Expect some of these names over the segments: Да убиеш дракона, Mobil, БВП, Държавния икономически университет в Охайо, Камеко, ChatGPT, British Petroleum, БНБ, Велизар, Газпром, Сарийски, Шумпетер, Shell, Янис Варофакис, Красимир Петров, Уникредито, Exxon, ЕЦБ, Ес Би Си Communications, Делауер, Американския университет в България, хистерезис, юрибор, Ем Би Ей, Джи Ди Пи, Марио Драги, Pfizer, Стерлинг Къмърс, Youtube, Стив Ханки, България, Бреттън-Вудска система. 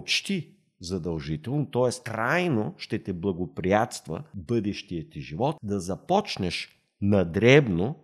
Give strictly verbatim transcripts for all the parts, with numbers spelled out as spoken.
почти задължително, т.е. трайно ще те благоприятства бъдещия ти живот, да започнеш надребно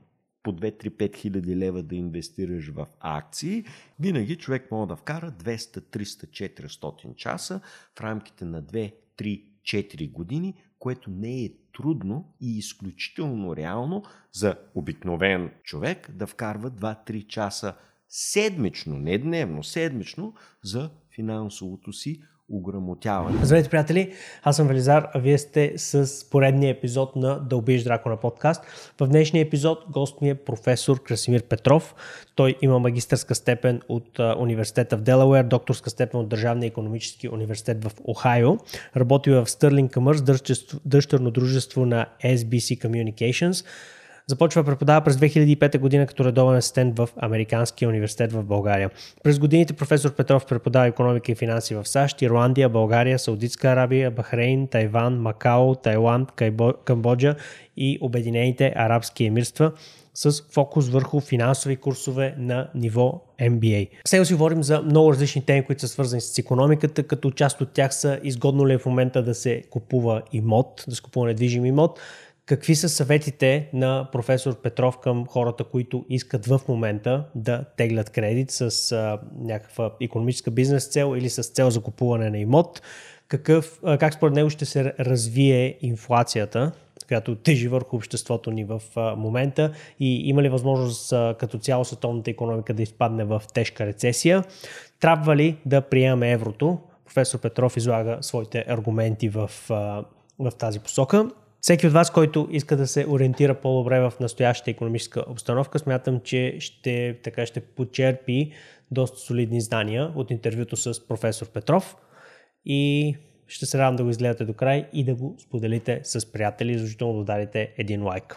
по две-три-пет хиляди лева да инвестираш в акции. Винаги човек може да вкара двеста, триста, четиристотин часа в рамките на две, три, четири години, което не е трудно и изключително реално за обикновен човек да вкарва два-три часа седмично, не дневно, седмично за финансовото си ограмотяване. Здравейте, приятели! Аз съм Велизар, а вие сте с поредния епизод на Да убиеш дракона подкаст. В днешния епизод гост ми е професор Красимир Петров. Той има магистърска степен от университета в Делауер, докторска степен от Държавния икономически университет в Охайо. Работи в Стерлинг Къмърс, дъщерно дружество на Ес Би Си Communications. Започва преподава през две хиляди и пета година като редовен асистент в Американския университет в България. През годините професор Петров преподава икономика и финанси в САЩ, Ирландия, България, Саудитска Арабия, Бахрейн, Тайван, Макао, Тайланд, Камбоджа и Обединените арабски емирства с фокус върху финансови курсове на ниво Ем Би Ей. Сега си говорим за много различни теми, които са свързани с икономиката, като част от тях са изгодно ли е в момента да се купува имот, да се купува недвижим имот. Какви са съветите на професор Петров към хората, които искат в момента да теглят кредит с а, някаква икономическа бизнес цел или с цел за купуване на имот? Какъв, а, как според него ще се развие инфлацията, която тежи върху обществото ни в а, момента, и има ли възможност а, като цяло световната икономика да изпадне в тежка рецесия? Трябва ли да приемаме еврото? Професор Петров излага своите аргументи в, а, в тази посока. Всеки от вас, който иска да се ориентира по-добре в настоящата икономическа обстановка, смятам, че ще, така, ще почерпи доста солидни знания от интервюто с професор Петров и ще се радвам да го изгледате до край и да го споделите с приятели, защото да дадете един лайк.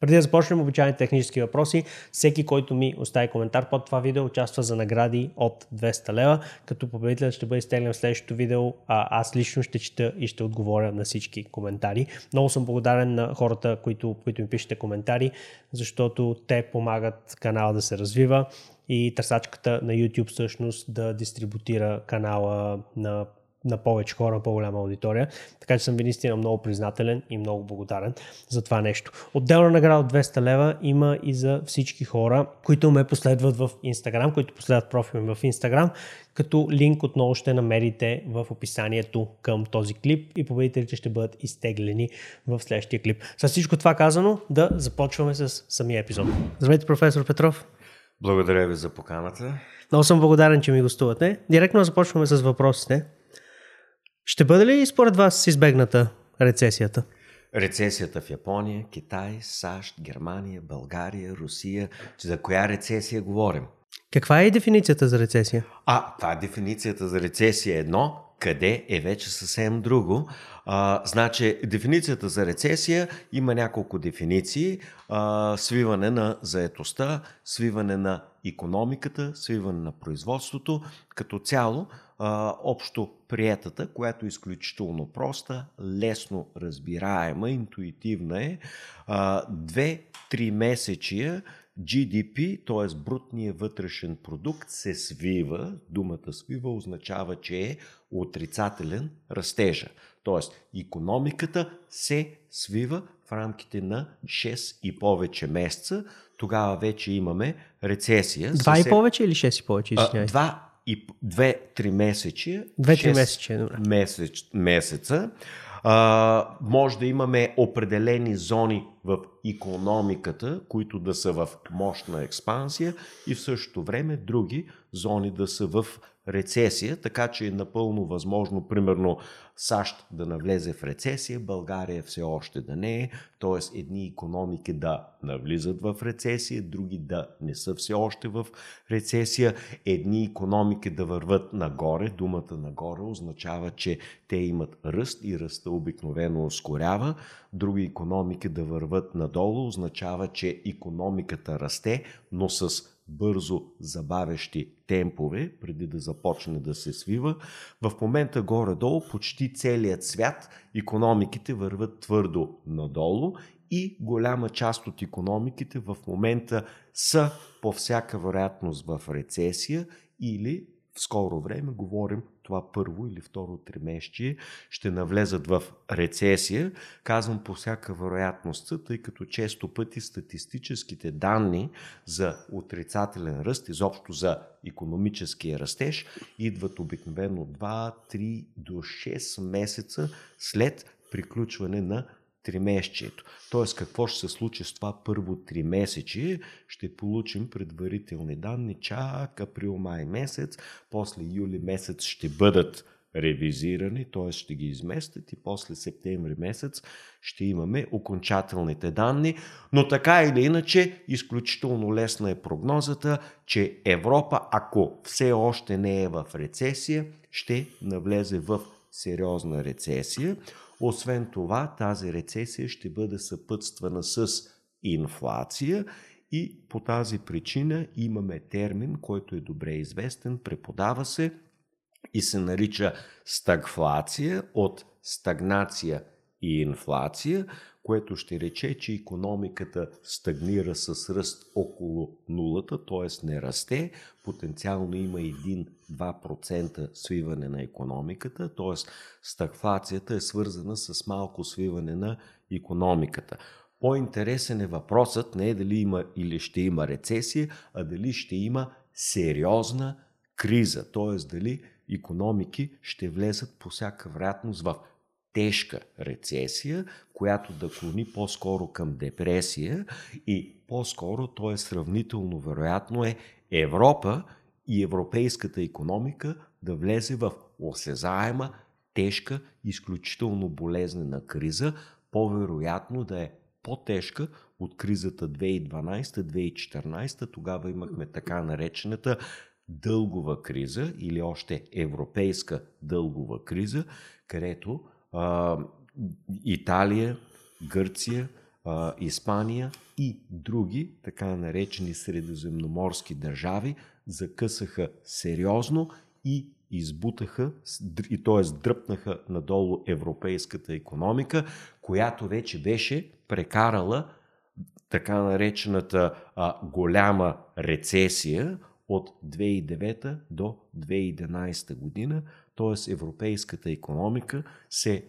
Преди да започнем обичайните технически въпроси, всеки, който ми остави коментар под това видео, участва за награди от двеста лева, като победителят ще бъде изтеглен в следващото видео, а аз лично ще чета и ще отговоря на всички коментари. Много съм благодарен на хората, които, които ми пишете коментари, защото те помагат канала да се развива и търсачката на YouTube всъщност да дистрибутира канала на на повече хора, на по-голяма аудитория. Така че съм ви наистина много признателен и много благодарен за това нещо. Отделна награда от двеста лева има и за всички хора, които ме последват в Instagram, които последват профила ми в Instagram, като линк отново ще намерите в описанието към този клип и победителите ще бъдат изтеглени в следващия клип. С всичко това казано, да започваме с самия епизод. Здравейте, професор Петров! Благодаря ви за поканата. Много съм благодарен, че ми гостувате. Директно започваме с въпросите. Ще бъде ли според вас избегната рецесията? Рецесията в Япония, Китай, САЩ, Германия, България, Русия. За коя рецесия говорим? Каква е дефиницията за рецесия? А, това е дефиницията за рецесия едно, къде е вече съвсем друго. А, значи, дефиницията за рецесия има няколко дефиниции. А, свиване на заетостта, свиване на икономиката, свиване на производството. Като цяло, а, общо приетата, която е изключително проста, лесно разбираема, интуитивна е, две-три месечия Джи Ди Пи, т.е. брутния вътрешен продукт, се свива. Думата свива означава, че е отрицателен растежа. Тоест, икономиката се свива в рамките на шест и повече месеца. Тогава вече имаме рецесия. Два и повече или шест и повече? Два и две-три месечи. Две-три месечи, месец, месеца. А, може да имаме определени зони в икономиката, които да са в мощна експансия и в същото време други зони да са в рецесия, така че е напълно възможно, примерно, САЩ да навлезе в рецесия, България все още да не е, т.е. едни икономики да навлизат в рецесия, други да не са все още в рецесия, едни икономики да върват нагоре, думата нагоре означава, че те имат ръст и ръста обикновено ускорява, други икономики да върват надолу означава, че икономиката расте, но с бързо забавящи темпове, преди да започне да се свива. В момента горе-долу почти целият свят икономиките върват твърдо надолу и голяма част от икономиките в момента са по всяка вероятност в рецесия или в скоро време, говорим това първо или второ тримесечие ще навлезат в рецесия. Казвам по всяка вероятност, тъй като често пъти статистическите данни за отрицателен ръст, изобщо за икономическия растеж, идват обикновено два, три до шест месеца след приключване на тримесечието. Тоест, какво ще се случи с това първо тримесечие? Ще получим предварителни данни чак април-май месец, после юли месец ще бъдат ревизирани, т.е. ще ги изместят и после септември месец ще имаме окончателните данни. Но така или иначе, изключително лесна е прогнозата, че Европа, ако все още не е в рецесия, ще навлезе в сериозна рецесия. Освен това, тази рецесия ще бъде съпътствана с инфлация и по тази причина имаме термин, който е добре известен, преподава се и се нарича стагфлация, от стагнация и инфлация, което ще рече, че икономиката стагнира с ръст около нулата, т.е. не расте, потенциално има един до два процента свиване на икономиката, т.е. стагфлацията е свързана с малко свиване на икономиката. По-интересен е въпросът не е дали има или ще има рецесия, а дали ще има сериозна криза, т.е. дали икономики ще влезат по всяка вероятност в тежка рецесия, която да клони по-скоро към депресия, и по-скоро, т.е. сравнително вероятно е Европа и европейската икономика да влезе в осезаема, тежка, изключително болезнена криза, по-вероятно да е по-тежка от кризата две хиляди и дванадесета - две хиляди и четиринадесета. Тогава имахме така наречената дългова криза или още европейска дългова криза, където Италия, Гърция, Испания и други така наречени средиземноморски държави закъсаха сериозно и избутаха, и т.е. дръпнаха надолу европейската икономика, която вече беше прекарала така наречената голяма рецесия от две хиляди и девета до две хиляди и единадесета година. Т.е. европейската икономика се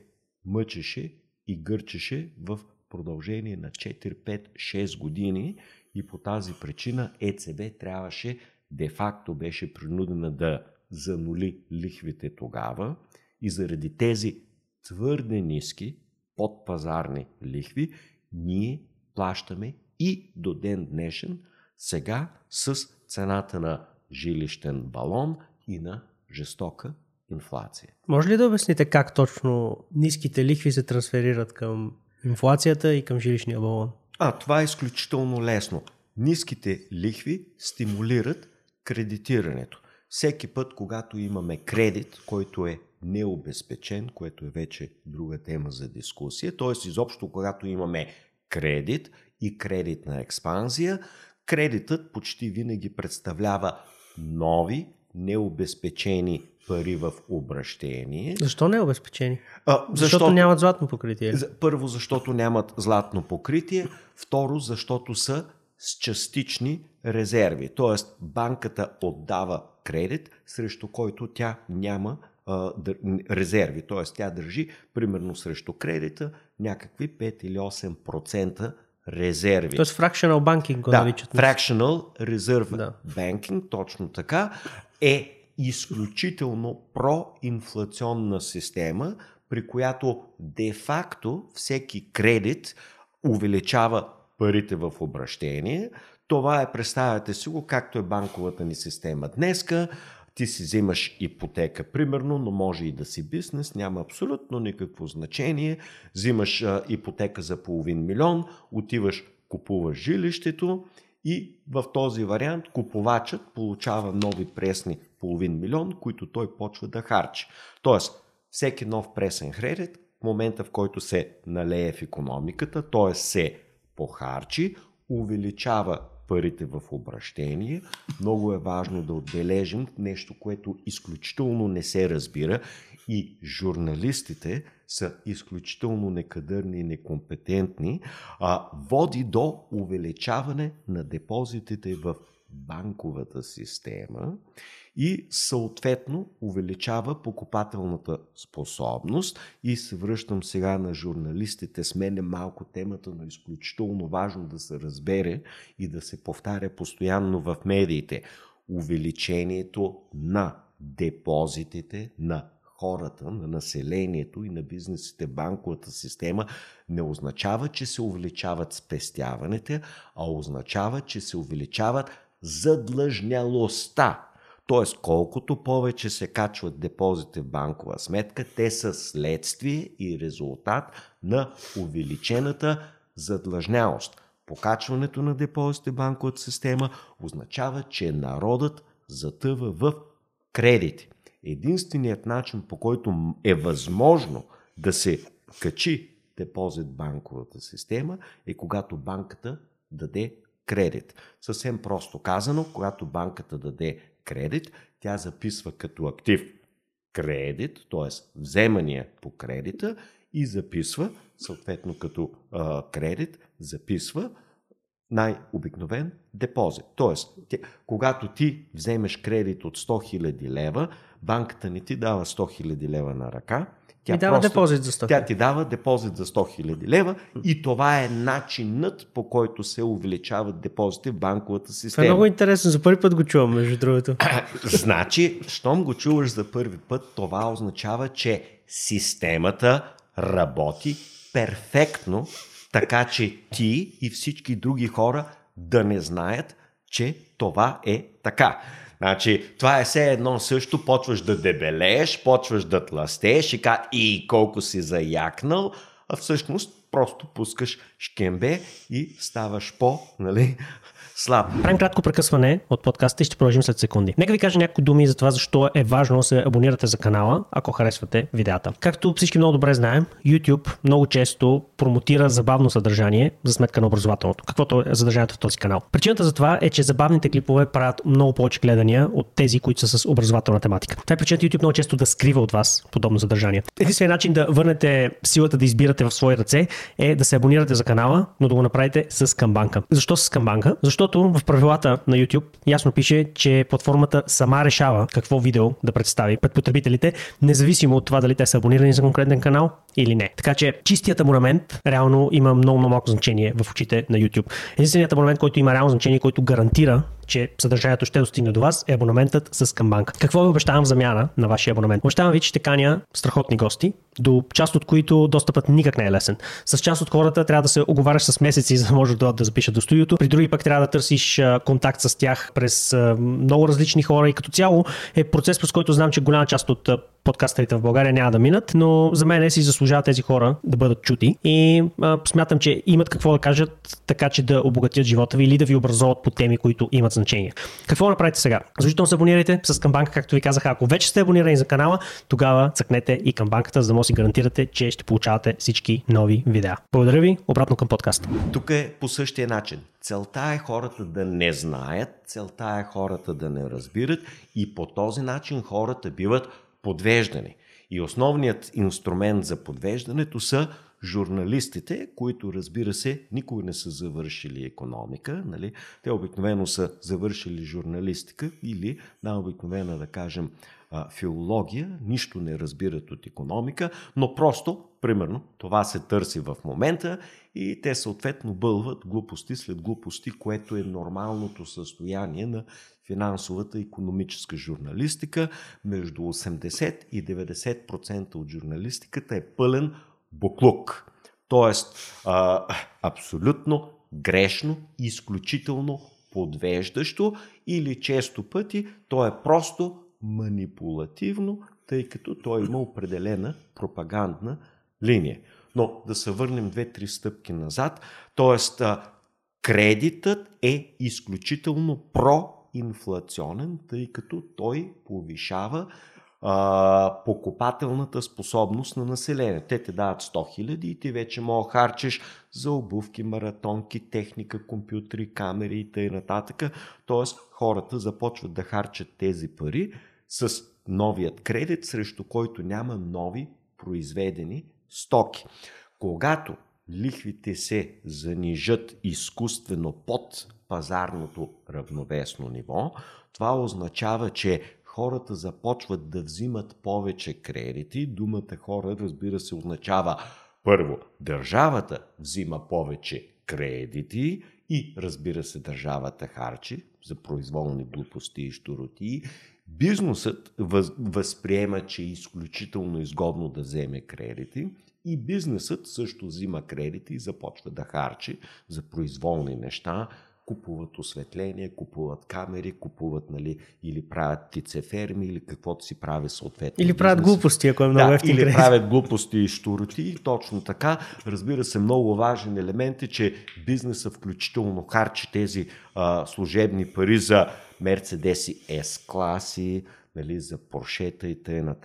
мъчеше и гърчеше в продължение на четири, пет, шест години и по тази причина ЕЦБ трябваше, де-факто беше принудена да занули лихвите тогава, и заради тези твърде ниски подпазарни лихви ние плащаме и до ден днешен сега с цената на жилищен балон и на жестока инфлация. Може ли да обясните как точно ниските лихви се трансферират към инфлацията и към жилищния балон? А, това е изключително лесно. Ниските лихви стимулират кредитирането. Всеки път, когато имаме кредит, който е необезпечен, което е вече друга тема за дискусия, т.е. изобщо когато имаме кредит и кредитна експанзия, кредитът почти винаги представлява нови, необезпечени пари в обращение. Защо не обезпечени? А, защото, защото нямат златно покритие. Първо, защото нямат златно покритие. Второ, защото са с частични резерви. Тоест, банката отдава кредит, срещу който тя няма а, резерви. Тоест, тя държи, примерно срещу кредита, някакви пет или осем процента резерви. Тоест, fractional banking го наричат. Да, fractional reserve да. banking, точно така, е изключително проинфлационна система, при която де-факто всеки кредит увеличава парите в обращение. Това е, представяте си го, както е банковата ни система днеска. Ти си взимаш ипотека, примерно, но може и да си бизнес, няма абсолютно никакво значение. Взимаш а, ипотека за половин милион, отиваш, купуваш жилището и в този вариант купувачът получава нови пресни половин милион, които той почва да харчи. Тоест, всеки нов пресен кредит, в момента в който се налее в икономиката, т.е. се похарчи, увеличава парите в обращение. Много е важно да отбележим нещо, което изключително не се разбира и журналистите са изключително некадърни и некомпетентни, а води до увеличаване на депозитите в банковата система и съответно увеличава покупателната способност. И се връщам сега на журналистите. С мен е малко темата, но изключително важно да се разбере и да се повтаря постоянно в медиите. Увеличението на депозитите на хората, на населението и на бизнесите, банковата система не означава, че се увеличават спестяваните, а означава, че се увеличават задлъжнялостта. Тоест, колкото повече се качват депозите в банкова сметка, те са следствие и резултат на увеличената задлъжнялост. Покачването на депозите в банковата система означава, че народът затъва в кредити. Единственият начин, по който е възможно да се качи депозит в банковата система, е когато банката даде кредит. Съвсем просто казано, когато банката даде кредит, тя записва като актив кредит, т.е. вземания по кредита, и записва, съответно като а, кредит, записва най-обикновен депозит. Тоест, когато ти вземеш кредит от сто хиляди лева, банката не ти дава сто хиляди лева на ръка, тя, дава просто, за тя ти дава депозит за сто хиляди лева и това е начинът, по който се увеличават депозити в банковата система. Това е много интересно, за първи път го чувам, между другото. Значи, щом го чуваш за първи път, това означава, че системата работи перфектно, така че ти и всички други хора да не знаят, че това е така. Значи, това е все едно също, почваш да дебелееш, почваш да тластееш и, ка... и колко си заякнал, а всъщност просто пускаш шкембе и ставаш по, нали, слаб. Правим кратко прекъсване от подкаста и ще продължим след секунди. Нека ви кажа някои думи за това, защо е важно да се абонирате за канала, ако харесвате видеята. Както всички много добре знаем, YouTube много често промотира забавно съдържание за сметка на образователното, каквото е съдържанието в този канал. Причината за това е, че забавните клипове правят много повече гледания от тези, които са с образователна тематика. Това е причината YouTube много често да скрива от вас подобно съдържание. Единственият начин да върнете силата да избирате в свои ръце е да се абонирате за канала, но да го направите с камбанка. Защо с камбанка? Защото в правилата на YouTube ясно пише, че платформата сама решава какво видео да представи пред потребителите, независимо от това дали те са абонирани за конкретен канал или не. Така че чистият абонамент реално има много, много малко значение в очите на YouTube. Единственият абонамент, който има реално значение, който гарантира, че съдържанието ще достигне до вас, е абонаментът с камбанка. Какво ви обещавам в замяна на вашия абонамент? Обещавам ви, че ще каня страхотни гости, до част от които достъпът никак не е лесен. С част от хората трябва да се оговаряш с месеци, за да може да, да запишат до студиото. При други пък трябва да търсиш контакт с тях през много различни хора и като цяло е процес, през който знам, че голяма част от подкастерите в България няма да минат, но за мен си заслужават тези хора да бъдат чути и а, смятам, че имат какво да кажат, така че да обогатят живота ви или да ви образоват по теми, които имат значение. Какво направите сега? Задължително се абонирайте с камбанка, както ви казах. Ако вече сте абонирани за канала, тогава цъкнете и камбанката, за да може да си гарантирате, че ще получавате всички нови видеа. Благодаря ви, обратно към подкаста. Тук е по същия начин. Целта е хората да не знаят, целта е хората да не разбират и по този начин хората биват подвеждане. И основният инструмент за подвеждането са журналистите, които, разбира се, никога не са завършили економика. Нали? Те обикновено са завършили журналистика или най-обикновена, да кажем, филология, нищо не разбират от економика, но просто, примерно, това се търси в момента и те съответно бълват глупости след глупости, което е нормалното състояние на финансовата икономическа журналистика. Между осемдесет и деветдесет процента от журналистиката е пълен буклук. Тоест, а, абсолютно грешно, изключително подвеждащо или често пъти то е просто манипулативно, тъй като той има определена пропагандна линия. Но да се върнем две-три стъпки назад, т.е. кредитът е изключително проинфлационен, тъй като той повишава а, покупателната способност на население. Те те дават сто хиляди и ти вече мога харчеш за обувки, маратонки, техника, компютри, камери и т.н. Т.е. хората започват да харчат тези пари с новият кредит, срещу който няма нови произведени стоки. Когато лихвите се занижат изкуствено под пазарното равновесно ниво, това означава, че хората започват да взимат повече кредити. Думата хора, разбира се, означава първо, държавата взима повече кредити и, разбира се, държавата харчи за произволни глупости и щуротии. Бизнесът въз, възприема, че е изключително изгодно да вземе кредити и бизнесът също взима кредити и започва да харчи за произволни неща. Купуват осветление, купуват камери, купуват, нали, или правят птицеферми, или каквото си прави съответно. Или правят бизнес. глупости, ако е много да, ефтин. Или кредит. правят глупости и щуроти. Точно така. Разбира се, много важен елемент е, че бизнесът включително харчи тези а, служебни пари за мерцедеси С-класи, нали, за поршета и т.н.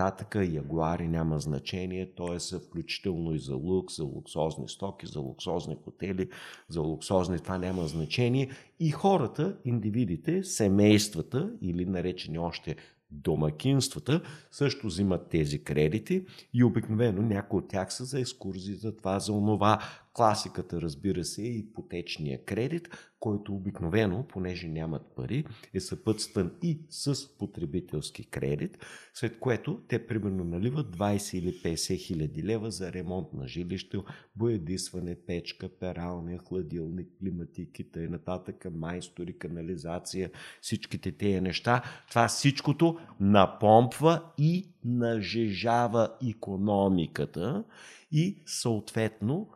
Ягуари няма значение, т.е. са включително и за лукс, за луксозни стоки, за луксозни хотели, за луксозни, това няма значение. И хората, индивидите, семействата или наречени още домакинствата също взимат тези кредити и обикновено някои от тях са за екскурзии, за това, за онова. Класиката, разбира се, е ипотечния кредит, който обикновено, понеже нямат пари, е съпътстван и с потребителски кредит, след което те примерно наливат двайсет или петдесет хиляди лева за ремонт на жилище, боядисване, печка, пералния, хладилник, климатиките и нататък, майстори, канализация, всичките тези неща. Това всичкото напомпва и нажежава икономиката и съответно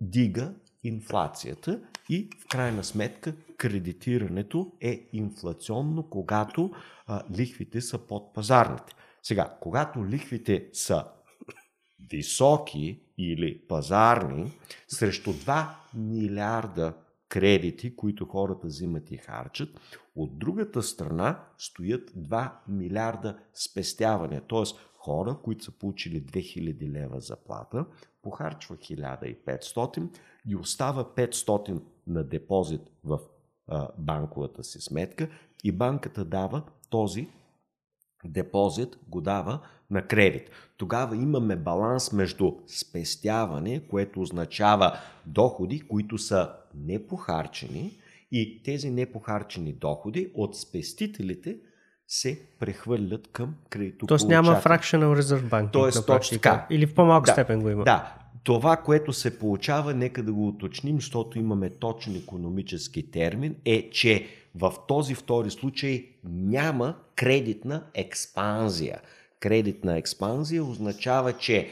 дига инфлацията и в крайна сметка кредитирането е инфлационно, когато а, лихвите са под пазарните. Сега, когато лихвите са високи или пазарни, срещу два милиарда кредити, които хората взимат и харчат, от другата страна стоят два милиарда спестявания, т.е. хора, които са получили две хиляди лева заплата, похарчва хиляда и петстотин и остава петстотин на депозит в а, банковата си сметка и банката дава този депозит, го дава на кредит. Тогава имаме баланс между спестяване, което означава доходи, които са непохарчени и тези непохарчени доходи от спестителите се прехвърлят към кредитополучателите. Тоест няма fractional reserve banking. Тоест точно така. Или в по-малка да, степен го има. Да. Това, което се получава, нека да го уточним, защото имаме точен икономически термин, е, че в този втори случай няма кредитна експанзия. Кредитна експанзия означава, че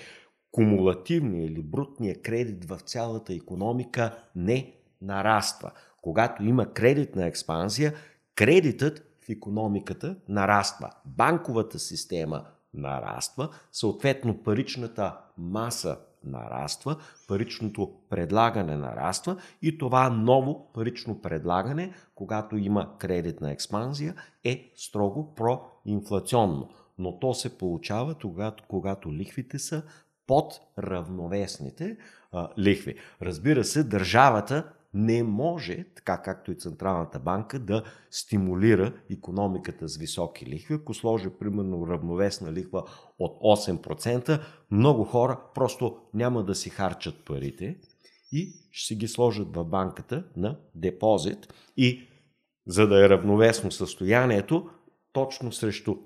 кумулативният или брутният кредит в цялата икономика не нараства. Когато има кредитна експанзия, кредитът в икономиката нараства. Банковата система нараства, съответно паричната маса нараства, паричното предлагане нараства и това ново парично предлагане, когато има кредитна експанзия, е строго проинфлационно. Но то се получава тогава, когато лихвите са под равновесните а, лихви. Разбира се, държавата не може, така както и Централната банка, да стимулира икономиката с високи лихви. Ако сложи, примерно, равновесна лихва от осем процента, много хора просто няма да си харчат парите и ще си ги сложат в банката на депозит. И за да е равновесно състоянието, точно срещу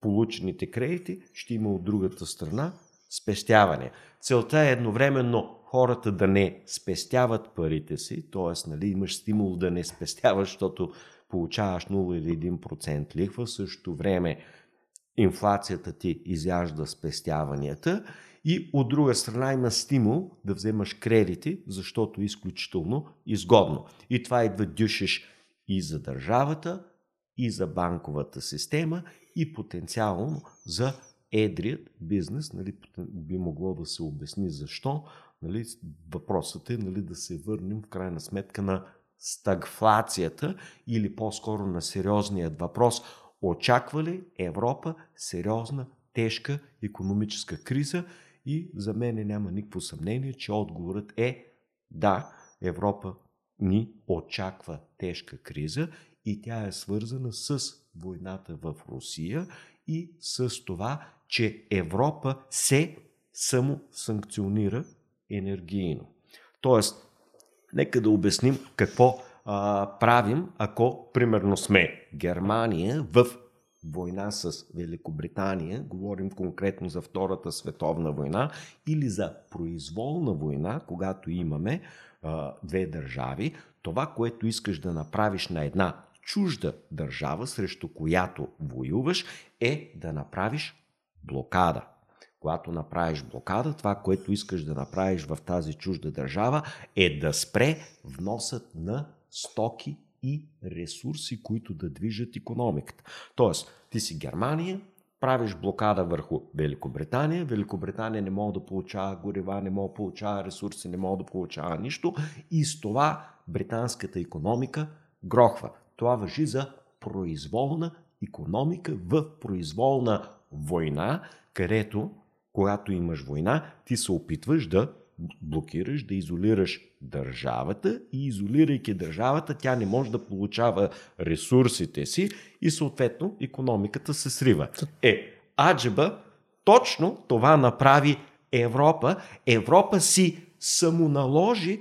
получените кредити ще има от другата страна спестяване. Целта е едновременно хората да не спестяват парите си, т.е. нали, имаш стимул да не спестяваш, защото получаваш нула или един процент лихва, в същото време инфлацията ти изяжда спестяванията и от друга страна има стимул да вземаш кредити, защото е изключително изгодно. И това идва дюшиш и за държавата, и за банковата система, и потенциално за едрият бизнес, нали, би могло да се обясни защо. Нали, въпросът е, нали, да се върнем в крайна сметка на стагфлацията или по-скоро на сериозният въпрос. Очаква ли Европа сериозна, тежка икономическа криза? И за мен няма никакво съмнение, че отговорът е да, Европа ни очаква тежка криза и тя е свързана с войната в Русия и с това, че Европа се самосанкционира енергийно. Тоест, нека да обясним какво а, правим, ако примерно сме Германия в война с Великобритания, говорим конкретно за Втората световна война, или за произволна война, когато имаме а, две държави, това, което искаш да направиш на една чужда държава, срещу която воюваш, е да направиш блокада. Когато направиш блокада, това, което искаш да направиш в тази чужда държава, е да спре вносът на стоки и ресурси, които да движат икономиката. Тоест, ти си Германия, правиш блокада върху Великобритания, Великобритания не може да получава горива, не може да получава ресурси, не може да получава нищо и с това британската икономика грохва. Това важи за произволна икономика в произволна война, където, когато имаш война, ти се опитваш да блокираш, да изолираш държавата и изолирайки държавата, тя не може да получава ресурсите си и съответно икономиката се срива. Е, аджеба, точно това направи Европа. Европа си самоналожи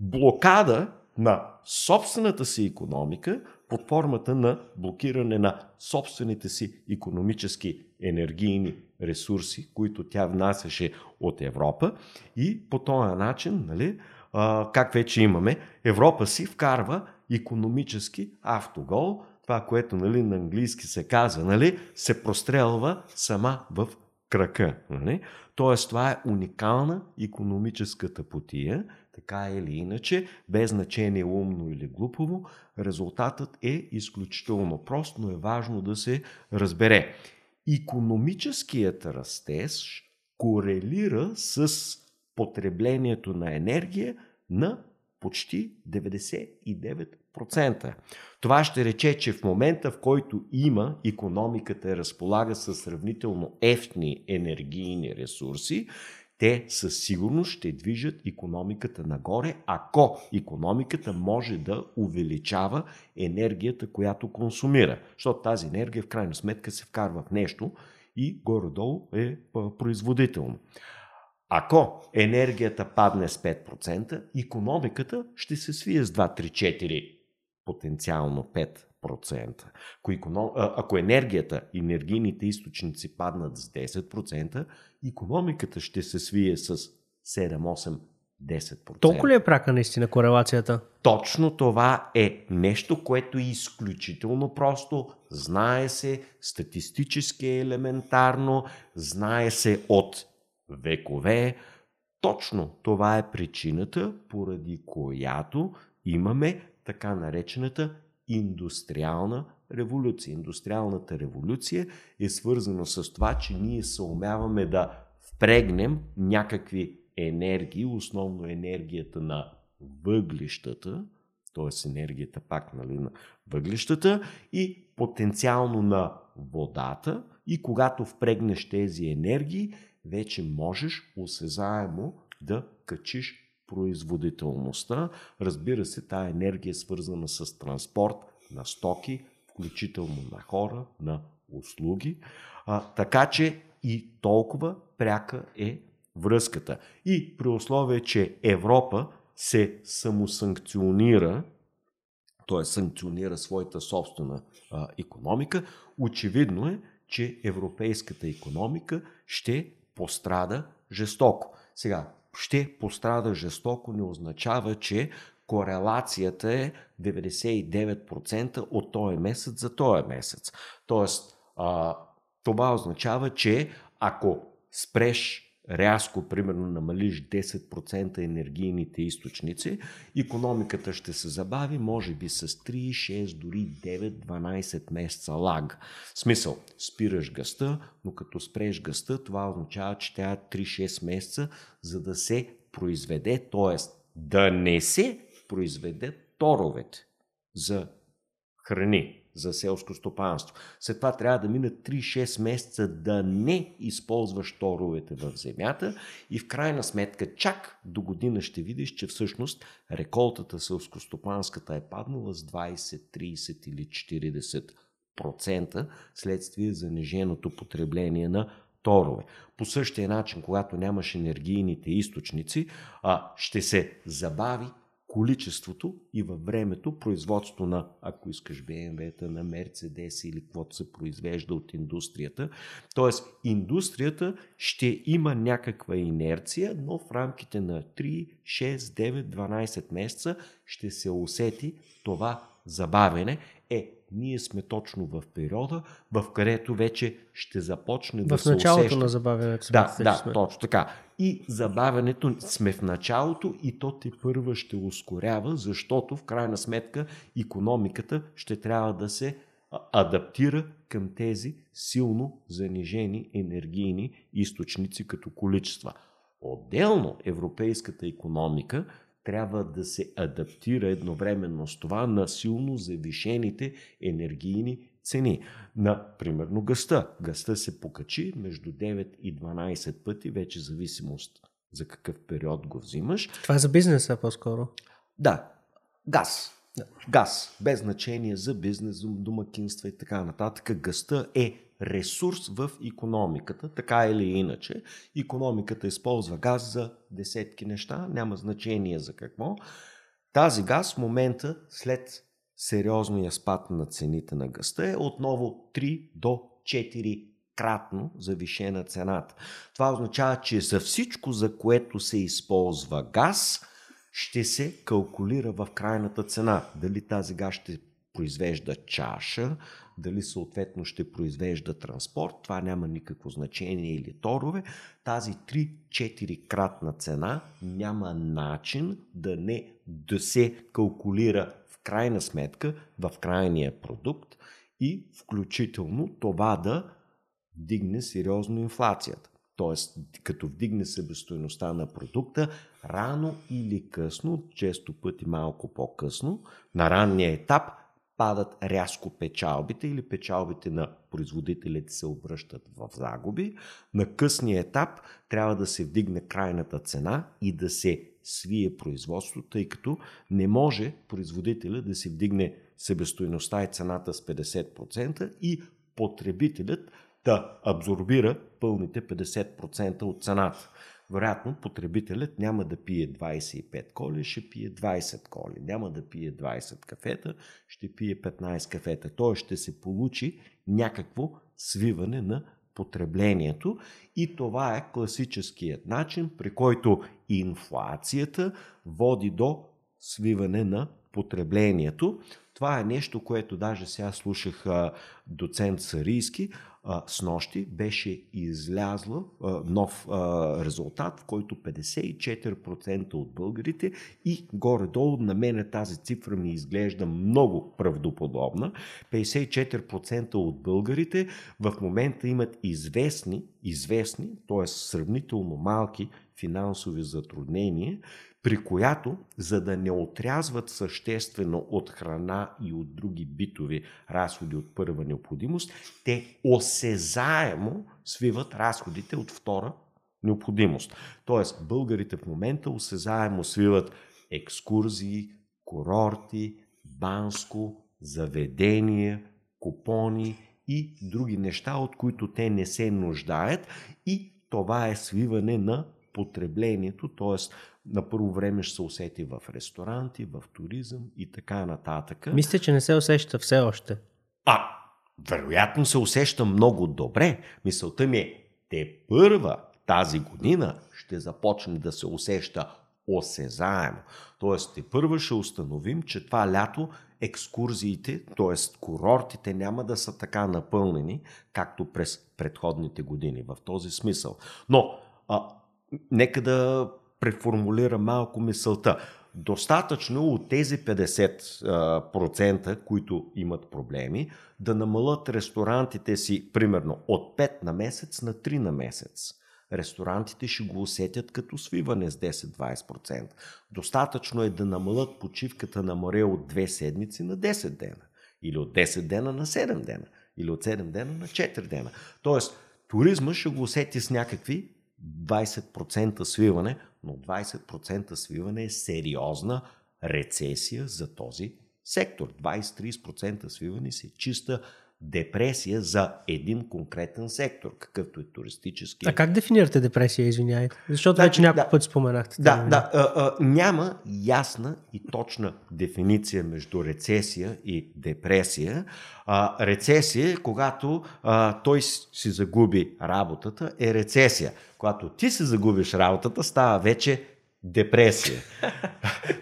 блокада на собствената си икономика под формата на блокиране на собствените си икономически енергийни ресурси, които тя внасяше от Европа и по този начин, нали, а, как вече имаме, Европа си вкарва икономически автогол, това, което, нали, на английски се казва, нали, се прострелва сама в крака. Нали? Тоест това е уникална икономическа тъпотия, така или иначе, без значение умно или глупово, резултатът е изключително прост, но е важно да се разбере. Икономическият растеж корелира с потреблението на енергия на почти деветдесет и девет процента. Това ще рече, че в момента, в който има икономиката разполага с сравнително евтини енергийни ресурси, те със сигурност ще движат икономиката нагоре, ако икономиката може да увеличава енергията, която консумира. Защото тази енергия в крайна сметка се вкарва в нещо и горе-долу е производително. Ако енергията падне с пет процента, икономиката ще се свие с два, три, четири, потенциално пет процента. Ако енергията, енергийните източници паднат с десет процента, икономиката ще се свие с седем, осем, десет процента. Толкова ли е прака наистина корелацията? Точно това е нещо, което е изключително просто. Знае се, статистически е елементарно, знае се от векове. Точно това е причината, поради която имаме така наречената индустриална революция. Индустриалната революция е свързана с това, че ние съумяваме да впрегнем някакви енергии, основно енергията на въглищата, т.е. енергията пак, нали, на въглищата и потенциално на водата и когато впрегнеш тези енергии, вече можеш осезаемо да качиш производителността. Разбира се, тая енергия е свързана с транспорт на стоки, включително на хора, на услуги. А, така че и толкова пряка е връзката. И при условие, че Европа се самосанкционира, т.е. санкционира своята собствена а, икономика, очевидно е, че европейската икономика ще пострада жестоко. Сега, ще пострада жестоко не означава, че корелацията е деветдесет и девет процента от този месец за този месец. Тоест, а, това означава, че ако спреш рязко, примерно намалиш десет процента енергийните източници, икономиката ще се забави, може би с три, шест, дори девет, дванайсет месеца лаг. В смисъл, спираш газта, но като спреш газта, това означава, че тя три-шест месеца, за да се произведе, т.е. да не се произведат торовете за храни, за селско стопанство. След това трябва да минат три-шест месеца да не използваш торовете в земята и в крайна сметка чак до година ще видиш, че всъщност реколтата селскостопанската е паднала с двайсет, трийсет или четирийсет процента следствие заниженото потребление на торове. По същия начин, когато нямаш енергийните източници, ще се забави количеството и във времето производство на, ако искаш, би ем ви-та, на Мерцедес или каквото се произвежда от индустрията. Тоест, индустрията ще има някаква инерция, но в рамките на три, шест, девет, дванайсет месеца ще се усети това забавене. Е, ние сме точно в периода, в където вече ще започне в да се усеща. В началото на забавянето сме. Да, да, сме. Точно така. И забавянето сме в началото и то тепърва ще ускорява, защото в крайна сметка икономиката ще трябва да се адаптира към тези силно занижени енергийни източници като количества. Отделно европейската икономика трябва да се адаптира едновременно с това на силно завишените енергийни цени. На, примерно, газта. Газта се покачи между девет и дванайсет пъти, вече зависимост за какъв период го взимаш. Това е за бизнеса по-скоро? Да. Газ. Да. Газ. Без значение за бизнес, домакинства и така нататък. Газта е ресурс в икономиката, така или иначе. Икономиката използва газ за десетки неща, няма значение за какво. Тази газ в момента, след сериозния спад на цените на газта, е отново три до четири кратно завишена цената. Това означава, че за всичко, за което се използва газ, ще се калкулира в крайната цена. Дали тази газ ще произвежда чаша, дали съответно ще произвежда транспорт, това няма никакво значение, или торове. Тази три-четирикратна цена няма начин да не да се калкулира в крайна сметка, в крайния продукт и включително това да вдигне сериозно инфлацията. Тоест, като вдигне себестойността на продукта, рано или късно, често пъти малко по-късно, на ранния етап падат рязко печалбите или печалбите на производителите се обръщат в загуби. На късния етап трябва да се вдигне крайната цена и да се свие производството, тъй като не може производителя да си вдигне себестойността и цената с петдесет процента и потребителят да абсорбира пълните петдесет процента от цената. Вероятно, потребителят няма да пие двайсет и пет коли, ще пие двайсет коли. Няма да пие двайсет кафета, ще пие петнайсет кафета. Той ще се получи някакво свиване на потреблението и това е класическият начин, при който инфлацията води до свиване на потреблението. Това е нещо, което даже сега слушах а, доцент Сарийски. А, снощи беше излязла а, нов а, резултат, в който петдесет и четири процента от българите и горе-долу на мен тази цифра ми изглежда много правдоподобна. петдесет и четири процента от българите в момента имат известни, известни, т.е. сравнително малки финансови затруднения, при която, за да не отрязват съществено от храна и от други битови разходи от първа необходимост, те осезаемо свиват разходите от втора необходимост. Тоест, българите в момента осезаемо свиват екскурзии, курорти, банско, заведения, купони и други неща, от които те не се нуждаят, и това е свиване на потреблението, т.е. на първо време ще се усети в ресторанти, в туризъм и така нататък. Мисля, че не се усеща все още. А, вероятно се усеща много добре. Мисълта ми е, те първа тази година ще започне да се усеща осезаемо. Тоест, те първа ще установим, че това лято екскурзиите, т.е. курортите няма да са така напълнени, както през предходните години. В този смисъл. Но, а, нека да преформулира малко мисълта. Достатъчно от тези петдесет процента, които имат проблеми, да намалят ресторантите си примерно от пет на месец на три на месец. Ресторантите ще го усетят като свиване с десет-двайсет процента. Достатъчно е да намалят почивката на море от две седмици на десет дена. Или от десет дена на седем дена. Или от седем дена на четири дена. Тоест, туризма ще го усети с някакви двайсет процента свиване, но двайсет процента свиване е сериозна рецесия за този сектор. двайсет-трийсет процента свиване си е чиста депресия за един конкретен сектор, какъвто е туристически. А как дефинирате депресия, извинявайте? Защото значи, вече няколко да, път споменахте. Да, да. А, а, няма ясна и точна дефиниция между рецесия и депресия. А, рецесия, когато а, той си загуби работата, е рецесия. Когато ти си загубиш работата, става вече депресия.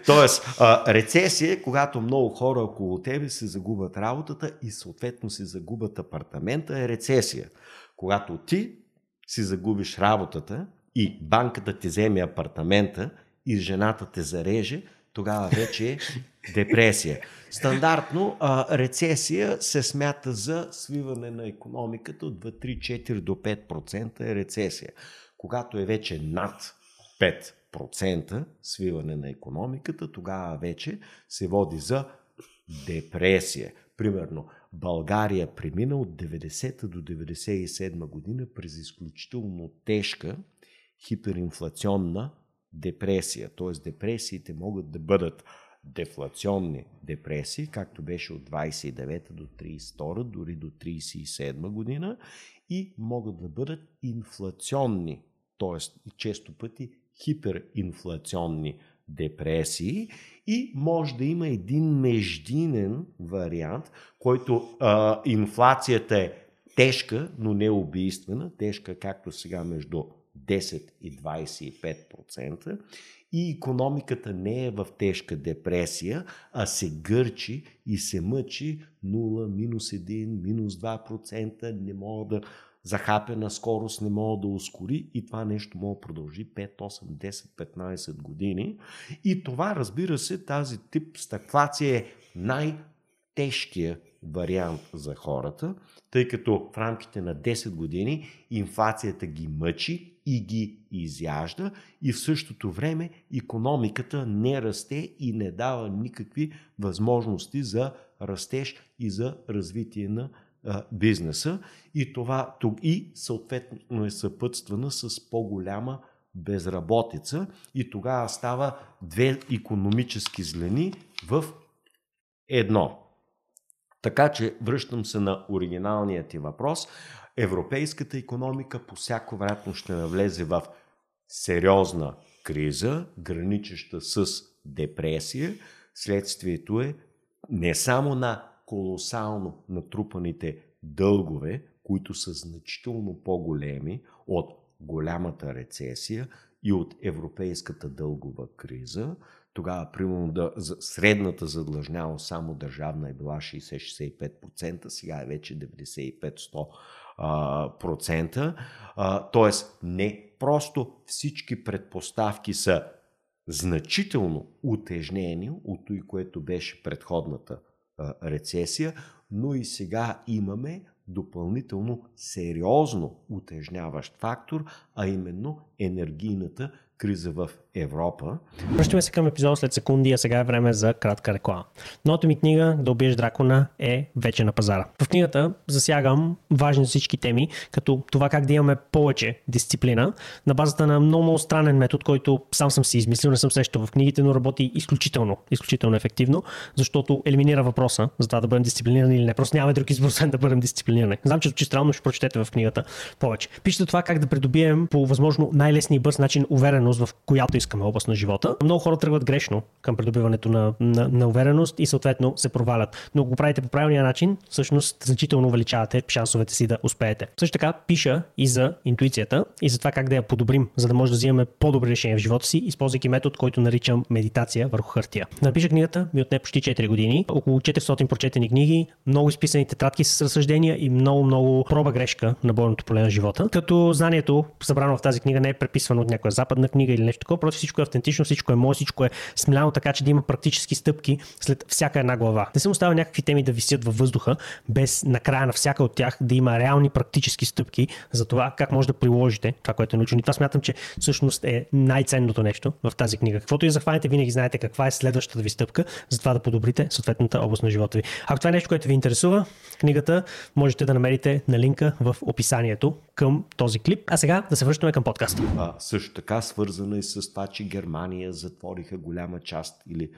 Тоест, а, рецесия е когато много хора около тебе се загубят работата и съответно си загубят апартамента, е рецесия. Когато ти си загубиш работата и банката ти вземе апартамента и жената те зареже, тогава вече е депресия. Стандартно а, рецесия се смята за свиване на икономиката от два, три, четири до пет процента е рецесия. Когато е вече над пет процента процента свиване на икономиката, тогава вече се води за депресия. Примерно, България премина от деветдесета до деветдесет и седма година през изключително тежка хиперинфлационна депресия. Тоест, депресиите могат да бъдат дефлационни депресии, както беше от двадесет и девета до тридесет и втора, дори до тридесет и седма година, и могат да бъдат инфлационни, т.е. често пъти хиперинфлационни депресии, и може да има един междинен вариант, който а, инфлацията е тежка, но не убийствена, тежка както сега между десет и двадесет и пет процента, и икономиката не е в тежка депресия, а се гърчи и се мъчи нула, минус едно, минус два процента, не мога да захапена скорост, не мога да ускори, и това нещо мога да продължи пет, осем, десет, петнадесет години. И това, разбира се, тази тип стагфлация е най-тежкият вариант за хората, тъй като в рамките на десет години инфлацията ги мъчи и ги изяжда, и в същото време икономиката не расте и не дава никакви възможности за растеж и за развитие на бизнеса, и това тук и съответно е съпътствана с по-голяма безработица, и тогава става две икономически злини в едно. Така че връщам се на оригиналния ти въпрос. Европейската икономика по всяко вероятно ще навлезе в сериозна криза, граничеща с депресия. Следствието е не само на колосално натрупаните дългове, които са значително по-големи от голямата рецесия и от европейската дългова криза. Тогава, примерно, да, средната задлъжнялост само държавна е била шейсет до шейсет и пет процента, сега е вече деветдесет и пет до сто процента. Тоест, не просто всички предпоставки са значително утежнени от това, което беше предходната рецесия, но и сега имаме допълнително сериозно утежняващ фактор, а именно енергийната криза в Европа. Връщаме се към епизод след секунди, а сега е време за кратка реклама. Новата ми книга "Да убиеш дракона" е вече на пазара. В книгата засягам важни всички теми, като това как да имаме повече дисциплина на базата на много, много странен метод, който сам съм си измислил, не съм срещал в книгите, но работи изключително, изключително ефективно, защото елиминира въпроса за това да бъдем дисциплинирани или не. Просто нямаме друг избор, да бъдем дисциплинирани. Знам, че странно, ще прочетете в книгата повече. Пишете това как да придобием по възможно най-лесния и бърз начин уверен в която искаме област на живота. Много хора тръгват грешно към придобиването на, на, на увереност и съответно се провалят. Но ако го правите по правилния начин, всъщност значително увеличавате шансовете си да успеете. Също така пиша и за интуицията и за това как да я подобрим, за да може да взимаме по-добри решения в живота си, използвайки метод, който наричам медитация върху хартия. Напиша книгата ми отне почти четири години, около четиристотин прочетени книги, много изписани тетрадки с разсъждения и много-много проба грешка на бойното поле на живота. Като знанието, събрано в тази книга, не е преписвано от някоя западна книга или нещо такова, просто всичко е автентично, всичко е мое, всичко е смляно, така че да има практически стъпки след всяка една глава. Не съм оставил някакви теми да висят във въздуха, без накрая на всяка от тях да има реални практически стъпки за това как може да приложите това, което е научено. И това смятам, че всъщност е най-ценното нещо в тази книга. Каквото и захванете, винаги знаете каква е следващата ви стъпка, за това да подобрите съответната област на живота ви. Ако това е нещо, което ви интересува, книгата можете да намерите на линка в описанието към този клип. А сега да се връщаме към подкаста. А, също така, свър... свързана и с това, че Германия затвориха голяма част или,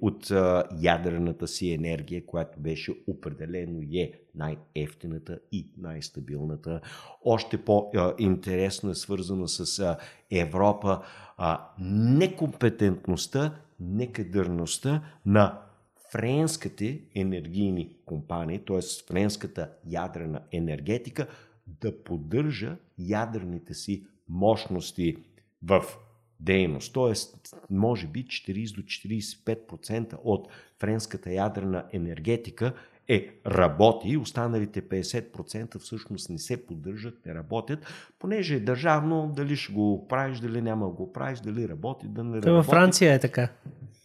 от а, ядрената си енергия, която беше определено е най-евтината и най-стабилната. Още по-интересно е свързано с а, Европа а, некомпетентността, некадърността на френските енергийни компании, т.е. френската ядрена енергетика, да поддържа ядрените си мощности в дейност. Тоест, може би четирийсет до четирийсет и пет процента от френската ядрена енергетика е работи, останалите петдесет процента всъщност не се поддържат, не работят, понеже е държавно, дали ще го правиш, дали няма го правиш, дали работи, да не работи. Във Франция е така.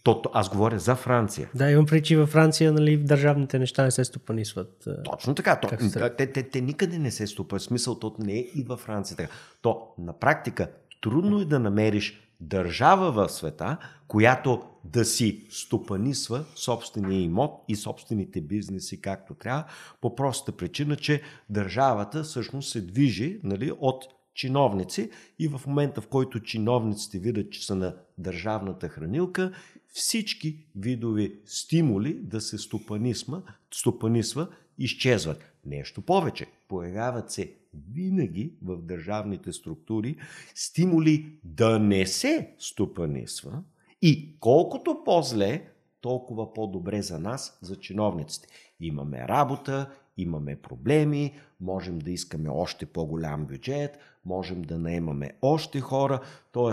То, аз говоря за Франция. Да, имам причи във Франция, нали, държавните неща не се стопанисват. Точно така. То, се... те, те, те никъде не се стопанисват. Смисъл, то не е и във Франция така. То, на практика, трудно е да намериш държава в света, която да си стопанисва собствения имот и собствените бизнеси както трябва, по простата причина, че държавата всъщност се движи, нали, от чиновници и в момента, в който чиновниците видят, че са на държавната хранилка, всички видови стимули да се стопанисма, стопанисва изчезват. Нещо повече, появяват се винаги в държавните структури стимули да не се стопанисва и колкото по-зле, толкова по-добре за нас, за чиновниците. Имаме работа, имаме проблеми, можем да искаме още по-голям бюджет, можем да наемаме още хора, т.е.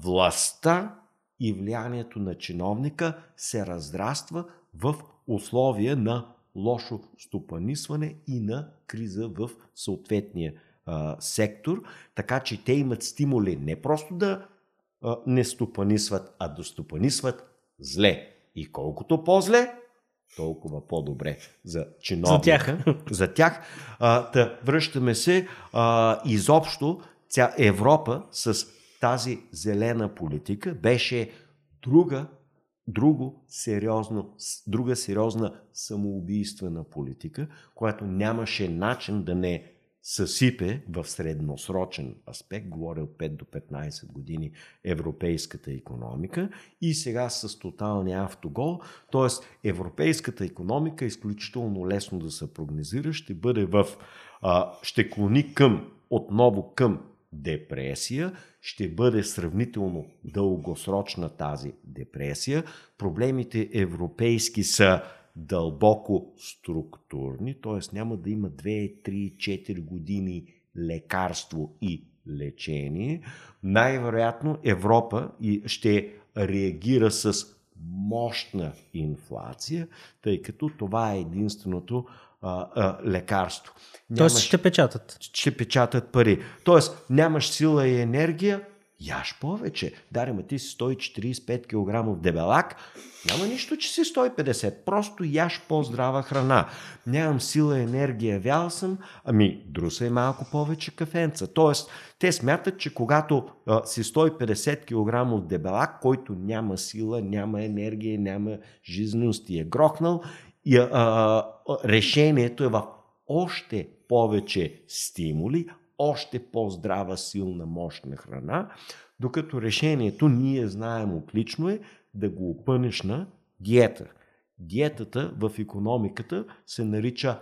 властта и влиянието на чиновника се разраства в условия на лошо стопанисване и на криза в съответния а, сектор, така че те имат стимули не просто да а, не стопанисват, а да стопанисват зле. И колкото по-зле, толкова по-добре за чиновника. За тях. За тях. А, да, връщаме се а, изобщо ця Европа с тази зелена политика беше друга Друго сериозно, друга сериозна самоубийствена политика, която нямаше начин да не съсипе в средносрочен аспект, говоря от пет до петнайсет години, европейската икономика и сега с тоталния автогол, т.е. европейската икономика е изключително лесно да се прогнозира, ще бъде в, а, ще клони към, отново към депресия, ще бъде сравнително дългосрочна тази депресия. Проблемите европейски са дълбоко структурни, т.е. няма да има две, три, четири години лекарство и лечение. Най-вероятно Европа ще реагира с мощна инфлация, тъй като това е единственото А, а, лекарство. Тоест нямаш, ще печатат. Ще печатат пари. Тоест нямаш сила и енергия, яж повече. Даре, ма ти си сто четирийсет и пет кг дебелак, няма нищо, че си сто и петдесет. Просто яж по-здрава храна. Нямам сила и енергия, вял съм, ами друса е малко повече кафенца. Тоест те смятат, че когато а, си сто и петдесет кг дебелак, който няма сила, няма енергия, няма жизненост и е грохнал, и, а, а, решението е в още повече стимули, още по-здрава, силна, мощна храна, докато решението, ние знаем отлично, е да го опънеш на диета. Диетата в икономиката се нарича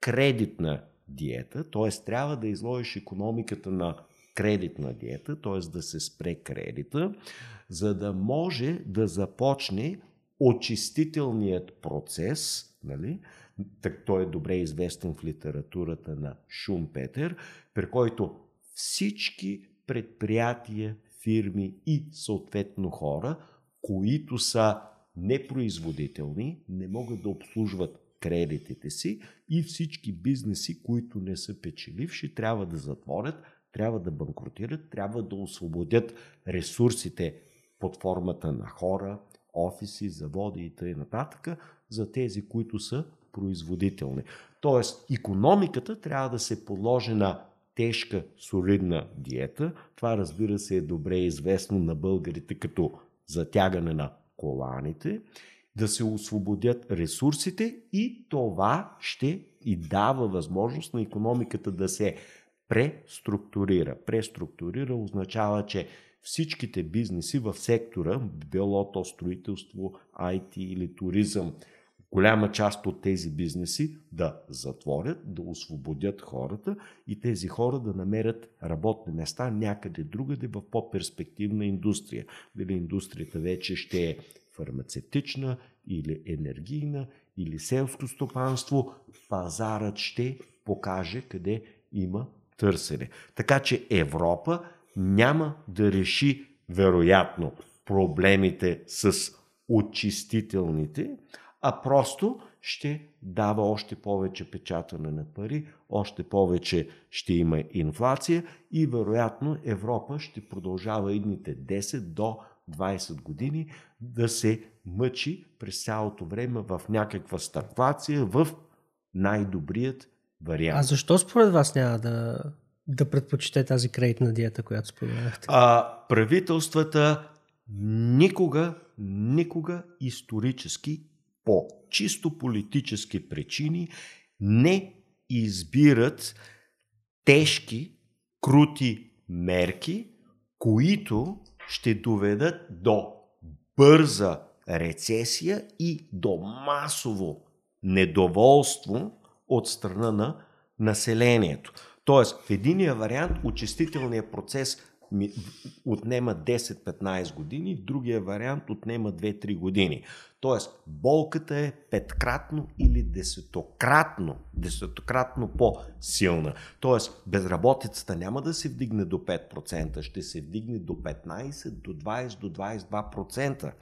кредитна диета, т.е. трябва да изложиш икономиката на кредитна диета, т.е. да се спре кредита, за да може да започне очистителният процес, нали, так той е добре известен в литературата на Шумпетер, при който всички предприятия, фирми и съответно хора, които са непроизводителни, не могат да обслужват кредитите си и всички бизнеси, които не са печеливши, трябва да затворят, трябва да банкротират, трябва да освободят ресурсите под формата на хора, офиси, заводи и т.н. за тези, които са производителни. Тоест, икономиката трябва да се подложи на тежка, солидна диета. Това, разбира се, е добре известно на българите като затягане на коланите, да се освободят ресурсите и това ще и дава възможност на икономиката да се преструктурира. Преструктурира означава, че всичките бизнеси в сектора, било то строителство, ай ти или туризъм, голяма част от тези бизнеси да затворят, да освободят хората и тези хора да намерят работни места някъде другаде в по-перспективна индустрия. Дали индустрията вече ще е фармацевтична или енергийна или селско стопанство, пазарът ще покаже къде има търсене. Така че Европа няма да реши вероятно проблемите с очистителните, а просто ще дава още повече печатане на пари, още повече ще има инфлация и вероятно Европа ще продължава идните десет до двайсет години да се мъчи през цялото време в някаква стагфлация в най-добрият вариант. А защо според вас няма да, да предпочете тази кредитна диета, която споменахте? А, правителствата никога, никога исторически по чисто политически причини не избират тежки, крути мерки, които ще доведат до бърза рецесия и до масово недоволство от страна на населението. Тоест, в единия вариант очистителният процес отнема десет-петнайсет години, в другия вариант отнема две-три години. Тоест, болката е петкратно или десетократно, десетократно по-силна. Тоест, безработицата няма да се вдигне до пет процента, ще се вдигне до петнайсет процента, до двайсет процента, до двайсет и два процента.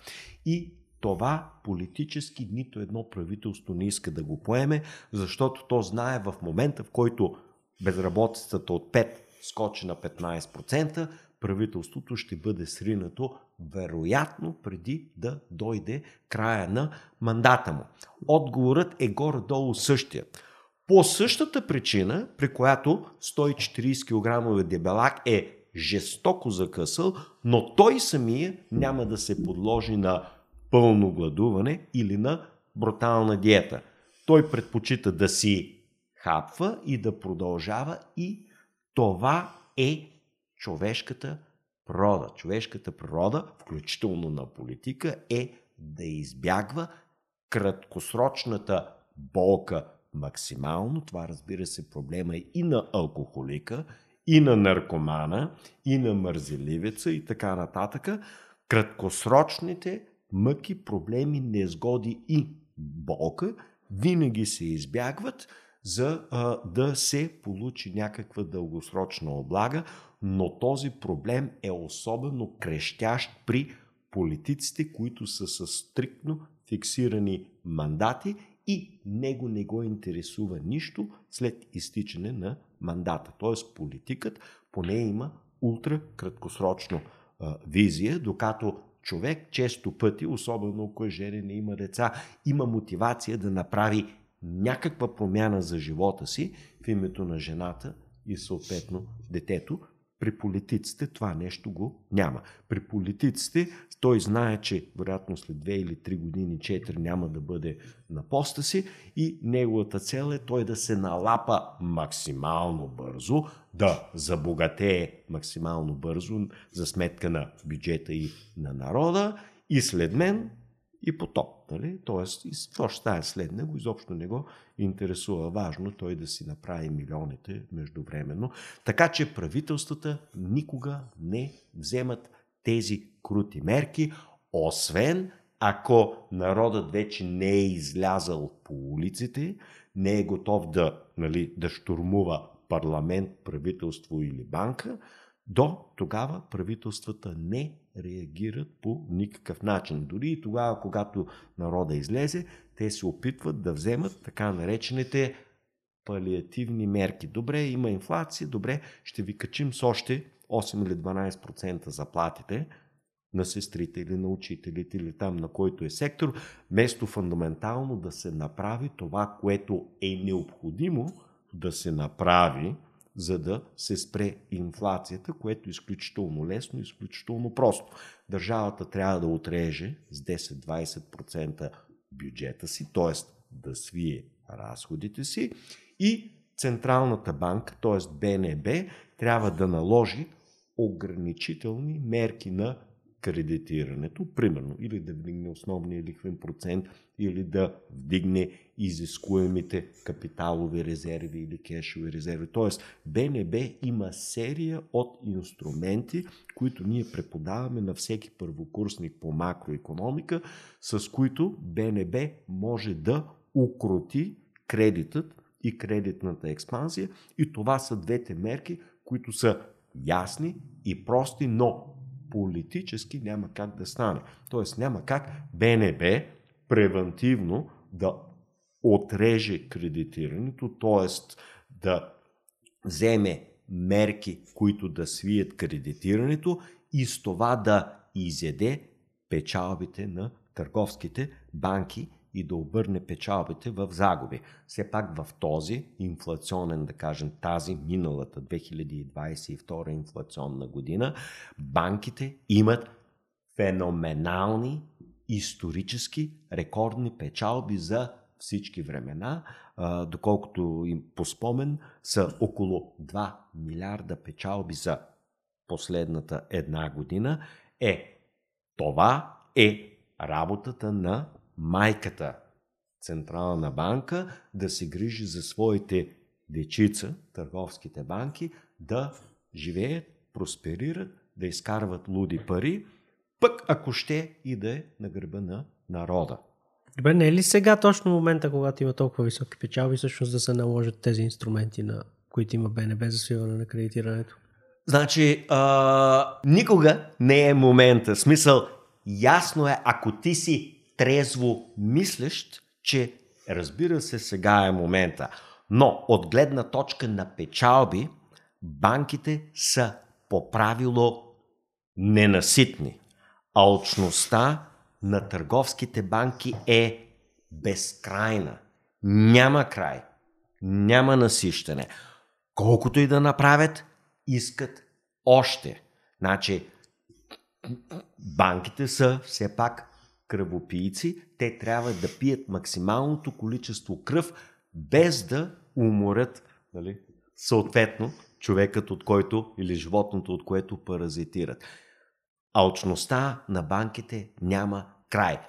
И това политически нито едно правителство не иска да го поеме, защото то знае в момента, в който безработицата от пет процента скочи на петнайсет процента, правителството ще бъде сринато вероятно преди да дойде края на мандата му. Отговорът е горе-долу същия. По същата причина, при която сто и четирийсет килограмов дебелак е жестоко закъсал, но той самия няма да се подложи на пълно гладуване или на брутална диета. Той предпочита да си хапва и да продължава и това е човешката природа. Човешката природа, включително на политика, е да избягва краткосрочната болка максимално. Това, разбира се, проблема е и на алкохолика, и на наркомана, и на мързеливеца и така нататък. Краткосрочните мъки, проблеми, незгоди и болка винаги се избягват, за а, да се получи някаква дългосрочна облага, но този проблем е особено крещящ при политиците, които са с стриктно фиксирани мандати и него не го интересува нищо след изтичане на мандата. Тоест политикът поне има ултра краткосрочна а, визия, докато човек често пъти, особено ако е женен и има деца, има мотивация да направи някаква промяна за живота си в името на жената и съответно детето. При политиците това нещо го няма. При политиците той знае, че вероятно след две или три години, четири няма да бъде на поста си и неговата цел е той да се налапа максимално бързо, да забогатее максимално бързо за сметка на бюджета и на народа и след мен и потоп, нали? Тоест, това ще стане след него, изобщо не го интересува. Важно той да си направи милионите междувременно. Така че правителствата никога не вземат тези крути мерки, освен ако народът вече не е излязал по улиците, не е готов да, нали, да щурмува парламент, правителство или банка. До тогава правителствата не реагират по никакъв начин. Дори и тогава, когато народа излезе, те се опитват да вземат така наречените палиативни мерки. Добре, има инфлация, добре, ще ви качим с още осем или дванайсет процента заплатите на сестрите или на учителите или там на който е сектор, вместо фундаментално да се направи това, което е необходимо да се направи, за да се спре инфлацията, което е изключително лесно, изключително просто. Държавата трябва да отреже с десет-двайсет процента бюджета си, т.е. да свие разходите си и Централната банка, т.е. БНБ, трябва да наложи ограничителни мерки на кредитирането, примерно, или да вдигне основния лихвен процент, или да вдигне изискуемите капиталови резерви или кешови резерви. Тоест, БНБ има серия от инструменти, които ние преподаваме на всеки първокурсник по макроекономика, с които БНБ може да укроти кредитът и кредитната експанзия, и това са двете мерки, които са ясни и прости, но политически няма как да стане. Тоест няма как БНБ превантивно да отреже кредитирането, т.е. да вземе мерки, които да свият кредитирането и с това да изяде печалбите на търговските банки и да обърне печалбите в загуби. Все пак в този инфлационен, да кажем тази миналата две хиляди двадесет и втора инфлационна година, банките имат феноменални исторически рекордни печалби за всички времена. Доколкото им по спомен са около два милиарда печалби за последната една година. Е, това е работата на майката Централна банка да се грижи за своите дечица, търговските банки, да живеят, просперират, да изкарват луди пари, пък ако ще и да е на гърба на народа. Добре, не е ли сега точно момента, когато има толкова високи печалби, всъщност да се наложат тези инструменти, на които има БНБ за свиване на кредитирането? Значи, а, никога не е момента. Смисъл, ясно е, ако ти си трезво мислещ, че разбира се сега е момента. Но от гледна точка на печалби, банките са по правило ненаситни. Алчността на търговските банки е безкрайна. Няма край. Няма насищане. Колкото и да направят, искат още. Значи, банките са все пак кръвопийци, те трябва да пият максималното количество кръв, без да уморят, нали, съответно човекът, от който, или животното, от което паразитират. Алчността на банките няма край.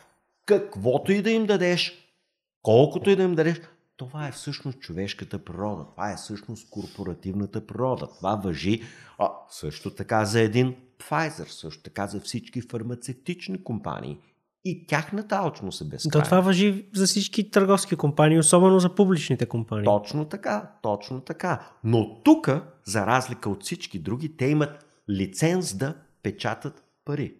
Каквото и да им дадеш, колкото и да им дадеш, това е всъщност човешката природа, това е всъщност корпоративната природа. Това важи а, също така за един Pfizer, също така за всички фармацевтични компании. И тяхната алчност е безкрайна. Да, това важи за всички търговски компании, особено за публичните компании. Точно така, точно така. Но тук, за разлика от всички други, те имат лиценз да печатат пари.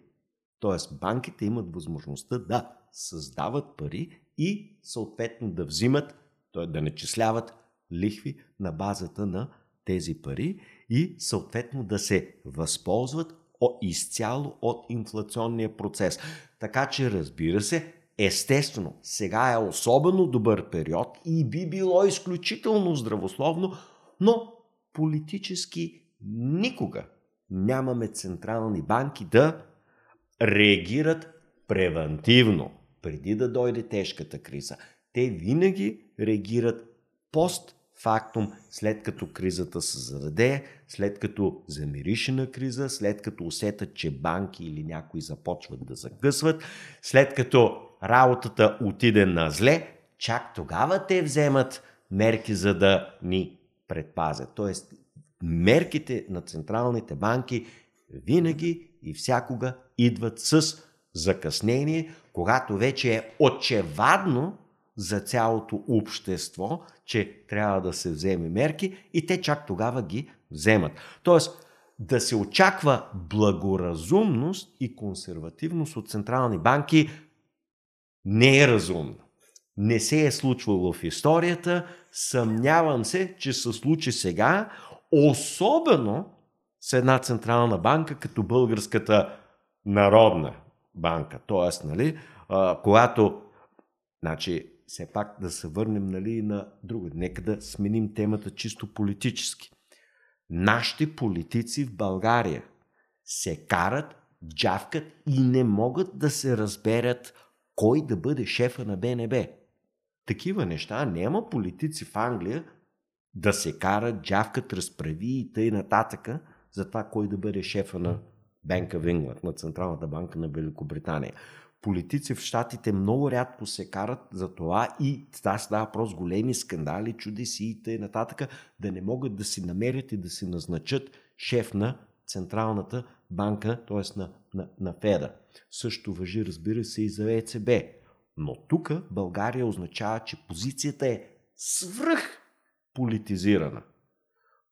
Тоест банките имат възможността да създават пари и съответно да взимат, т.е. да начисляват лихви на базата на тези пари и съответно да се възползват изцяло от инфлационния процес. Така че, разбира се, естествено, сега е особено добър период и би било изключително здравословно, но политически никога нямаме централни банки да реагират превантивно, преди да дойде тежката криза. Те винаги реагират пост фактум, след като кризата се зададе, след като замирише на криза, след като усетат, че банки или някои започват да закъсват, след като работата отиде на зле, чак тогава те вземат мерки, за да ни предпазят. Тоест, мерките на централните банки винаги и всякога идват с закъснение, когато вече е очевадно за цялото общество, че трябва да се вземе мерки и те чак тогава ги вземат. Тоест, да се очаква благоразумност и консервативност от централни банки не е разумно. Не се е случвало в историята, съмнявам се, че се случи сега, особено с една централна банка като Българската народна банка. Тоест, нали, когато, значи, все пак да се върнем, нали, на друго. Нека да сменим темата чисто политически. Нашите политици в България се карат, джавкат и не могат да се разберат кой да бъде шефа на БНБ. Такива неща няма политици в Англия, да се карат, джавкат, разправи и тъй нататъка за това кой да бъде шефа на Банка в Ингланд, на Централната банка на Великобритания. Политици в щатите много рядко се карат за това и това става просто големи скандали, чудеси и тъй нататъка, да не могат да си намерят и да си назначат шеф на Централната банка, т.е. на, на, на Феда. Също важи, разбира се, и за Е Це Бе. Но тук България означава, че позицията е свръх политизирана.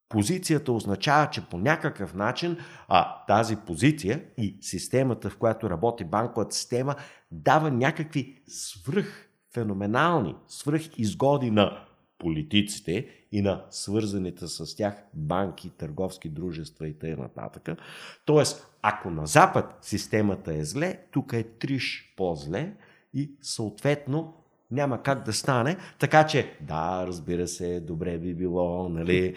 Позицията означава, че по някакъв начин а, тази позиция и системата, в която работи банковата система, дава някакви свръх феноменални, свръх изгоди на политиците и на свързаните с тях банки, търговски дружества и т.н. Тоест, ако на Запад системата е зле, тук е триш по-зле и съответно няма как да стане, така че да, разбира се, добре би било, нали?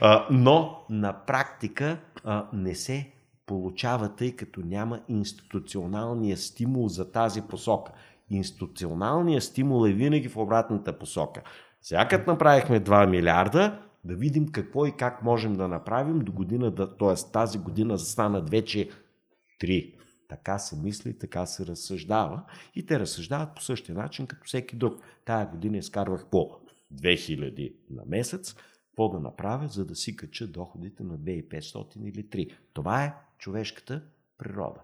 А, но на практика а, не се получава, тъй като няма институционалния стимул за тази посока. Институционалният стимул е винаги в обратната посока. Сега като направихме два милиарда, да видим какво и как можем да направим до година, да, т.е. тази година станат вече три. Така се мисли, така се разсъждава и те разсъждават по същия начин като всеки друг. Тая година изкарвах по две хиляди на месец, какво да направя, за да си кача доходите на две хиляди и петстотин или три. Това е човешката природа.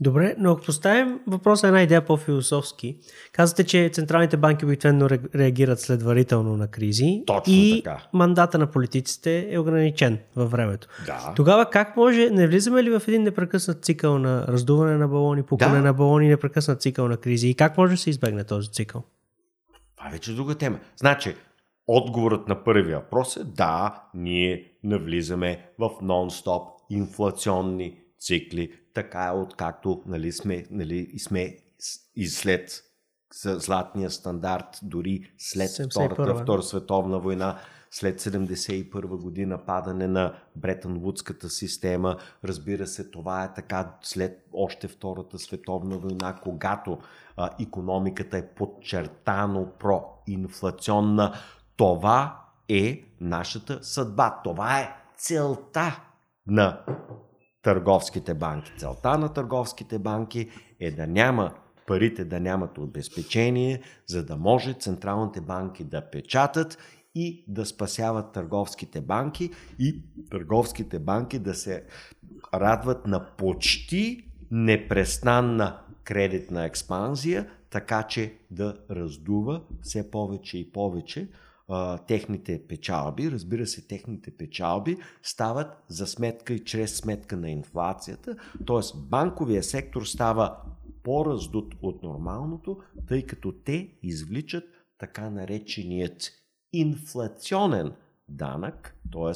Добре, но ако поставим въпроса една идея по-философски, казвате, че централните банки обикновено реагират следварително на кризи. Точно и така. Мандата на политиците е ограничен във времето. Да. Тогава как може, не влизаме ли в един непрекъснат цикъл на раздуване на балони, пукане да. на балони, непрекъснат цикъл на кризи и как може да се избегне този цикъл? Това вече е друга тема. Значи, отговорът на първия въпрос е да, ние навлизаме в нон-стоп инфлационни цикли, така е откакто нали, сме, нали, сме и след златния стандарт, дори след Втората, Втора световна война, след седемдесет и първа година падане на Бреттън-Вудската система. Разбира се, това е така след още Втората световна война, когато а, икономиката е подчертано проинфлационна. Това е нашата съдба. Това е целта на търговските банки. Целта на търговските банки е да няма парите, да нямат обезпечение, за да може централните банки да печатат и да спасяват търговските банки и търговските банки да се радват на почти непрестанна кредитна експанзия, така че да раздува все повече и повече техните печалби. Разбира се, техните печалби стават за сметка и чрез сметка на инфлацията, т.е. банковия сектор става по-раздут от нормалното, тъй като те извличат така нареченият инфлационен данък, т.е.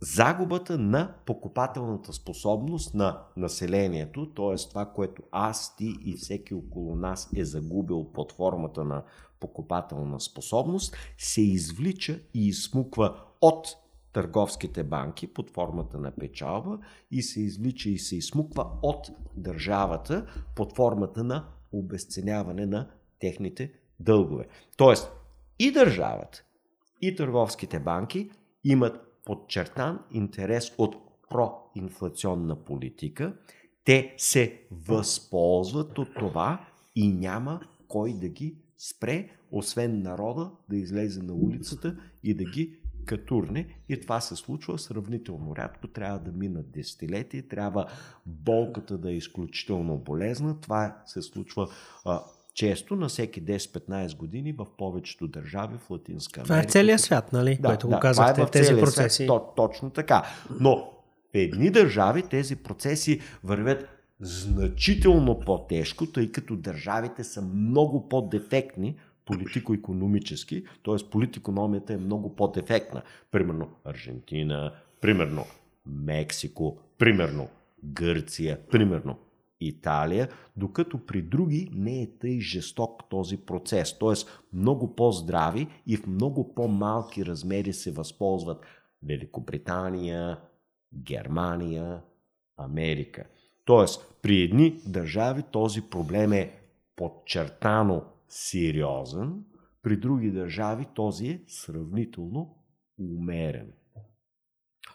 загубата на покупателната способност на населението, т.е. това, което аз, ти и всеки около нас е загубил под формата на покупателна способност, се извлича и изсмуква от търговските банки под формата на печалба и се извлича и се изсмуква от държавата под формата на обезценяване на техните дългове. Тоест и държавата, и търговските банки имат подчертан интерес от проинфлационна политика. Те се възползват от това и няма кой да ги спре, освен народа да излезе на улицата и да ги катурне. И това се случва сравнително рядко. Трябва да минат десетилетия, трябва болката да е изключително болезна. Това се случва а, често, на всеки десет-петнайсет години в повечето държави в Латинска Америка. Това е целият свят, нали? Да, което да, го казахте, е в тези процеси. Свят, точно така. Но в едни държави тези процеси вървят значително по-тежко, тъй като държавите са много по-дефектни политико-икономически, т.е. политикономията е много по-дефектна. Примерно Аржентина, примерно Мексико, примерно Гърция, примерно Италия, докато при други не е тъй жесток този процес. Т.е. много по-здрави и в много по-малки размери се възползват Великобритания, Германия, Америка. Т.е. при едни държави този проблем е подчертано сериозен, При други държави този е сравнително умерен.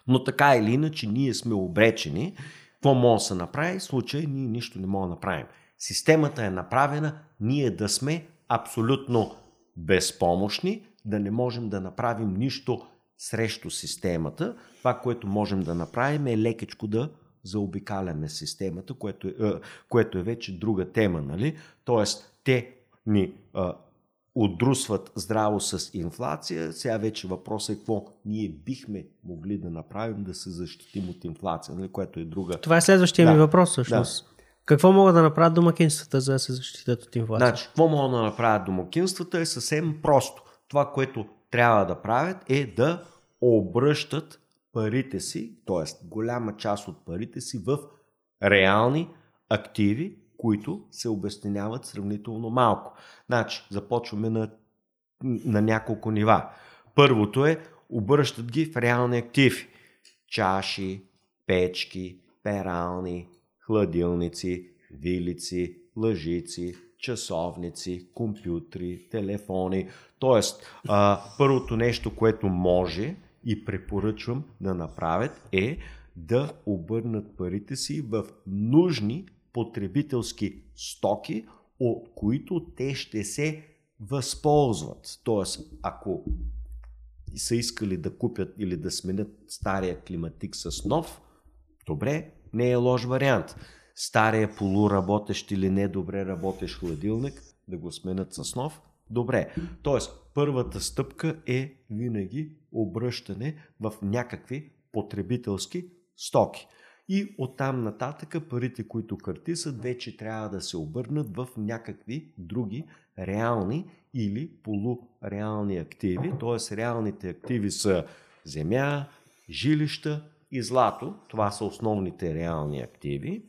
Но така или иначе ние сме обречени. Какво може да се направи? В случай ние нищо не може да направим. Системата е направена ние да сме абсолютно безпомощни, да не можем да направим нищо срещу системата. Това, което можем да направим, е лекичко да заобикаляме системата, което е, което е вече друга тема, нали? Тоест, те ни а, отдрусват здраво с инфлация. Сега вече въпросът е какво ние бихме могли да направим да се защитим от инфлация, нали? Което е друга... Това е следващия да. ми въпрос, всъщност. Да. Какво могат да направят домакинствата, за да се защитят от инфлация? Значи, какво могат да направят домакинствата е съвсем просто. Това, което трябва да правят, е да обръщат парите си, т.е. голяма част от парите си в реални активи, които се обезценяват сравнително малко. Значи, започваме на, на няколко нива. Първото е, обръщат ги в реални активи. Чаши, печки, перални, хладилници, вилици, лъжици, часовници, компютри, телефони. Тоест, а, първото нещо, което може и препоръчвам да направят, е да обърнат парите си в нужни потребителски стоки, от които те ще се възползват. Тоест, ако са искали да купят или да сменят стария климатик с нов, добре, не е лош вариант. Стария полуработещ или недобре работещ хладилник, да го сменят с нов, добре. Тоест, първата стъпка е винаги обръщане в някакви потребителски стоки. И оттам нататък парите, които картисат, вече трябва да се обърнат в някакви други реални или полуреални активи. Тоест, реалните активи са земя, жилища и злато. Това са основните реални активи.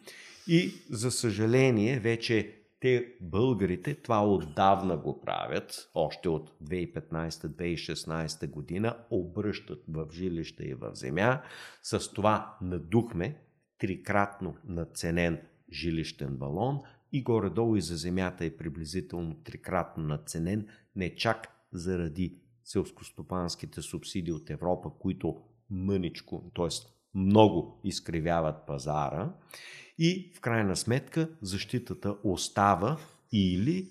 И, за съжаление, вече те, българите, това отдавна го правят, още от две хиляди и петнадесета - две хиляди и шестнадесета година, обръщат в жилища и в земя. С това надухме трикратно надценен жилищен балон и горе-долу и за земята е приблизително трикратно надценен, не чак заради селскостопанските субсидии от Европа, които мъничко, т.е. много изкривяват пазара. И в крайна сметка защитата остава или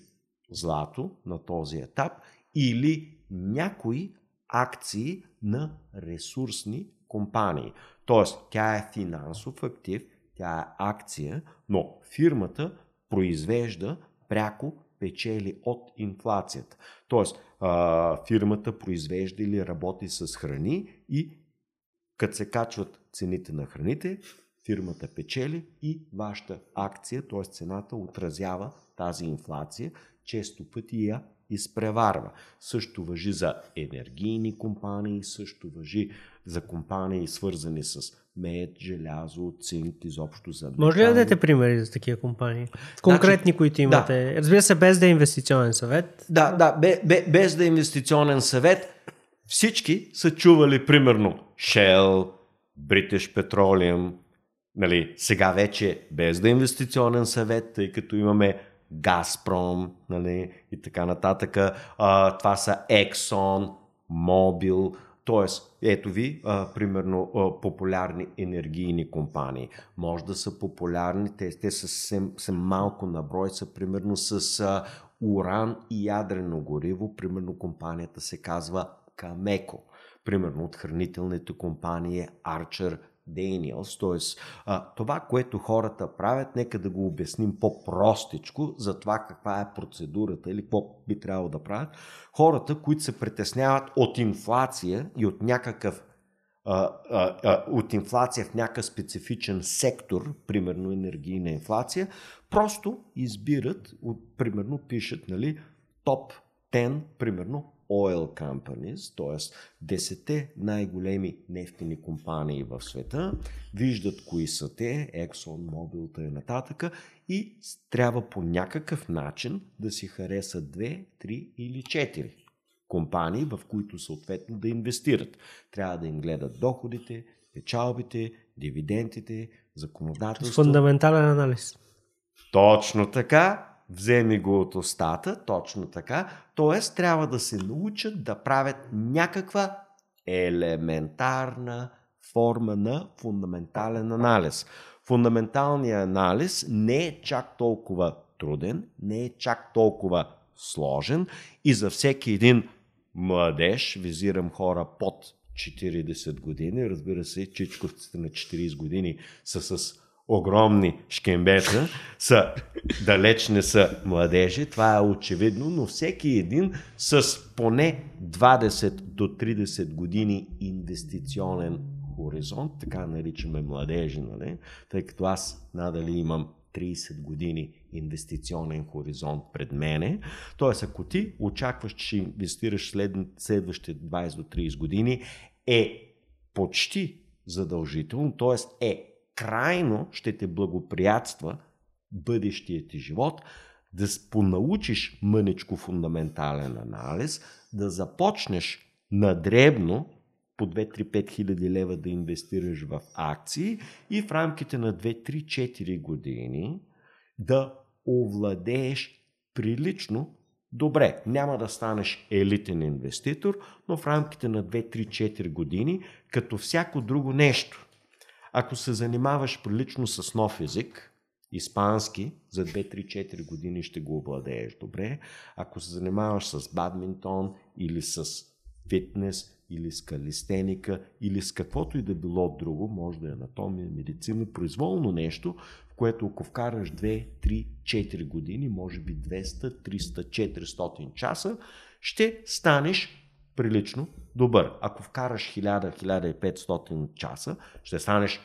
злато на този етап, или някои акции на ресурсни компании. Тоест, тя е финансов актив, тя е акция, но фирмата произвежда пряко печели от инфлацията. Тоест, фирмата произвежда или работи с храни и като се качват цените на храните, фирмата печели и вашата акция, т.е. цената, отразява тази инфлация, често пъти я изпреварва. Също важи за енергийни компании, също важи за компании, свързани с мед, желязо, цинк, изобщо за... Може ли да дадете примери за такива компании? Конкретни, значи, които имате. Да. Разбира се, без да е инвестиционен съвет. Да, да, без да е инвестиционен съвет. Всички са чували, примерно, Shell, British Petroleum, нали, сега вече без да е инвестиционен съвет, тъй като имаме Газпром, нали, и така нататък. А, това са Exxon, Mobil, т.е. ето ви, а, примерно, а, популярни енергийни компании. Може да са популярни, те, те са, са, са малко на брой, са примерно с а, уран и ядрено гориво, примерно компанията се казва Камеко. Примерно от хранителните компании Арчер, Даниелс. Тоест, това, което хората правят, нека да го обясним по-простичко за това каква е процедурата или какво би трябвало да правят. Хората, които се притесняват от инфлация и от някакъв а, а, а, от инфлация в някакъв специфичен сектор, примерно енергийна инфлация, просто избират, от, примерно пишат, нали, топ десет, примерно Oil Companies, т.е. десетте най-големи нефтени компании в света, виждат кои са те, Exxon, Mobil и нататък, и трябва по някакъв начин да си харесат две, три или четири компании, в които съответно да инвестират. Трябва да им гледат доходите, печалбите, дивидендите, законодателство. Фундаментален анализ. Точно така. Вземи го от устата, точно така. Тоест, трябва да се научат да правят някаква елементарна форма на фундаментален анализ. Фундаменталният анализ не е чак толкова труден, не е чак толкова сложен и за всеки един младеж, визирам хора под четиридесет години, разбира се, чичковците на четиридесет години са с огромни шкембета, са далеч не са младежи, това е очевидно, но всеки един с поне двадесет до тридесет години инвестиционен хоризонт, така наричаме младежи, нали? Тъй като аз надали имам тридесет години инвестиционен хоризонт пред мене. Тоест, ако ти очакваш, че инвестираш след, следващите двадесет до тридесет години, е почти задължително, т.е. е крайно ще те благоприятства бъдещия ти живот, да понаучиш мъничко фундаментален анализ, да започнеш надребно по две-три-пет хиляди лева да инвестираш в акции и в рамките на две-три-четири години да овладееш прилично добре. Няма да станеш елитен инвеститор, но в рамките на две-три-четири години, като всяко друго нещо. Ако се занимаваш прилично с нов език, испански, за две-три-четири години ще го овладееш добре. Ако се занимаваш с бадминтон или с фитнес, или с калистеника, или с каквото и да било друго, може да е анатомия, медицина, произволно нещо, в което ако вкараш две-три-четири години, може би двеста, триста, четиристотин часа, ще станеш прилично добър. Ако вкараш хиляда-хиляда и петстотин часа, ще станеш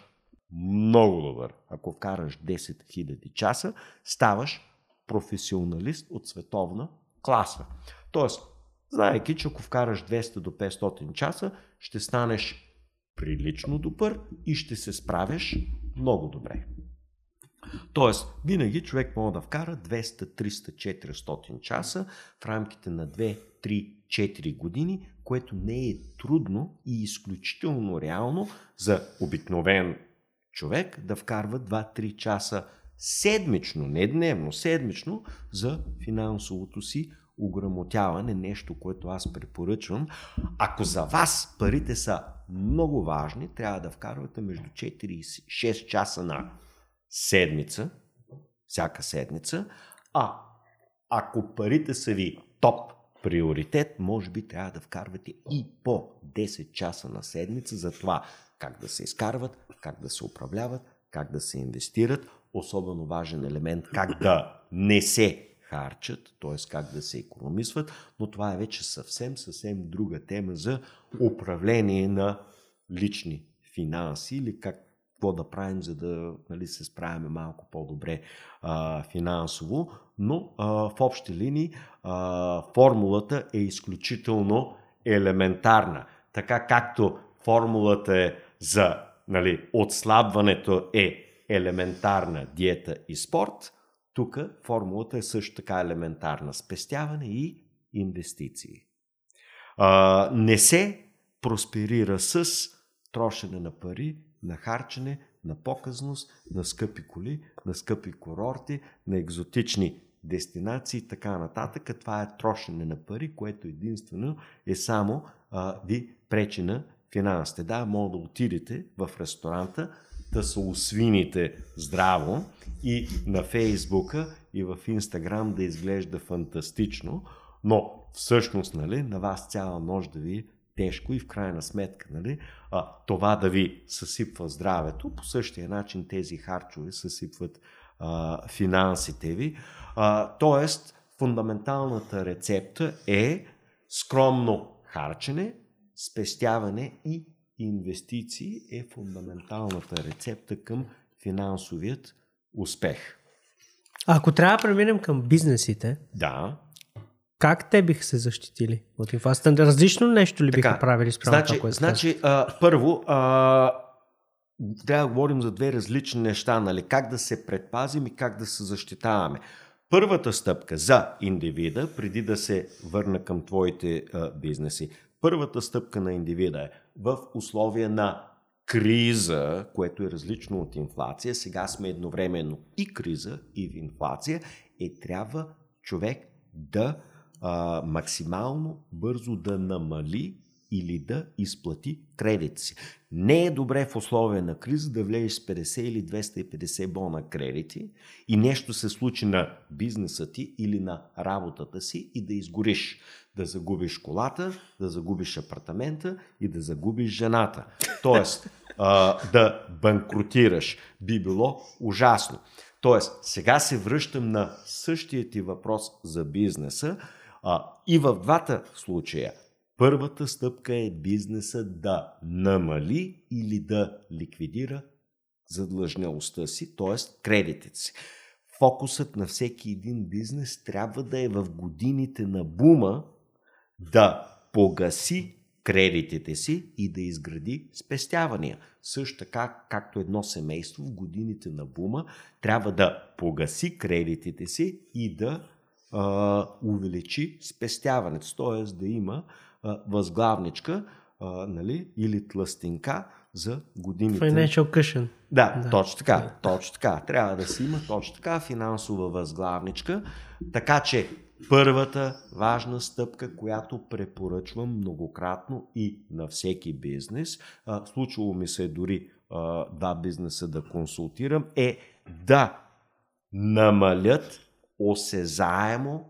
много добър. Ако вкараш десет хиляди часа, ставаш професионалист от световна класа. Тоест, знаеки, че ако вкараш двеста до петстотин часа, ще станеш прилично добър и ще се справиш много добре. Тоест, винаги човек може да вкара двеста, триста, четиристотин часа в рамките на две-три-четири години, което не е трудно и изключително реално за обикновен човек да вкарва два-три часа седмично, не дневно, седмично за финансовото си ограмотяване, нещо, което аз препоръчвам. Ако за вас парите са много важни, трябва да вкарвате между четири и шест часа на седмица, всяка седмица, а ако парите са ви топ приоритет, може би трябва да вкарвате и по десет часа на седмица за това как да се изкарват, как да се управляват, как да се инвестират, особено важен елемент как да не се харчат, т.е. как да се икономисват, но това е вече съвсем, съвсем друга тема за управление на лични финанси или как какво да правим, за да, нали, се справяме малко по-добре а, финансово, но а, в общи линии а, формулата е изключително елементарна. Така както формулата е за, нали, отслабването е елементарна диета и спорт, тук формулата е също така елементарна. Спестяване и инвестиции. А, не се просперира с трошене на пари, на харчене, на показност, на скъпи коли, на скъпи курорти, на екзотични дестинации и така нататък. Това е трошене на пари, което единствено е само а, ви пречи на финансите. Да, може да отидете в ресторанта, да се освините здраво и на Фейсбука и в Инстаграм да изглежда фантастично, но всъщност, нали, на вас цяла нощ да ви е тежко и в крайна сметка, нали, а, това да ви съсипва здравето, по същия начин тези харчове съсипват а, финансите ви. А, тоест, фундаменталната рецепта е скромно харчене, спестяване и инвестиции е фундаменталната рецепта към финансовият успех. А ако трябва да преминем към бизнесите, да, как те биха се защитили от инфлацията? Различно нещо ли така биха правили спрямо значи, това, което значи, а, първо, а, трябва да говорим за две различни неща, нали? Как да се предпазим и как да се защитаваме. Първата стъпка за индивида, преди да се върна към твоите а, бизнеси, първата стъпка на индивида е в условия на криза, което е различно от инфлация. Сега сме едновременно и криза, и в инфлация. е трябва човек да а, максимално бързо да намали или да изплати кредит си. Не е добре в условия на криза да влезеш с петдесет или двеста и петдесет бона кредити и нещо се случи на бизнеса ти или на работата си и да изгориш. Да загубиш колата, да загубиш апартамента и да загубиш жената. Тоест, а, да банкротираш би било ужасно. Тоест, сега се връщам на същия ти въпрос за бизнеса а, и в двата случая. Първата стъпка е бизнеса да намали или да ликвидира задлъжнялостта си, т.е. кредитите си. Фокусът на всеки един бизнес трябва да е в годините на бума да погаси кредитите си и да изгради спестявания. Също така, както едно семейство в годините на бума трябва да погаси кредитите си и да а, увеличи спестяването, т.е. да има възглавничка а, нали, или тлъстинка за годините. Financial cushion. Да, да. Точно така, да. Точно така. Трябва да си има точно така финансова възглавничка. Така че първата важна стъпка, която препоръчвам многократно и на всеки бизнес, а, случило ми се дори а, да бизнеса да консултирам, е да намалят осезаемо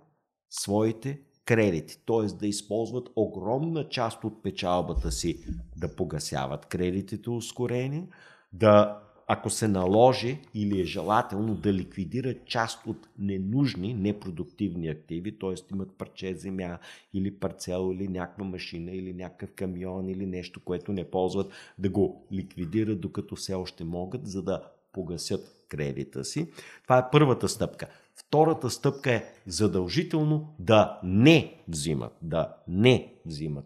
своите кредити, т.е. да използват огромна част от печалбата си да погасяват кредитите ускорени, да, ако се наложи или е желателно да ликвидират част от ненужни, непродуктивни активи, т.е. имат парче земя или парцел или някаква машина или някакъв камион или нещо, което не ползват, да го ликвидират докато все още могат, за да погасят кредита си. Това е първата стъпка. Втората стъпка е задължително да не взимат, да не взимат,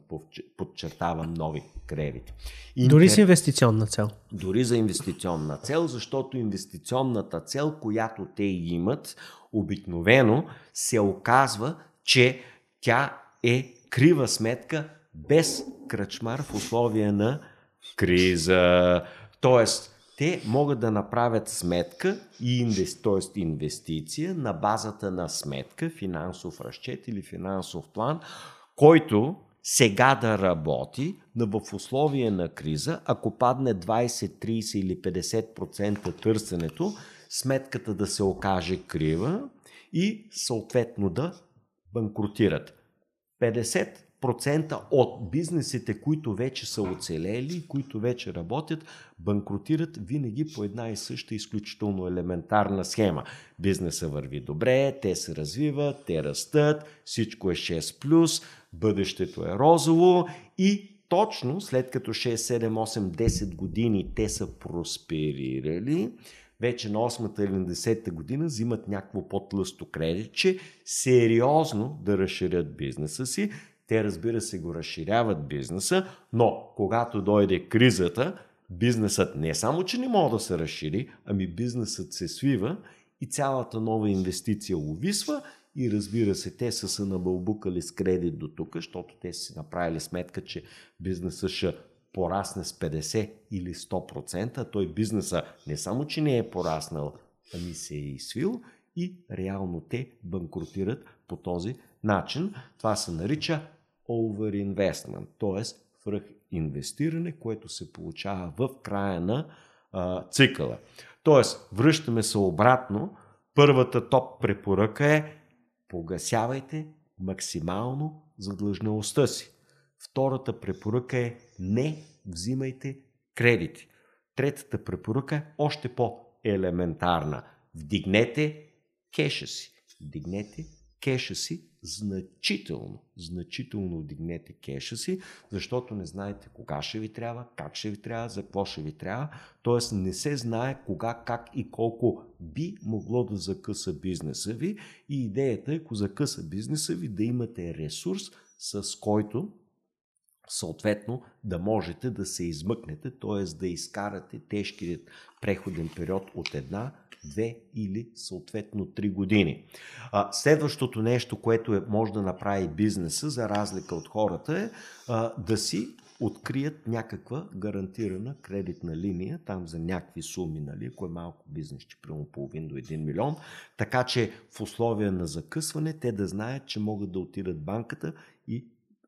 подчертавам, нови кредити. Интер... Дори с инвестиционна цел. Дори за инвестиционна цел, защото инвестиционната цел, която те имат, обикновено се оказва, че тя е крива сметка без кръчмар в условия на криза. Тоест, те могат да направят сметка и инвести... т.е. инвестиция на базата на сметка, финансов разчет или финансов план, който сега да работи, но в условия на криза, ако падне двайсет, трийсет или петдесет процента търсенето, сметката да се окаже крива и съответно да банкротират. петдесет процента от бизнесите, които вече са оцелели, които вече работят, банкротират винаги по една и съща изключително елементарна схема. Бизнесът върви добре, те се развиват, те растат, всичко е шест плюс, бъдещето е розово и точно след като шест, седем, осем, десет години те са просперирали, вече на осмата или десета година взимат някакво по-тлъсто кредитче, сериозно да разширят бизнеса си. Те, разбира се, го разширяват бизнеса, но когато дойде кризата, бизнесът не само, че не може да се разшири, ами бизнесът се свива и цялата нова инвестиция увисва и, разбира се, те са се набълбукали с кредит до тук, защото те си направили сметка, че бизнесът ще порасне с петдесет или сто процента, а той бизнеса не само, че не е пораснал, ами се е изсвил и реално те банкротират по този начин. Това се нарича overinvestment, т.е. свръхинвестиране, което се получава в края на а, цикъла. Т.е. връщаме се обратно. Първата топ препоръка е: погасявайте максимално задлъжнялостта си. Втората препоръка е: не взимайте кредити. Третата препоръка е още по-елементарна. Вдигнете кеша си. Вдигнете кеша си значително, значително вдигнете кеша си, защото не знаете кога ще ви трябва, как ще ви трябва, за какво ще ви трябва, т.е. не се знае кога, как и колко би могло да закъса бизнеса ви и идеята е, ако закъса бизнеса ви, да имате ресурс, с който съответно да можете да се измъкнете, т.е. да изкарате тежкият преходен период от една, две или съответно три години. А, следващото нещо, което е, може да направи бизнеса, за разлика от хората, е а, да си открият някаква гарантирана кредитна линия, там за някакви суми, нали, ако е малко бизнесче, примерно половин до един милион, така че в условия на закъсване те да знаят, че могат да отидат в банката и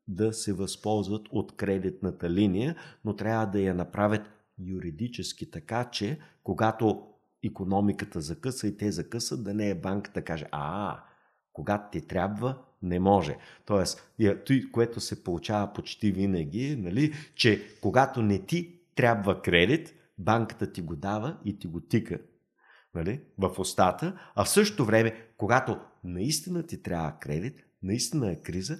да се възползват от кредитната линия, но трябва да я направят юридически така, че когато икономиката закъса и те закъсат, да не е банката каже, а, когато ти трябва, не може. Тоест, което се получава почти винаги, нали, че когато не ти трябва кредит, банката ти го дава и ти го тика, нали, в устата, а в същото време, когато наистина ти трябва кредит, наистина е криза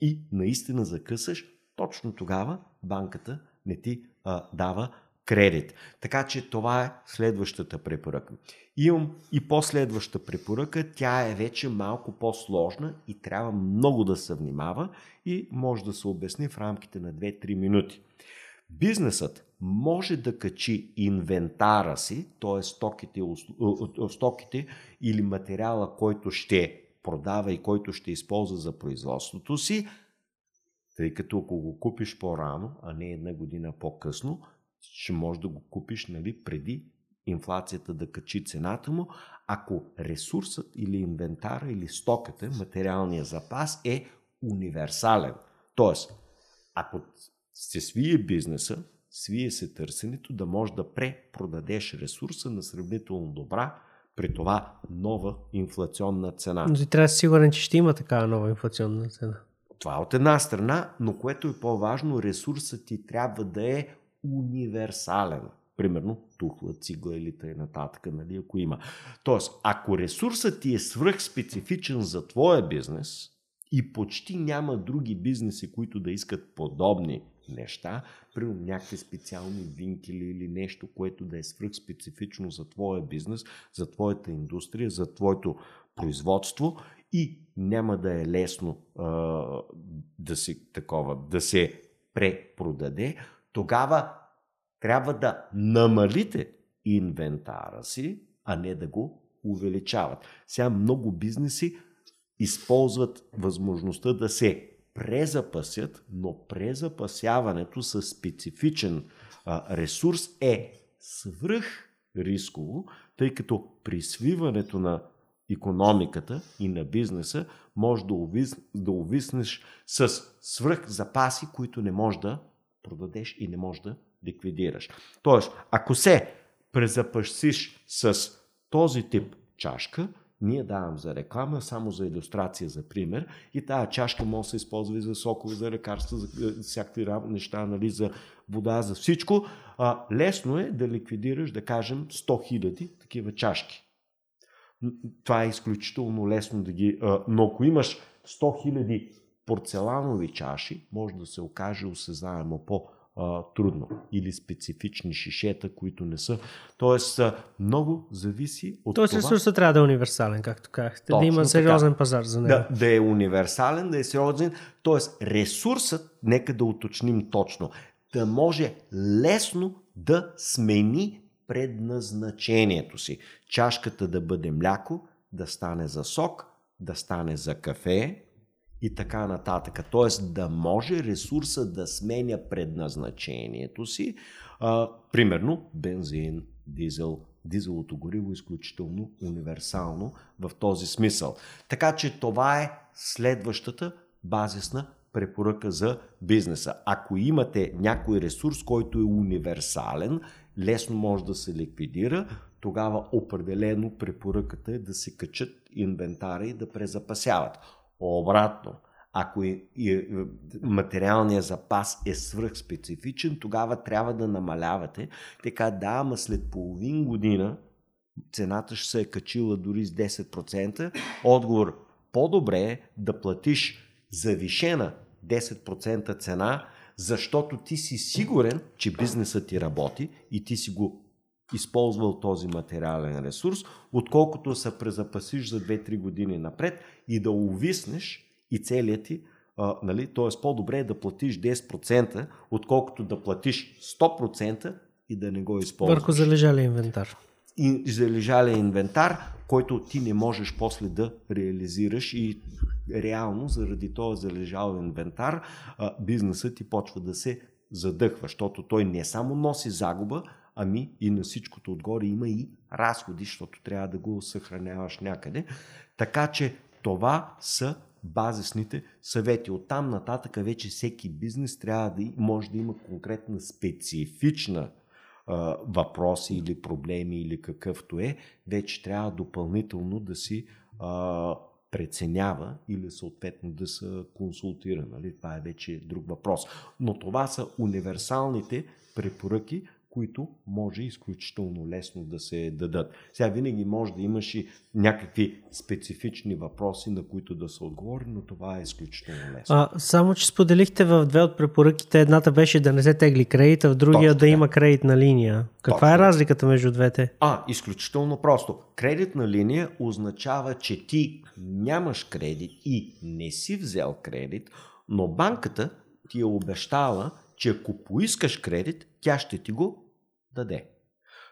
и наистина закъсаш, точно тогава банката не ти а, дава кредит. Така че това е следващата препоръка. Имам и последваща препоръка, тя е вече малко по-сложна и трябва много да се внимава и може да се обясни в рамките на две-три минути. Бизнесът може да качи инвентара си, т.е. стоките, стоките или материала, който ще продава и който ще използва за производството си, тъй като ако го купиш по-рано, а не една година по-късно, ще можеш да го купиш, нали, преди инфлацията да качи цената му, ако ресурсът или инвентара или стоката, материалния запас е универсален. Тоест, ако се свие бизнеса, свие се търсенето, да можеш да препродадеш ресурса на сравнително добра, при това нова инфлационна цена. Но ти трябва да си сигурен, че ще има такава нова инфлационна цена. Това от една страна, но което е по-важно, ресурсът ти трябва да е универсален. Примерно тухла, цигла или т.н., нали, ако има. Тоест, ако ресурсът ти е свръхспецифичен за твоя бизнес и почти няма други бизнеси, които да искат подобни неща, примерно някакви специални винкели или нещо, което да е свръхспецифично за твоя бизнес, за твоята индустрия, за твоето производство и няма да е лесно а, да се такова, да се препродаде, тогава трябва да намалите инвентара си, а не да го увеличават. Сега много бизнеси използват възможността да се презапасят, но презапасяването със специфичен а, ресурс е свръх рисково, тъй като при свиването на икономиката и на бизнеса може да, увис... да увиснеш с свръх запаси, които не може да продадеш и не можеш да ликвидираш. Тоест, ако се презапасиш с този тип чашка, ние давам за реклама, само за илюстрация, за пример, и тая чашка може да се използва и за сокове, за лекарства, за всякакви неща, нали, за вода, за всичко. А, лесно е да ликвидираш, да кажем, сто хиляди такива чашки. Това е изключително лесно да ги... А, но ако имаш сто хиляди порцеланови чаши, може да се окаже осезаемо по-трудно. Или специфични шишета, които не са. Тоест, много зависи от Тоест, това... Тоест, ресурсът трябва да е универсален, както казахте. Точно да има сериозен така. Пазар за него. Да, да е универсален, да е сериозен. Тоест, ресурсът, нека да уточним точно, да може лесно да смени предназначението си. Чашката да бъде мляко, да стане за сок, да стане за кафе, и така нататък. Тоест да може ресурса да сменя предназначението си. А, примерно бензин, дизел, дизелото гориво е изключително универсално в този смисъл. Така че това е следващата базисна препоръка за бизнеса. Ако имате някой ресурс, който е универсален, лесно може да се ликвидира, тогава определено препоръката е да се качат инвентари и да презапасяват. Обратно, ако и, и, материалният запас е свръхспецифичен, тогава трябва да намалявате. Така да, ама след половин година цената ще се е качила дори с десет процента. Отговор, по-добре е да платиш завишена десет процента цена, защото ти си сигурен, че бизнесът ти работи и ти си го използвал този материален ресурс, отколкото се презапасиш за две-три години напред и да увиснеш и целият ти, а, нали, т.е. по-добре е да платиш десет процента, отколкото да платиш сто процента и да не го използваш. Върху залежалия инвентар. И залежалия инвентар, който ти не можеш после да реализираш и реално заради този залежал инвентар а, бизнесът ти почва да се задъхва, защото той не само носи загуба, ами и на всичкото отгоре има и разходи, защото трябва да го съхраняваш някъде. Така че това са базисните съвети. Оттам нататък вече всеки бизнес трябва да може да има конкретна специфична а, въпроси или проблеми или какъвто е, вече трябва допълнително да си а, преценява или съответно да се консултира. Нали? Това е вече друг въпрос. Но това са универсалните препоръки, които може изключително лесно да се дадат. Сега винаги може да имаш и някакви специфични въпроси, на които да се отговори, но това е изключително лесно. А, само, че споделихте в две от препоръките, едната беше да не се тегли кредит, а в другия Точно, да, да има кредитна линия. Каква Точно. е разликата между двете? А, изключително просто. Кредитна линия означава, че ти нямаш кредит и не си взел кредит, но банката ти е обещала, че ако поискаш кредит, тя ще ти го даде.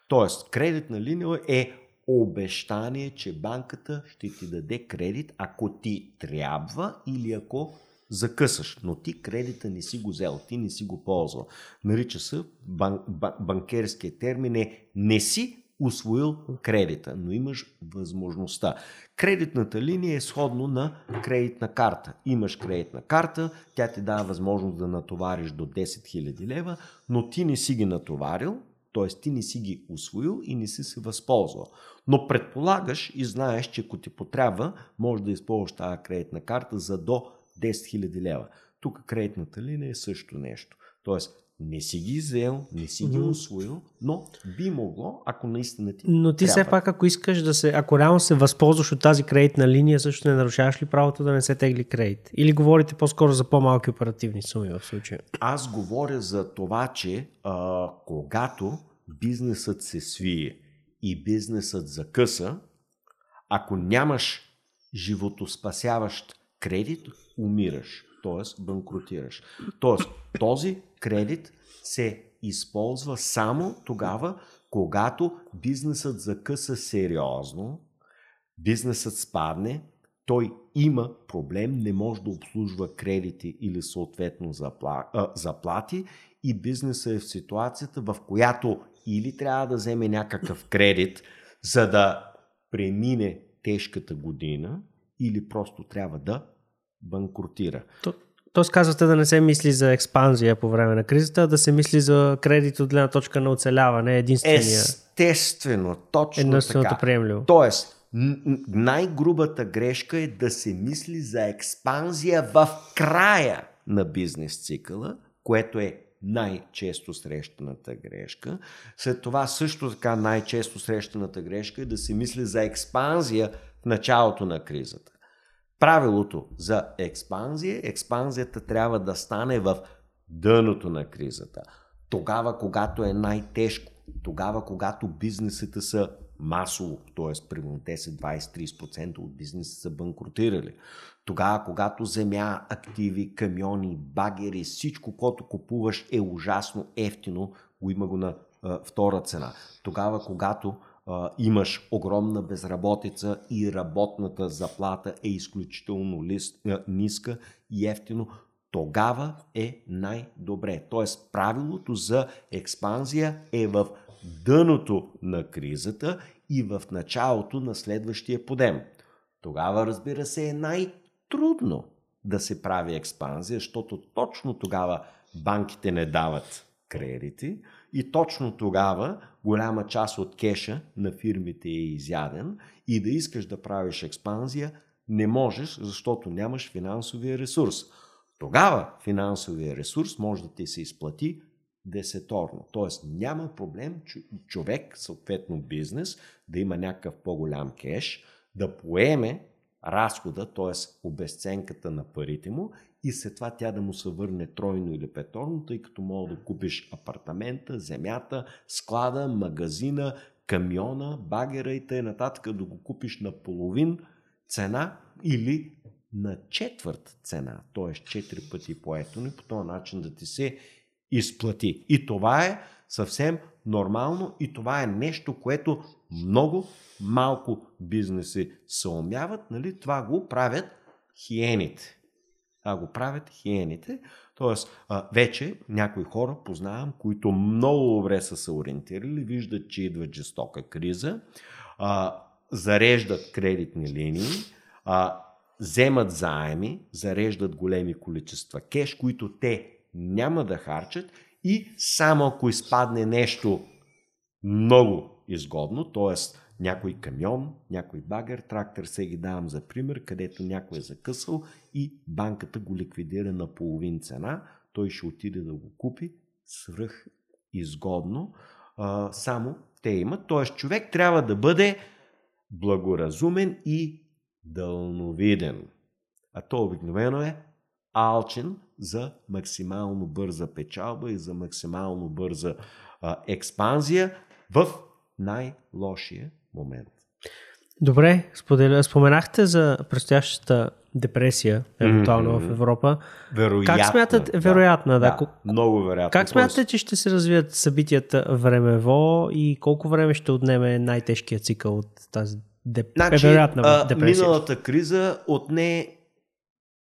Тоест, кредитна линия е обещание, че банката ще ти даде кредит, ако ти трябва или ако закъсаш. Но ти кредита не си го взел, ти не си го ползвал. Нарича се бан, бан, банкерския термин е не си усвоил кредита, но имаш възможността. Кредитната линия е сходно на кредитна карта. Имаш кредитна карта, тя ти дава възможност да натовариш до десет хиляди лева, но ти не си ги натоварил, т.е. ти не си ги усвоил и не си се възползвал. Но предполагаш и знаеш, че ако ти потрябва, можеш да използваш тази кредитна карта за до десет хиляди лева. Тук кредитната линия е също нещо. Т.е. не си ги взел, не си ги усвоил, но би могло, ако наистина ти Но ти трябва. Все пак, ако искаш да се, ако реално се възползваш от тази кредитна линия, също не нарушаваш ли правото да не се тегли кредит? Или говорите по-скоро за по-малки оперативни суми в случая? Аз говоря за това, че а, когато бизнесът се свие и бизнесът закъса, ако нямаш животоспасяващ кредит, умираш. Т.е. банкротираш. Т.е. този кредит се използва само тогава, когато бизнесът закъса сериозно, бизнесът спадне, той има проблем, не може да обслужва кредити или съответно заплати и бизнесът е в ситуацията, в която или трябва да вземе някакъв кредит, за да премине тежката година, или просто трябва да банкротира. То, тоест казвате да не се мисли за експанзия по време на кризата, а да се мисли за кредит от гледна точка на оцеляване. Единствения... Естествено, точно единственото така. Приемливо. Тоест, най-грубата грешка е да се мисли за експанзия в края на бизнес цикъла, което е най-често срещаната грешка. След това също така най-често срещаната грешка е да се мисли за експанзия в началото на кризата. Правилото за експанзия, експанзията трябва да стане в дъното на кризата. Тогава, когато е най-тежко, тогава, когато бизнесите са масово, т.е. примерно десет, двайсет, трийсет процента от бизнеса са банкротирали. Тогава, когато земя, активи, камиони, багери, всичко, което купуваш е ужасно ефтино, го има го на а, втора цена. Тогава, когато имаш огромна безработица и работната заплата е изключително ниска и ефтино, тогава е най-добре. Тоест правилото за експанзия е в дъното на кризата и в началото на следващия подем. Тогава, разбира се, е най-трудно да се прави експанзия, защото точно тогава банките не дават кредити и точно тогава голяма част от кеша на фирмите е изяден и да искаш да правиш експанзия не можеш, защото нямаш финансовия ресурс. Тогава финансовия ресурс може да ти се изплати десеторно. Тоест няма проблем човек, съответно бизнес, да има някакъв по-голям кеш, да поеме разхода, т.е. обезценката на парите му и след това тя да му се върне тройно или петорно, тъй като може да купиш апартамента, земята, склада, магазина, камиона, багера и т.н. да го купиш на половин цена или на четвърт цена, т.е. четири пъти по-евтино и по този начин да ти се изплати. И това е съвсем нормално и това е нещо, което много малко бизнеси съумяват, нали? Това го правят хиените. а го правят хиените. Тоест, а, вече някои хора познавам, които много добре са се ориентирали, виждат, че идва жестока криза, а, зареждат кредитни линии, а, вземат заеми, зареждат големи количества кеш, които те няма да харчат и само ако изпадне нещо много изгодно, т.е. някой камион, някой багер, трактор, се ги давам за пример, където някой е закъсал и банката го ликвидира на половин цена, той ще отиде да го купи свръх изгодно. А, само те имат. Т.е. човек трябва да бъде благоразумен и дълновиден. А то обикновено е алчен за максимално бърза печалба и за максимално бърза а, експанзия в най-лошия момент. Добре, споделя, споменахте за предстоящата депресия, евентуално mm-hmm. в Европа. Вероятно. Как смятате, да, вероятно, да, да, да, много вероятно. Как смятате, че ще се развият събитията времево и колко време ще отнеме най-тежкият цикъл от тази деп... значи, вероятна а, депресия? Миналата криза отне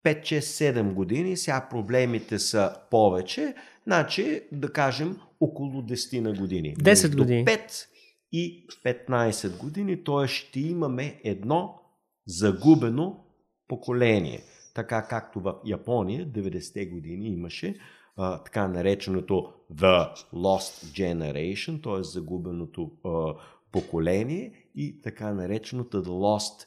пет шест седем години, сега проблемите са повече, значи да кажем около десет на години. десет години. пет и петнайсет години, т.е. ще имаме едно загубено поколение. Така както в Япония деветдесетте години имаше а, така нареченото The Lost Generation, т.е. загубеното а, поколение и така нареченото The Lost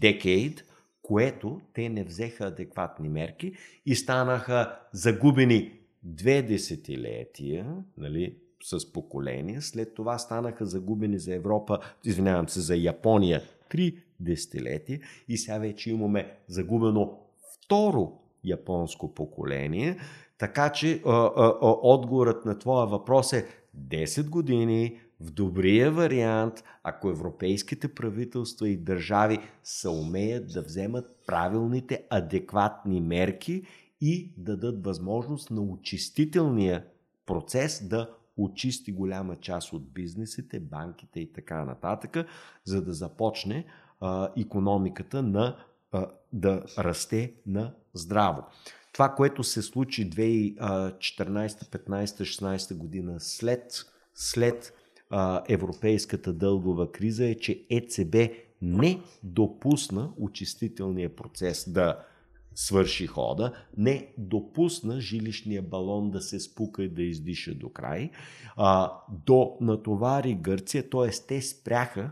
Decade, което те не взеха адекватни мерки и станаха загубени две десетилетия, нали, с поколения. След това станаха загубени за Европа, извинявам се, за Япония три десетилетия и сега вече имаме загубено второ японско поколение. Така че а, а, а, отговорът на твоя въпрос е десет години в добрия вариант, ако европейските правителства и държави се умеят да вземат правилните, адекватни мерки и дадат възможност на очистителния процес да очисти голяма част от бизнесите, банките и така нататък, за да започне а, икономиката на, а, да расте на здраво. Това, което се случи две хиляди и четиринайсета, петнайсета, шестнайсета година след, след а, европейската дългова криза е, че ЕЦБ не допусна очистителния процес да свърши хода, не допусна жилищния балон да се спука и да издиша до край, а, до натовари Гърция, т.е. те спряха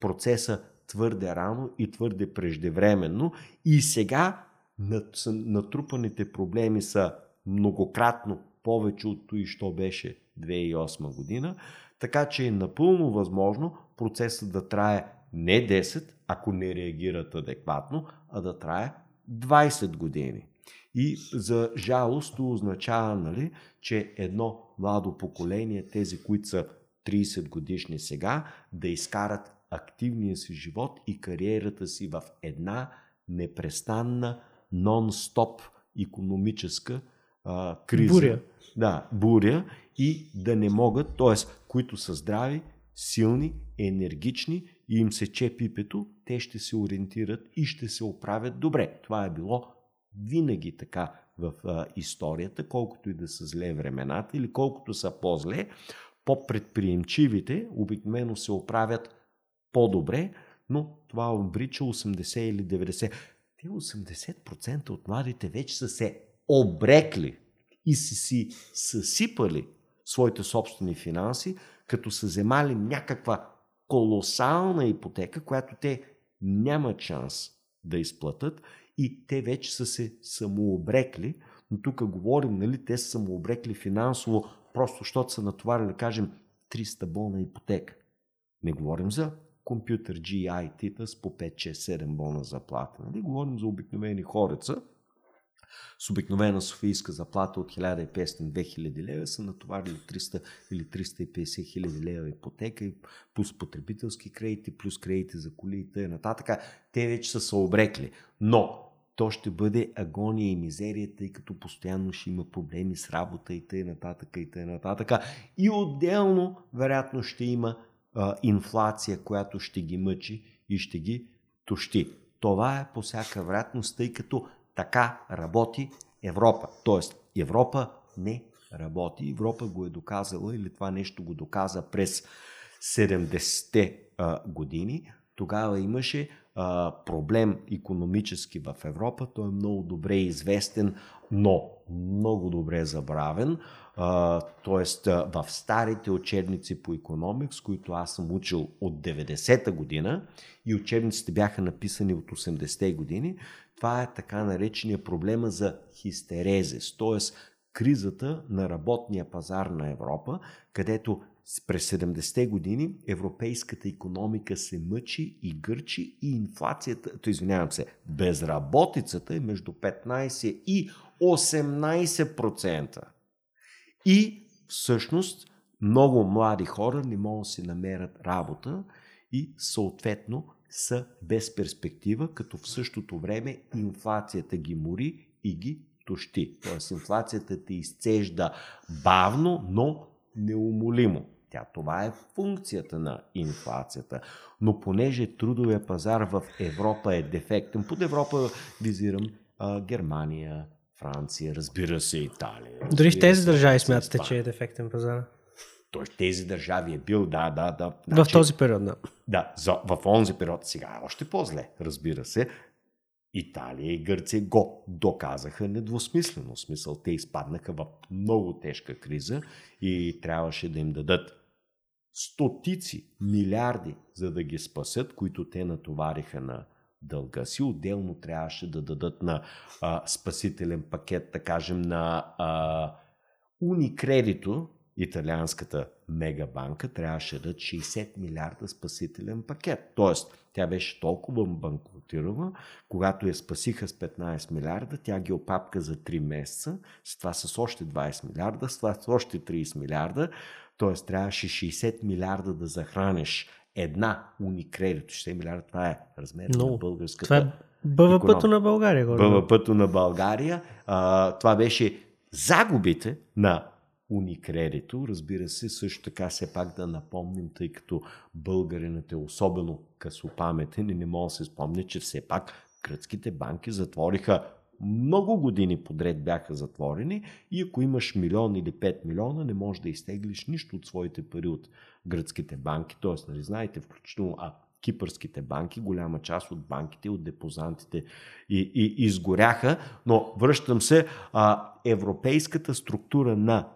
процеса твърде рано и твърде преждевременно и сега натрупаните проблеми са многократно повече от това, що беше две хиляди и осма година, така че е напълно възможно процесът да трае не десет, ако не реагират адекватно, а да трае двайсет години. И за жалост то означава, нали, че едно младо поколение, тези, които са трийсет годишни сега, да изкарат активния си живот и кариерата си в една непрестанна, нон-стоп икономическа а, криза. Буря. Да, буря и да не могат, т.е. които са здрави, силни, енергични и им се че пипето, те ще се ориентират и ще се оправят добре. Това е било винаги така в а, историята, колкото и да са зле времената или колкото са по-зле, по-предприемчивите обикновено се оправят по-добре, но това обрича осемдесет или деветдесет. Те осемдесет процента от младите вече са се обрекли и са си съсипали своите собствени финанси, като са вземали някаква колосална ипотека, която те нямат шанс да изплатат и те вече са се самообрекли, но тук говорим, нали, те са самообрекли финансово, просто защото са натоварили, да кажем, триста бона ипотека. Не говорим за компютър джи ай ти-та с по пет шест седем бона заплата. Нали? Говорим за обикновени хореца с обикновена софийска заплата от хиляда и петстотин до две хиляди лева са натоварили триста или триста и петдесет хиляди лева ипотека и плюс потребителски кредити, плюс кредити за коли и т.н. Те вече са се обрекли, но то ще бъде агония и мизерия, тъй като постоянно ще има проблеми с работа и т.н. и т.н. И отделно вероятно ще има а, инфлация, която ще ги мъчи и ще ги тощи. Това е по всяка вероятност, тъй като Така работи Европа. Тоест, Европа не работи. Европа го е доказала, или това нещо го доказа през седемдесетте а, години. Тогава имаше а, проблем икономически в Европа. Той е много добре известен, но много добре забравен. А, тоест, а, в старите учебници по икономикс, които аз съм учил от деветдесета година, и учебниците бяха написани от осемдесетте години, това е така наречения проблема за хистерезис, т.е. кризата на работния пазар на Европа, където през седемдесетте години европейската икономика се мъчи и гърчи и инфлацията, то извинявам се, безработицата е между петнайсет и осемнайсет процента. И всъщност много млади хора не могат да си намерят работа и съответно са без перспектива, като в същото време инфлацията ги мори и ги тощи. Тоест инфлацията те изцежда бавно, но неумолимо. Тя, това е функцията на инфлацията. Но понеже трудовия пазар в Европа е дефектен, под Европа визирам а, Германия, Франция, разбира се, Италия. Разбира Дори в тези държави смятате, че е дефектен пазар? Тоест тези държави е бил, да, да, да. Значи, в този период, да. Да, за, в онзи период сега е още по-зле, разбира се. Италия и Гърция го доказаха недвусмислено. В смисъл, те изпаднаха в много тежка криза и трябваше да им дадат стотици милиарди, за да ги спасят, които те натовариха на дълга си. Отделно трябваше да дадат на а, спасителен пакет, да кажем, на а, Уникредито, италианската мегабанка, трябваше да дадат шейсет милиарда спасителен пакет. Тоест, тя беше толкова банкротирана, когато я спасиха с петнайсет милиарда, тя ги опапка за три месеца, с това с още двайсет милиарда, с това с още трийсет милиарда, т.е. трябваше шейсет милиарда да захранеш една Уникредит. шейсет милиарда, това е размер no. на българската... Това е БВП-то на България. БВП-то на България. А, това беше загубите на Уникредито. Разбира се, също така все пак да напомним, тъй като българинът е особено късопаметен и не мога да се спомня, че все пак гръцките банки затвориха много години подред бяха затворени и ако имаш милион или пет милиона, не можеш да изтеглиш нищо от своите пари от гръцките банки. Тоест, нали знаете, включително а, кипърските банки, голяма част от банките, от депозантите и, и изгоряха, но връщам се, а, европейската структура на а,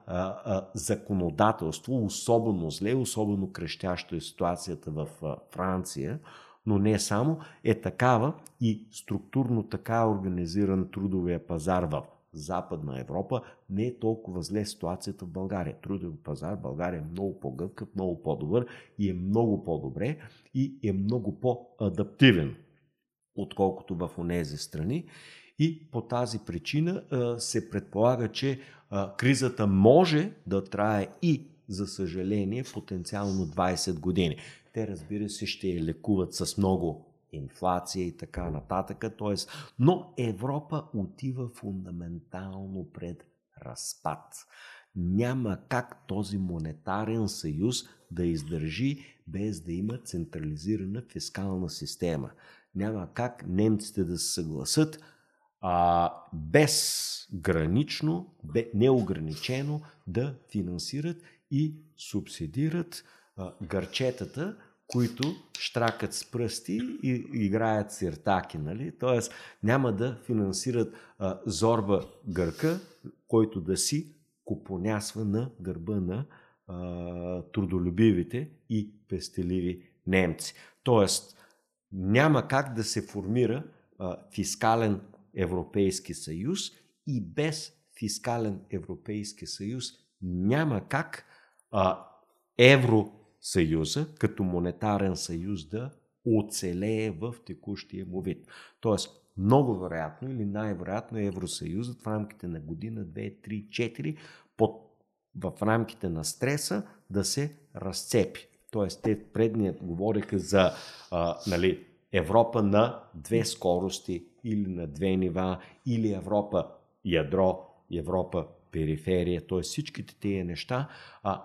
а, законодателство, особено зле, особено крещящо е ситуацията в а, Франция, но не само, е такава и структурно така организиран трудовия пазар в Западна Европа, не е толкова зле ситуацията в България. Трудовия пазар в България е много по-гъвкав, много по-добър и е много по-добре и е много по-адаптивен, отколкото в онези страни. И по тази причина се предполага, че кризата може да трае и, за съжаление, потенциално двайсет години. Те, разбира се, ще я лекуват с много инфлация и така нататък. Тоест, но Европа отива фундаментално пред разпад. Няма как този монетарен съюз да издържи без да има централизирана фискална система. Няма как немците да се съгласат а, безгранично, неограничено да финансират и субсидират а, гърчетата, които щракат с пръсти и играят сиртаки, нали? Тоест няма да финансират а, зорба гърка, който да си купонясва на гърба на а, трудолюбивите и пестеливи немци. Тоест няма как да се формира а, фискален Европейски съюз и без фискален Европейски съюз няма как а, евро Съюза, като монетарен съюз да оцелее в текущия му вид. Тоест, много вероятно или най-вероятно Евросъюзът в рамките на година, две, три, четири под, в рамките на стреса да се разцепи. Тоест, те предният говориха за а, нали, Европа на две скорости или на две нива, или Европа ядро, Европа периферия. Тоест, всичките тези неща а,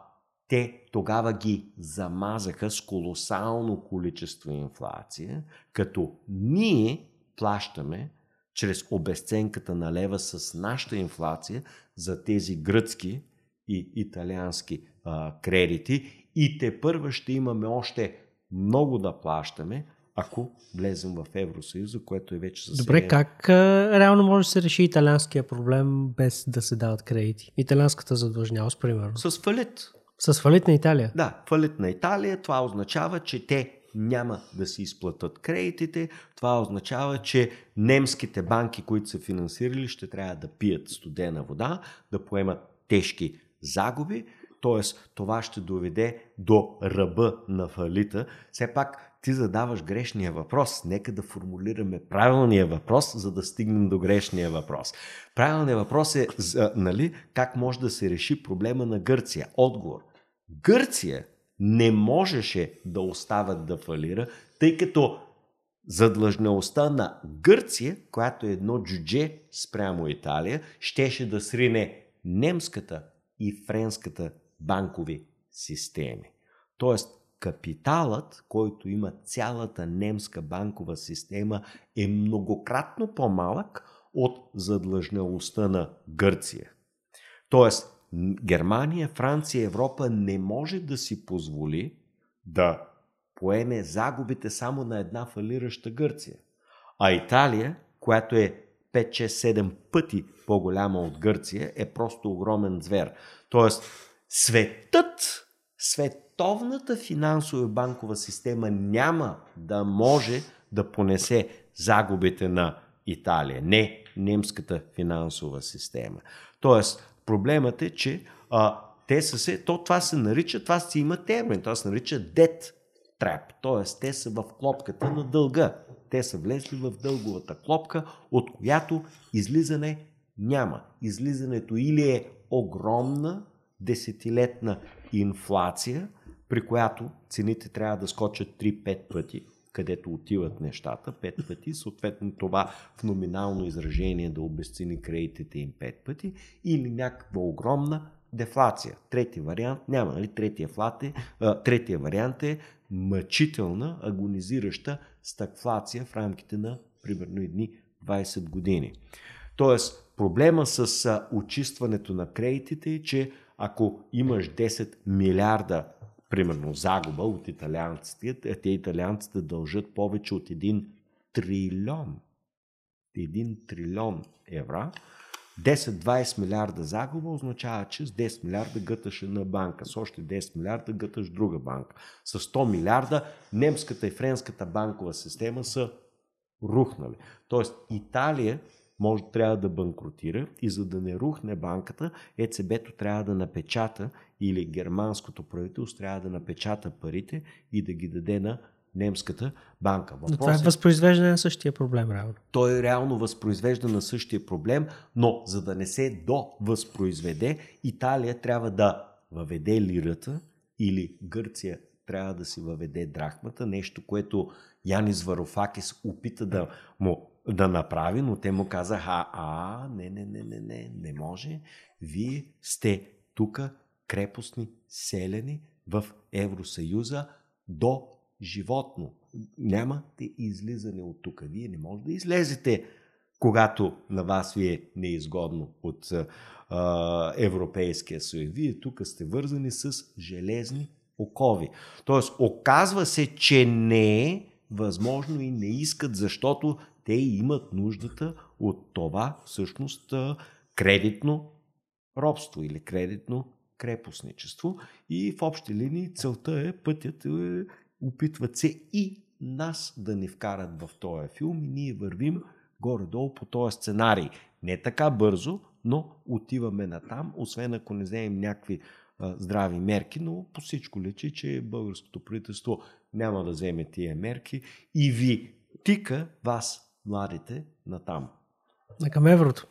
те тогава ги замазаха с колосално количество инфлация, като ние плащаме чрез обесценката на лева с нашата инфлация за тези гръцки и италиански а, кредити и тепърва ще имаме още много да плащаме, ако влезем в Евросъюза, което е вече със. Добре, как а, реално може да се реши италианския проблем без да се дават кредити? Италианската задлъжнялост, примерно. С фалит. С фалит на Италия? Да, фалит на Италия. Това означава, че те няма да си изплатят кредитите. Това означава, че немските банки, които са финансирали, ще трябва да пият студена вода, да поемат тежки загуби. Тоест, това ще доведе до ръба на фалита. Все пак, ти задаваш грешния въпрос. Нека да формулираме правилния въпрос, за да стигнем до грешния въпрос. Правилният въпрос е, нали, как може да се реши проблема на Гърция? Отговор. Гърция не можеше да остават да фалира, тъй като задлъжнялостта на Гърция, която е едно джудже спрямо Италия, щеше да срине немската и френската банкови системи. Тоест, капиталът, който има цялата немска банкова система, е многократно по-малък от задлъжнялостта на Гърция. Тоест, Германия, Франция, Европа не може да си позволи да поеме загубите само на една фалираща Гърция. А Италия, която е пет шест седем пъти по-голяма от Гърция, е просто огромен звер. Тоест, светът, световната финансова банкова система няма да може да понесе загубите на Италия. Не немската финансова система. Тоест, проблемът е, че а, те са се, то това се нарича, това си има термин, това се нарича debt trap, т.е. те са в клопката на дълга. Те са влезли в дълговата клопка, от която излизане няма. Излизането или е огромна десетилетна инфлация, при която цените трябва да скочат три-пет пъти, където отиват нещата, пет пъти, съответно това в номинално изражение да обезцени кредитите им пет пъти, или някаква огромна дефлация. Трети вариант няма, нали? Третия, флате, а, третия вариант е мъчителна, агонизираща стагфлация в рамките на примерно едни двайсет години. Тоест, проблема с а, очистването на кредитите е, че ако имаш десет милиарда примерно загуба от италианците, те италианците дължат повече от един трилион. един трилион евро. десет-двайсет милиарда загуба означава, че с десет милиарда гъташ една банка, с още десет милиарда гъташ друга банка. С сто милиарда немската и френската банкова система са рухнали. Тоест Италия може трябва да банкротира и за да не рухне банката, ЕЦБ-то трябва да напечата или германското правителство трябва да напечата парите и да ги даде на немската банка. Въпросът, но това е възпроизвеждане на същия проблем, реално. Той е реално възпроизвежда на същия проблем, но за да не се довъзпроизведе, Италия трябва да въведе лирата или Гърция трябва да си въведе драхмата, нещо, което Янис Варофакис опита да му да направи, но те му казаха: а, не, не, не, не, не, не може. Вие сте тук крепостни селени в Евросъюза до животно. Нямате излизане от тук. Вие не може да излезете, когато на вас ви е неизгодно от а, Европейския съюз. Вие тук сте вързани с железни окови. Тоест, оказва се, че не е възможно и не искат, защото те имат нуждата от това, всъщност, кредитно робство или кредитно крепостничество. И в общи линии целта е, пътят е, опитват се и нас да ни вкарат в този филм и ние вървим горе-долу по този сценарий. Не така бързо, но отиваме натам, освен ако не вземем някакви а, здрави мерки, но по всичко личи, че българското правителство няма да вземе тия мерки и ви тика вас, младите, натам. На към еврото.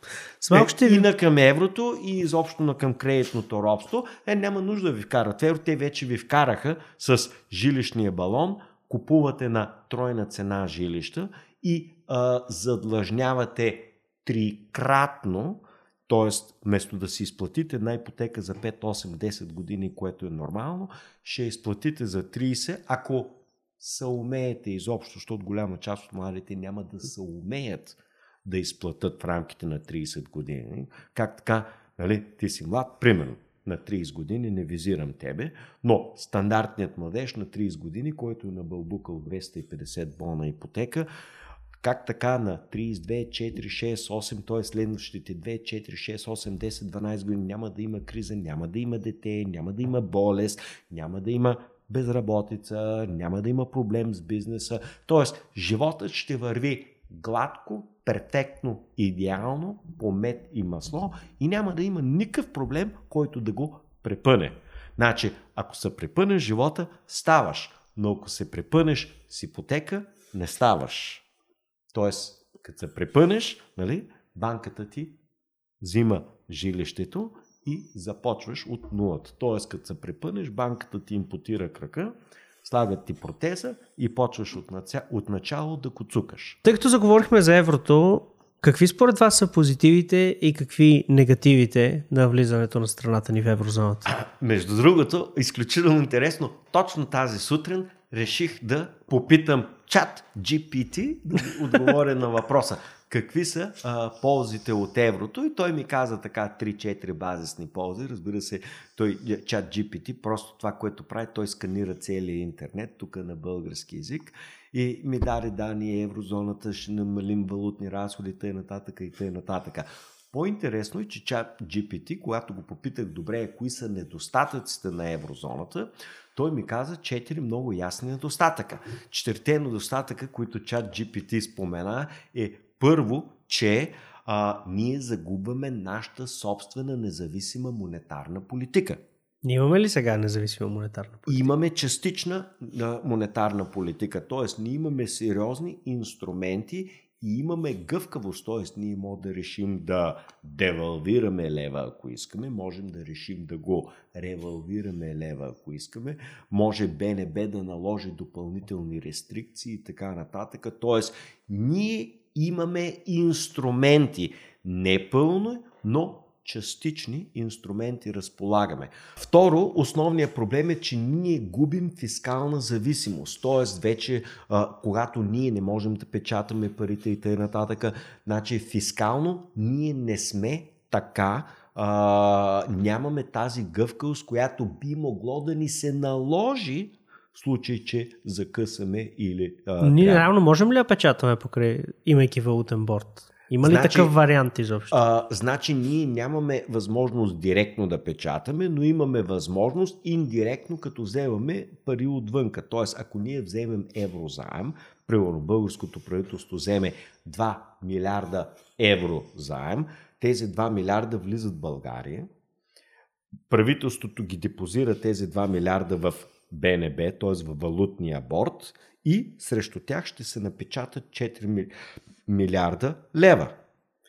Е, ще ви... И на към еврото, и изобщо на към кредитното робство. Е, няма нужда да ви вкарат евро. Те вече ви вкараха с жилищния балон, купувате на тройна цена жилища и а, задлъжнявате трикратно, т.е. вместо да си изплатите една ипотека за пет, осем, десет години, което е нормално, ще изплатите за трийсет, ако съумеете изобщо, защото голяма част от младите няма да съумеят да изплатат в рамките на трийсет години. Как така, нали, ти си млад, примерно, на трийсет години, не визирам тебе, но стандартният младеж на трийсет години, който е набълбукал двеста и петдесет бона ипотека, как така на трийсет и две, четири, шест, осем, т.е. следващите две, четири, шест, осем, десет, дванайсет години няма да има криза, няма да има дете, няма да има болест, няма да има безработица, няма да има проблем с бизнеса. Тоест, животът ще върви гладко, перфектно, идеално, по мед и масло и няма да има никакъв проблем, който да го препъне. Значи, ако се препънеш живота, ставаш, но ако се препънеш с ипотека, не ставаш. Тоест, като се препънеш, нали, банката ти взима жилището и започваш от нулата. Тоест, като се препънеш, банката ти импотира крака, слагат ти протеза и почваш от, наця... от начало да коцукаш. Тъй като заговорихме за еврото, какви според вас са позитивите и какви негативите на влизането на страната ни в еврозоната? А, между другото, изключително интересно, точно тази сутрин реших да попитам чат джи пи ти да ми отговоря на въпроса. Какви са а, ползите от еврото? И той ми каза така три-четири базисни ползи. Разбира се, той чат джи пи ти, просто това, което прави, той сканира целия интернет, тук на български език и ми даде данни, еврозоната, ще намалим валутни разходи, тъй нататък и тъй нататък. По-интересно е, че чат джи пи ти, когато го попитах добре, кои са недостатъците на еврозоната, той ми каза четири много ясни недостатъка. Четирите недостатъка, които чат джи пи ти спомена, е първо, че а, ние загубваме нашата собствена независима монетарна политика. Ние имаме ли сега независима монетарна политика? Имаме частична а, монетарна политика, т.е. ние имаме сериозни инструменти и имаме гъвкавост, т.е. ние можем да решим да девалвираме лева, ако искаме, можем да решим да го ревалвираме лева, ако искаме, може Б Н Б да наложи допълнителни рестрикции и така нататък, т.е. ние имаме инструменти, не пълно, но частични инструменти разполагаме. Второ, основният проблем е, че ние губим фискална зависимост, т.е. вече а, когато ние не можем да печатаме парите и т.н., значи фискално ние не сме така, а, нямаме тази гъвкавост, която би могло да ни се наложи в случай, че закъсаме или... А, ние трябва... реално можем ли да печатаме покрай, имайки валутен борд? Има ли значи, такъв вариант изобщо? А, значи ние нямаме възможност директно да печатаме, но имаме възможност индиректно, като вземаме пари отвънка. Тоест, ако ние вземем еврозаем, примерно българското правителство вземе два милиарда евро заем, тези два милиарда влизат в България, правителството ги депозира тези два милиарда в Б Н Б, т.е. във валутния борд и срещу тях ще се напечатат четири милиарда лева.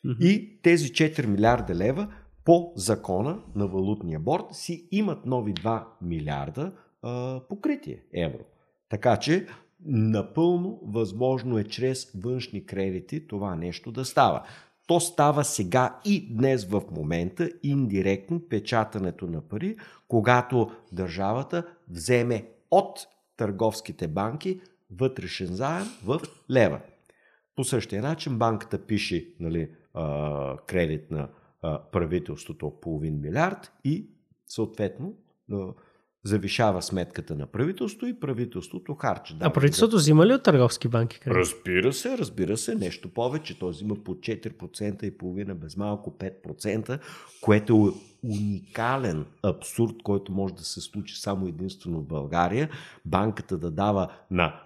Mm-hmm. И тези четири милиарда лева по закона на валутния борд си имат нови два милиарда а, покритие евро. Така че напълно възможно е чрез външни кредити това нещо да става. То става сега и днес в момента, индиректно печатането на пари, когато държавата вземе от търговските банки вътрешен заем в лева. По същия начин банката пише, нали, а, кредит на а, правителството половин милиард и съответно а, завишава сметката на правителство и правителството харчи. А правителството взима ли от търговски банки кредит? Разбира се, разбира се, нещо повече. Той взима по четири процента и половина, без малко пет процента, което е уникален абсурд, който може да се случи само единствено в България. Банката да дава на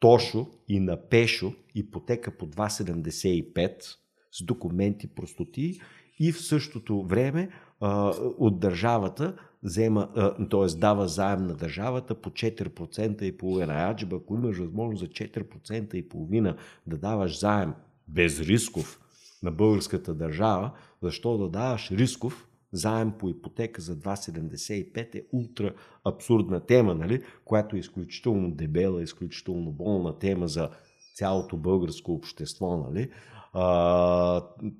Тошо и на Пешо ипотека по два седемдесет и пет с документи, простоти и в същото време а, от държавата взема, т.е. дава заем на държавата по четири процента и половина. Аджиба, ако имаш възможност за четири процента и половина да даваш заем без рисков на българската държава, защо да даваш рисков заем по ипотека за два седемдесет и пет е ултра абсурдна тема, нали? Която е изключително дебела, изключително болна тема за цялото българско общество, нали? А,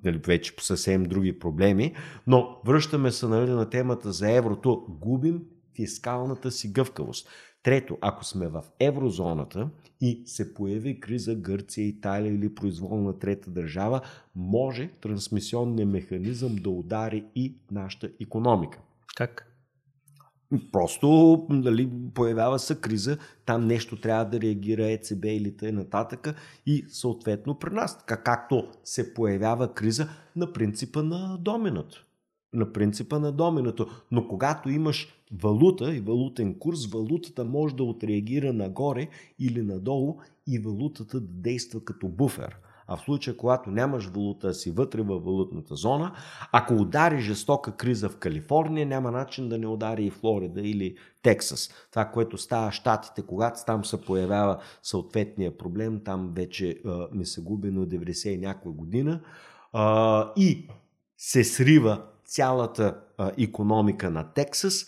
нали, вече по съвсем други проблеми, но връщаме се, нали, на темата за еврото, губим фискалната си гъвкавост. Трето, ако сме в еврозоната и се появи криза Гърция, Италия или произволна трета държава, може трансмисионният механизъм да удари и нашата икономика. Как? Просто дали, появява се криза, там нещо трябва да реагира Е Це Бе или т.н. и съответно при нас. Така както се появява криза на принципа на доминото. На принципа на доминото. Но когато имаш валута и валутен курс, валутата може да отреагира нагоре или надолу и валутата да действа като буфер. А в случая, когато нямаш валута си вътре във валутната зона, ако удари жестока криза в Калифорния, няма начин да не удари и Флорида или Тексас. Това, което става в щатите, когато там се появява съответния проблем, там вече а, ми се губи на деветдесет и някоя година а, и се срива цялата а, икономика на Тексас,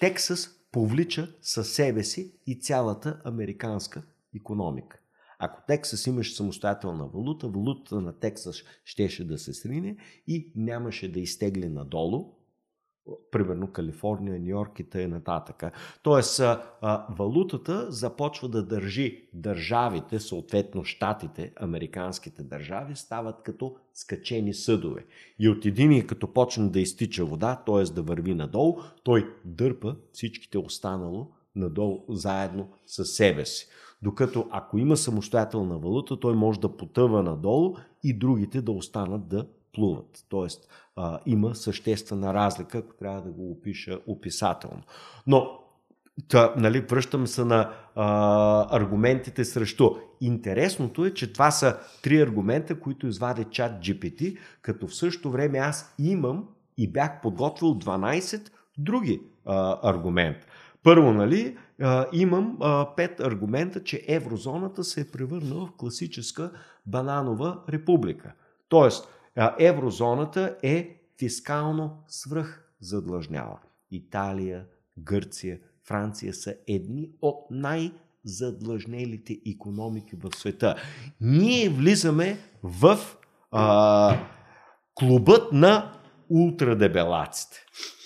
Тексас повлича със себе си и цялата американска икономика. Ако Тексас имаше самостоятелна валута, валутата на Тексас щеше да се срине и нямаше да изтегли надолу, примерно Калифорния, Нью-Йорк и т.н. Тоест, валутата започва да държи държавите, съответно щатите, американските държави, стават като скачени съдове. И от единия, като почне да изтича вода, т.е. да върви надолу, той дърпа всичките останало надолу заедно със себе си. Докато ако има самостоятелна валута, той може да потъва надолу и другите да останат да плуват. Тоест а, има съществена разлика, ако трябва да го опиша описателно. Но тъ, нали, връщам се на а, аргументите срещу. Интересното е, че това са три аргумента, които извади ChatGPT, като в същото време аз имам и бях подготвил дванайсет други а, аргумента. Първо, нали, имам пет аргумента, че еврозоната се е превърнала в класическа бананова република. Тоест, еврозоната е фискално свръхзадлъжняла. Италия, Гърция, Франция са едни от най-задлъжнелите икономики в света. Ние влизаме в а, клубът на ултрадебелаците.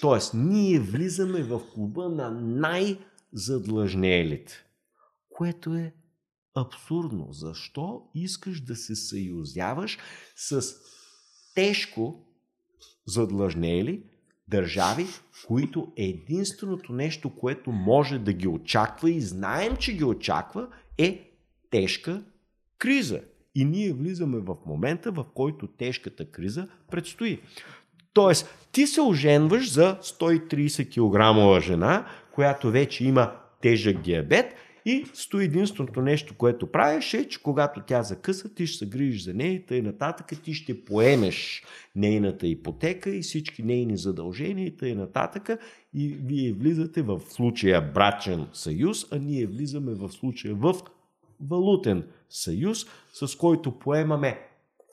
Тоест, ние влизаме в клуба на най-задлъжнелите. Което е абсурдно. Защо искаш да се съюзяваш с тежко задлъжнели държави, които единственото нещо, което може да ги очаква и знаем, че ги очаква, е тежка криза. И ние влизаме в момента, в който тежката криза предстои. Тоест, ти се оженваш за сто и трийсет килограма жена, която вече има тежък диабет и сто единственото нещо, което правиш е, че когато тя закъса, ти ще се грижиш за нея и т.н. Ти ще поемеш нейната ипотека и всички нейни задължения и т.н. И вие влизате в случая брачен съюз, а ние влизаме в случая в валутен съюз, с който поемаме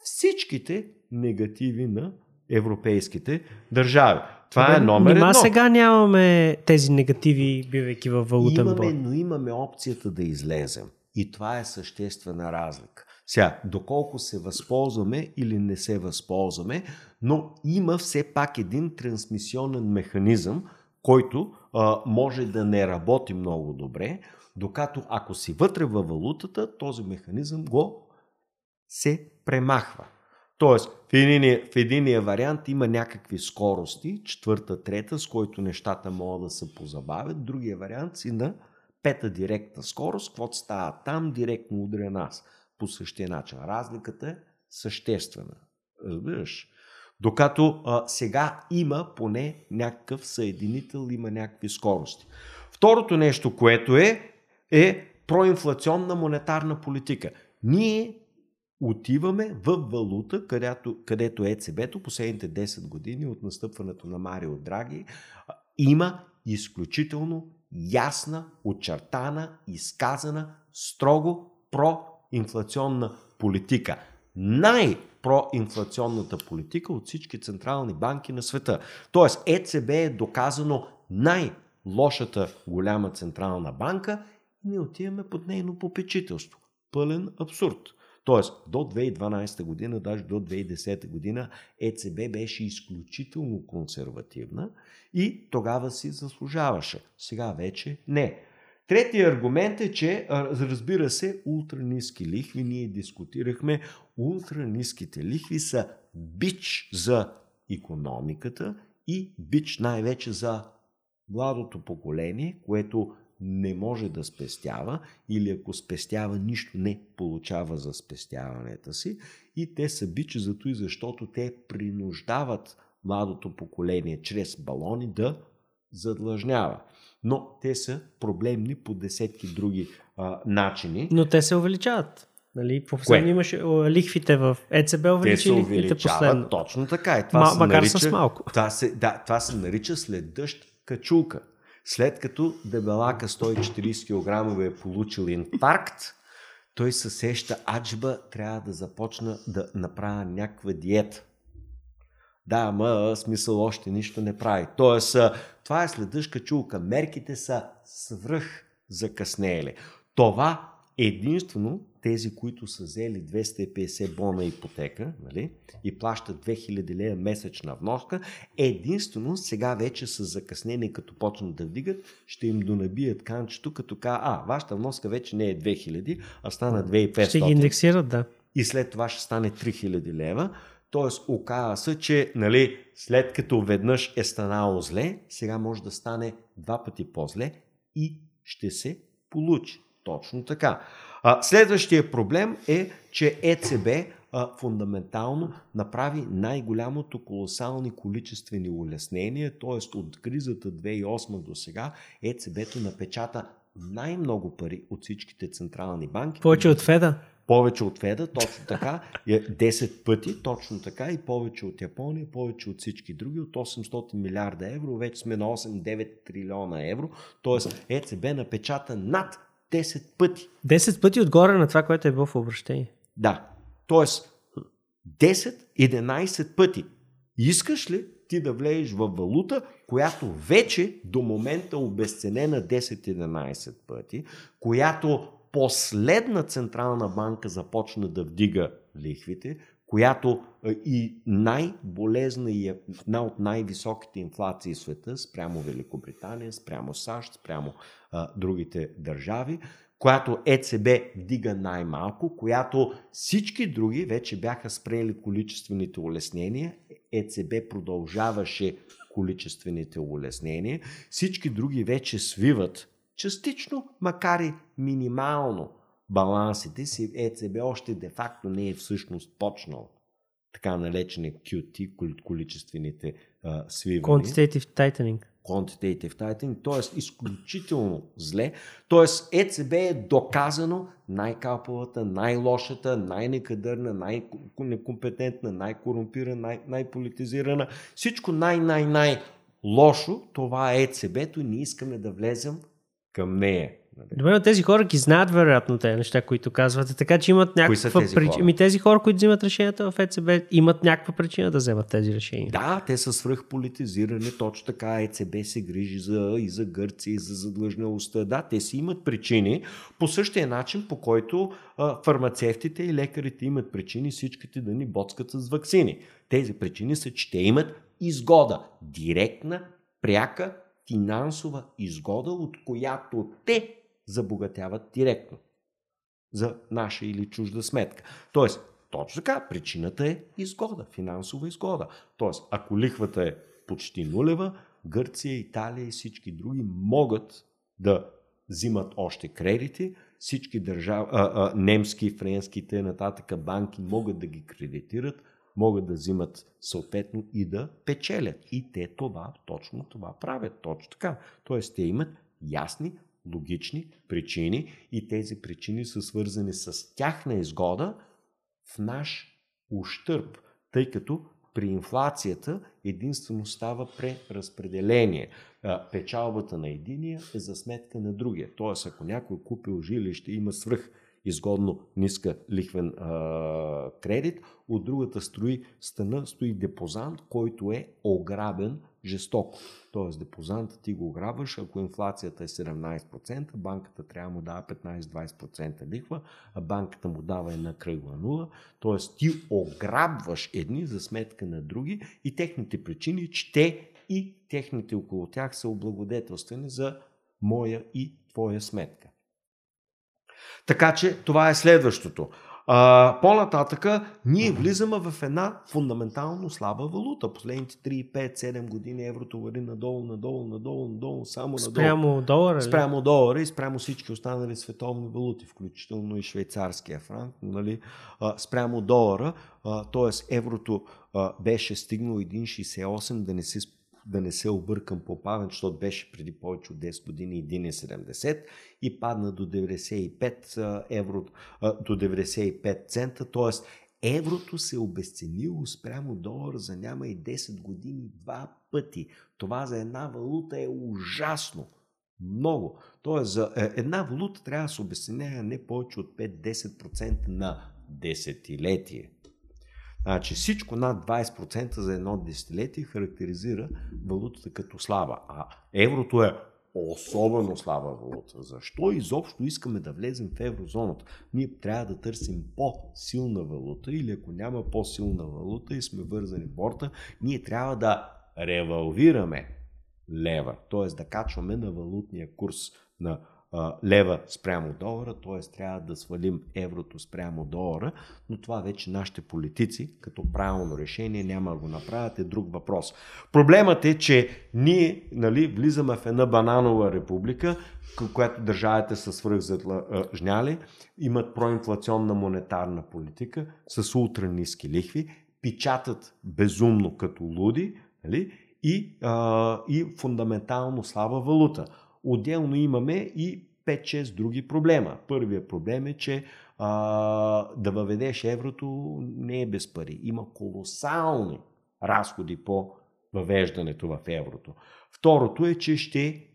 всичките негативи на европейските държави. Това Добре, е номер едно. Нима сега нямаме тези негативи, бивайки във валутен имаме, бой. Но имаме опцията да излезем. И това е съществена разлика. Сега, доколко се възползваме или не се възползваме, но има все пак един трансмисионен механизъм, който а, може да не работи много добре, докато ако си вътре във валутата, този механизъм го се премахва. Тоест, в единия, в единия вариант има някакви скорости, четвърта, трета, с който нещата могат да се позабавят. Другия вариант си на пета директна скорост, каквото става там, директно удря нас. По същия начин. Разликата е съществена. Разбираш? Докато а, сега има поне някакъв съединител, има някакви скорости. Второто нещо, което е, е проинфлационна монетарна политика. Ние отиваме в валута, където, където Е Це Бето последните десет години от настъпването на Марио Драги има изключително ясна, очертана, изказана, строго проинфлационна политика. Най-проинфлационната политика от всички централни банки на света. Тоест Е Це Бе е доказано най-лошата голяма централна банка и ние отиваме под нейно попечителство. Пълен абсурд. Тоест, до две хиляди и дванайсета година, даже до две хиляди и десета година, Е Це Бе беше изключително консервативна и тогава си заслужаваше. Сега вече не. Третия аргумент е, че разбира се, ултраниски лихви, ние дискутирахме, ултраниските лихви са бич за икономиката и бич най-вече за младото поколение, което не може да спестява или ако спестява, нищо не получава за спестяването си. И те са бичи зато и защото те принуждават младото поколение чрез балони да задлъжнява. Но те са проблемни по десетки други а, начини. Но те се увеличават. Нали? Последно имаш лихвите в ЕЦБ увеличи лихвите последно. Те се увеличават последно. Точно така. И това Ма, се макар нарича, с малко. Това се, да, това се нарича след дъжд качулка. След като дебелака сто и четирийсет килограма е получил инфаркт, той се сеща аджба, трябва да започна да направя някаква диета. Да, ама смисъл още нищо не прави. Тоест, това е следъжка чулка. Мерките са свръх закъснели. Това единствено тези, които са взели двеста и петдесет бона ипотека, нали, и плащат две хиляди лева месечна вноска, единствено сега вече са закъснени, като почнат да вдигат, ще им донабият канчето, като кажа, а, вашата вноска вече не е две хиляди, а стана две хиляди и петстотин. Ще ги индексират, да. И след това ще стане три хиляди лева. Тоест, оказва се, че нали, след като веднъж е станало зле, сега може да стане два пъти по-зле и ще се получи. Точно така. Следващия проблем е, че ЕЦБ фундаментално направи най-голямото колосални количествени улеснения, т.е. от кризата две хиляди и осма до сега ЕЦБ-то напечата най-много пари от всичките централни банки. Повече от Феда. Повече от Феда, точно така, десет пъти, точно така, и повече от Япония, повече от всички други, от осемстотин милиарда евро, вече сме на осем-девет трилиона евро, т.е. ЕЦБ напечата над десет пъти. десет пъти отгоре на това, което е било в обращение. Да. Тоест, десет-единайсет пъти. Искаш ли ти да влезеш в валута, която вече до момента обезценена десет-единайсет пъти, която последна Централна банка започна да вдига лихвите, която и най-болезна и е една от най-високите инфлации в света, спрямо Великобритания, спрямо САЩ, спрямо а, другите държави, която ЕЦБ вдига най-малко, която всички други вече бяха спрели количествените улеснения, ЕЦБ продължаваше количествените улеснения, всички други вече свиват частично, макар и минимално балансите си, ЕЦБ още де-факто не е всъщност почнал така наречени кю ти, количествените а, свивания. Quantitative tightening. Quantitative tightening, т.е. изключително зле. Т.е. ЕЦБ е доказано най-капавата, най-лошата, най-некадърна, най-некомпетентна, най-корумпирана, най- най-политизирана. Всичко най-най-най-лошо, това е ЕЦБ-то и не искаме да влезем към нея. Добре, тези хора ги знаят вероятно тези неща, които казвате, така че имат някаква причина. Ми тези хора, които взимат решенията в ЕЦБ, имат някаква причина да вземат тези решения. Да, те са свръхполитизирани, точно така ЕЦБ се грижи за, и за Гърция, и за задлъжнялостта. Да, те си имат причини по същия начин, по който а, фармацевтите и лекарите имат причини всичките да ни боцкат с ваксини. Тези причини са, че те имат изгода. Директна, пряка, финансова изгода, от която те забогатяват директно за наша или чужда сметка. Тоест, точно така, причината е изгода, финансова изгода. Тоест, ако лихвата е почти нулева, Гърция, Италия и всички други могат да взимат още кредити, всички държави, а, а, немски, френските, нататък банки могат да ги кредитират, могат да взимат съответно и да печелят. И те това, точно това правят, точно така. Тоест, те имат ясни, логични причини и тези причини са свързани с тяхна изгода в наш ущърб, тъй като при инфлацията единствено става преразпределение. Печалбата на единия е за сметка на другия. Тоест, ако някой купил жилище и има свръх изгодно ниска лихвен а, кредит, от другата строи стана, стои депозант, който е ограбен жестоко. Тоест депозанта ти го ограбваш, ако инфлацията е седемнайсет процента, банката трябва да му дава петнайсет-двайсет процента лихва, а банката му дава една кръгла нула. Тоест ти ограбваш едни за сметка на други и техните причини, че те и техните около тях са облагодетелствени за моя и твоя сметка. Така че това е следващото. А, по-нататъка ние влизаме в една фундаментално слаба валута. Последните три, пет, седем години еврото вари надолу, надолу, надолу, надолу, само спрямо надолу. Долара, спрямо долара и спрямо всички останали световни валути, включително и швейцарския франк, нали? а, спрямо долара, т.е. еврото а, беше стигнало едно цяло шейсет и осем, да не се спрямо. Да не се объркам по-павен, защото беше преди повече от десет години едно цяло седемдесет и падна до деветдесет и пет евро, до деветдесет и пет цента, т.е. еврото се обесценило спрямо долар за няма и десет години два пъти. Това за една валута е ужасно много. Т.е. за една валута трябва да се обесценя не повече от пет до десет процента на десетилетие. Значи всичко над двадесет процента за едно десетилетие характеризира валутата като слаба. А еврото е особено слаба валута. Защо изобщо искаме да влезем в еврозоната? Ние трябва да търсим по-силна валута или ако няма по-силна валута и сме вързани борта, ние трябва да ревалвираме лева, т.е. да качваме на валутния курс на лева спрямо долара, т.е. трябва да свалим еврото спрямо долара, но това вече нашите политици като правилно решение няма да го направят, е друг въпрос. Проблемът е, че ние, нали, влизаме в една бананова република, която държавите са свръхзадлъжняли, имат проинфлационна монетарна политика с ултра ниски лихви, печатат безумно като луди, нали, и, а, и фундаментално слаба валута. Отделно имаме и пет-шест други проблема. Първият проблем е, че а, да въведеш еврото не е без пари. Има колосални разходи по въвеждането в еврото. Второто е, че ще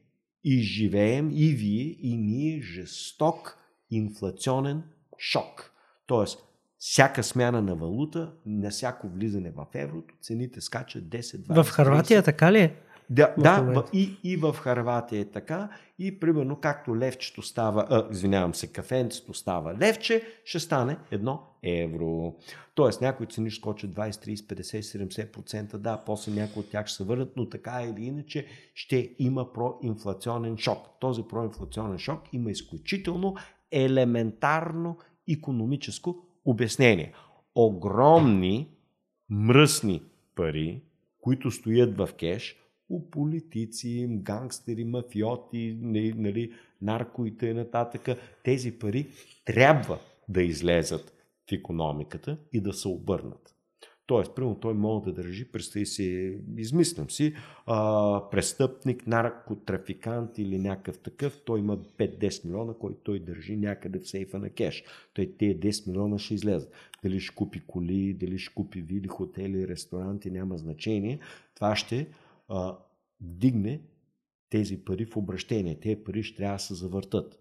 изживеем и вие, и ние жесток инфлационен шок. Тоест, всяка смяна на валута, на всяко влизане в еврото, цените скачат десет-двадесет процента. В Хърватия така ли е? Да, да, и, и в Хърватия е така, и примерно както левчето става, а, извинявам се, кафенцето става левче, ще стане едно евро. Тоест някои цени ще скочат двадесет, тридесет, петдесет, седемдесет процента, да, после някои от тях ще се върнат, но така или иначе ще има проинфлационен шок. Този проинфлационен шок има изключително елементарно икономическо обяснение. Огромни мръсни пари, които стоят в кеш, у политици, гангстери, мафиоти, нали, наркоите и нататък. Тези пари трябва да излезат в икономиката и да се обърнат. Тоест, примерно той може да държи, представи си, измислям си, а, престъпник, наркотрафикант или някакъв такъв, той има пет-десет милиона, който той държи някъде в сейфа на кеш. Той тези десет милиона ще излезат. Дали ще купи коли, дали ще купи вили, хотели, ресторанти, няма значение. Това ще вдигне тези пари в обращение. Те пари ще трябва да се завъртат.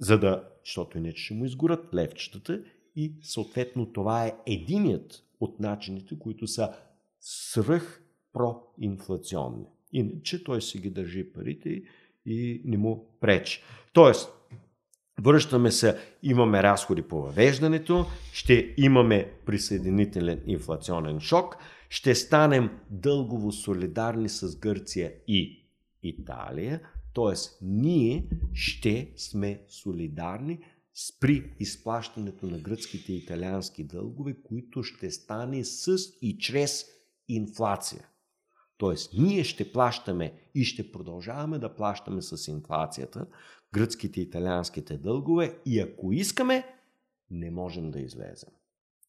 За да, защото иначе ще му изгорят левчетата и съответно това е единият от начините, които са свръхпроинфлационни. Иначе той си ги държи парите и не му пречи. Тоест, връщаме се, имаме разходи по въвеждането, ще имаме присъединителен инфлационен шок, ще станем дългово солидарни с Гърция и Италия, т.е. ние ще сме солидарни при изплащането на гръцките и италиански дългове, които ще стане с и чрез инфлация. Т.е. ние ще плащаме и ще продължаваме да плащаме с инфлацията гръцките и италианските дългове и ако искаме, не можем да излезем.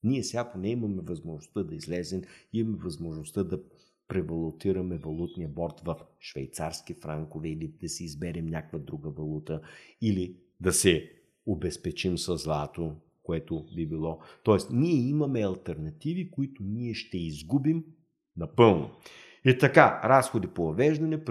Ние сега поне имаме възможността да излезем, имаме възможността да превалутираме валутния борд в швейцарски франкове или да си изберем някаква друга валута или да се обезпечим със злато, което би било. Тоест, ние имаме алтернативи, които ние ще изгубим напълно. И така, разходи по въвеждане,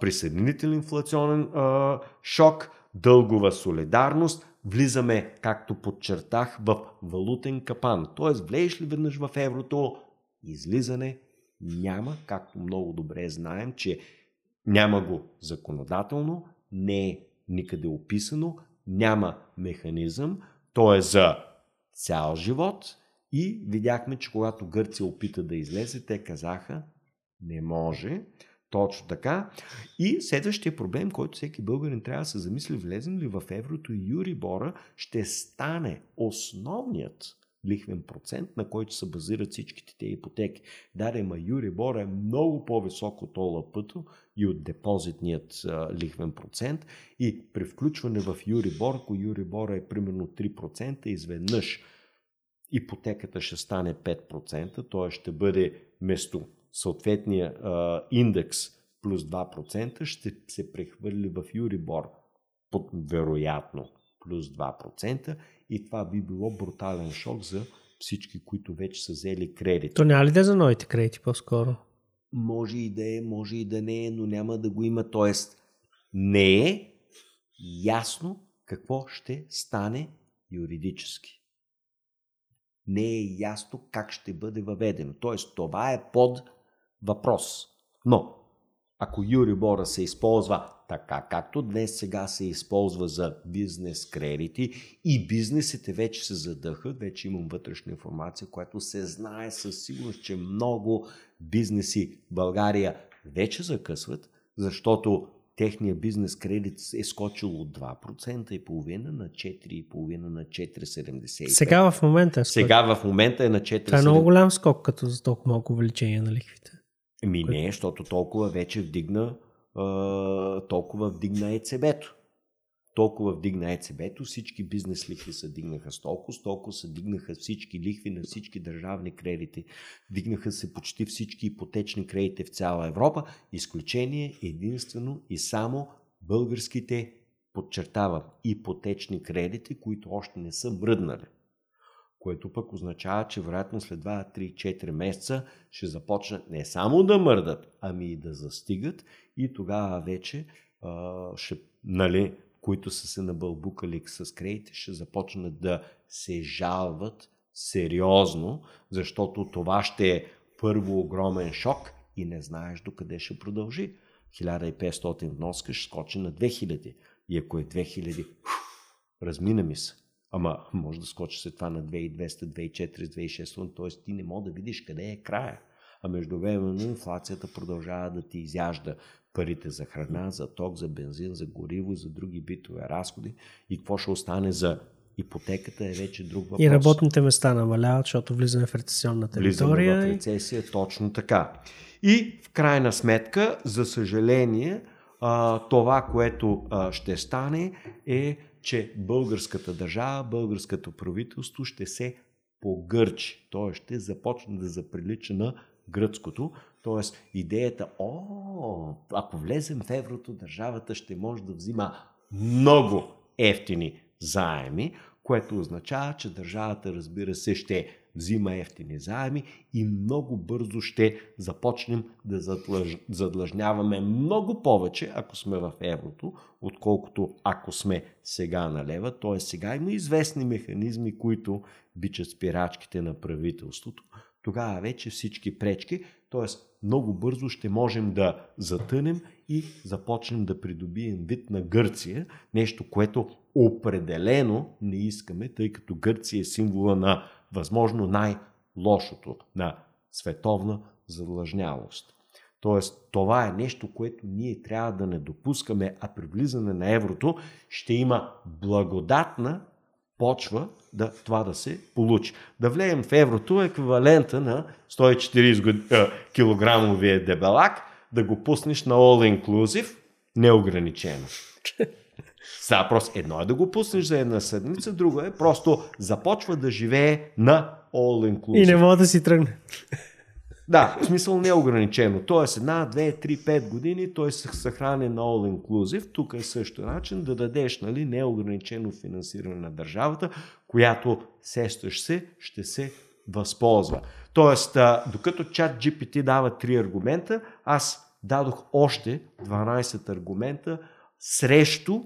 присъединителен инфлационен а, шок, дългова солидарност, влизаме, както подчертах, в валутен капан. Тоест, влезеш ли веднъж в еврото, излизане няма, както много добре знаем, че няма го законодателно, не е никъде описано, няма механизъм, то е за цял живот и видяхме, че когато Гърция опита да излезе, те казаха, не може. Точно така. И следващия проблем, който всеки българин трябва да се замисли, влезем ли в еврото и юрибора, ще стане основният лихвен процент, на който се базират всичките те ипотеки. Да, ама юрибора е много по-висок от о ел пи-то и от депозитният а, лихвен процент и при включване в юрибор, ако юрибора е примерно три процента, изведнъж ипотеката ще стане пет процента, т.е. ще бъде вместо съответния а, индекс плюс два процента, ще се прехвърли в юрибор под вероятно плюс два процента и това би било брутален шок за всички, които вече са взели кредит. То няма ли да за новите кредити по-скоро? Може и да е, може и да не е, но няма да го има. Тоест, не е ясно какво ще стане юридически. Не е ясно как ще бъде въведено. Тоест, това е под въпрос. Но, ако юрибора се използва така, както днес сега се използва за бизнес кредити и бизнесите вече се задъхат, вече имам вътрешна информация, която се знае със сигурност, че много бизнеси в България вече закъсват, защото техният бизнес кредит е скочил от два процента и половина на четири и половина на четири цяло седемдесет и пет. Сега в момента е скочил. Сега в момента е на четири цяло седемдесет и пет. Това е много голям скок, като за толкова малко увеличение на лихвите. Ами не, защото толкова вече вдигна толкова вдигна ЕЦБ-то. Толкова вдигна ЕЦБ-то, всички бизнес лихви се дигнаха с толкова, толкова се дигнаха всички лихви на всички държавни кредити. Дигнаха се почти всички ипотечни кредити в цяла Европа. Изключение единствено и само българските, подчертавам, ипотечни кредити, които още не са мръднали. Което пък означава, че вероятно след два три четири месеца ще започнат не само да мърдат, ами и да застигат и тогава вече а, ще, нали, които са се набълбукали с кредити, ще започнат да се жалват сериозно, защото това ще е първо огромен шок и не знаеш докъде ще продължи. хиляда и петстотин вноска ще скочи на две хиляди и ако е две хиляди, размина ми се. Ама може да скочи след това на две хиляди и двеста, две хиляди и четиристотин, две хиляди и шестстотин, т.е. ти не може да видиш къде е края. А междувременно инфлацията продължава да ти изяжда парите за храна, за ток, за бензин, за гориво, за други битове разходи и какво ще остане за ипотеката е вече друг въпрос. И работните места намаляват, защото влизаме в рецесионна територия. Влизаме в рецесия, точно така. И в крайна сметка, за съжаление, това, което ще стане е, че българската държава, българското правителство ще се погърчи. Той ще започне да заприлича на гръцкото. Тоест идеята, о, ако влезем в еврото, държавата ще може да взима много евтини заеми, което означава, че държавата, разбира се, ще взима евтини заеми и много бързо ще започнем да задлъж... задлъжняваме много повече, ако сме в еврото, отколкото ако сме сега на лева. Т.е. сега има известни механизми, които бичат спирачките на правителството. Тогава вече всички пречки, т.е. много бързо ще можем да затънем и започнем да придобием вид на Гърция, нещо, което определено не искаме, тъй като Гърция е символа на възможно най-лошото, на световна задлъжнялост. Тоест, това е нещо, което ние трябва да не допускаме, а при влизане на еврото ще има благодатна почва да, това да се получи. Да влеем в еврото еквивалента на сто и четирийсет килограмовия дебелак, да го пуснеш на all inclusive, неограничено. Сега просто едно е да го пуснеш за една седмица, друго е просто започва да живее на all inclusive. И не мога да си тръгне. Да, в смисъл не е ограничено. Тоест една, две, три, пет години той се съхрани на all inclusive. Тук е също начин да дадеш, нали, неограничено финансиране на държавата, която сещаш се, ще се възползва. Тоест, докато ChatGPT дава три аргумента, аз дадох още дванайсет аргумента срещу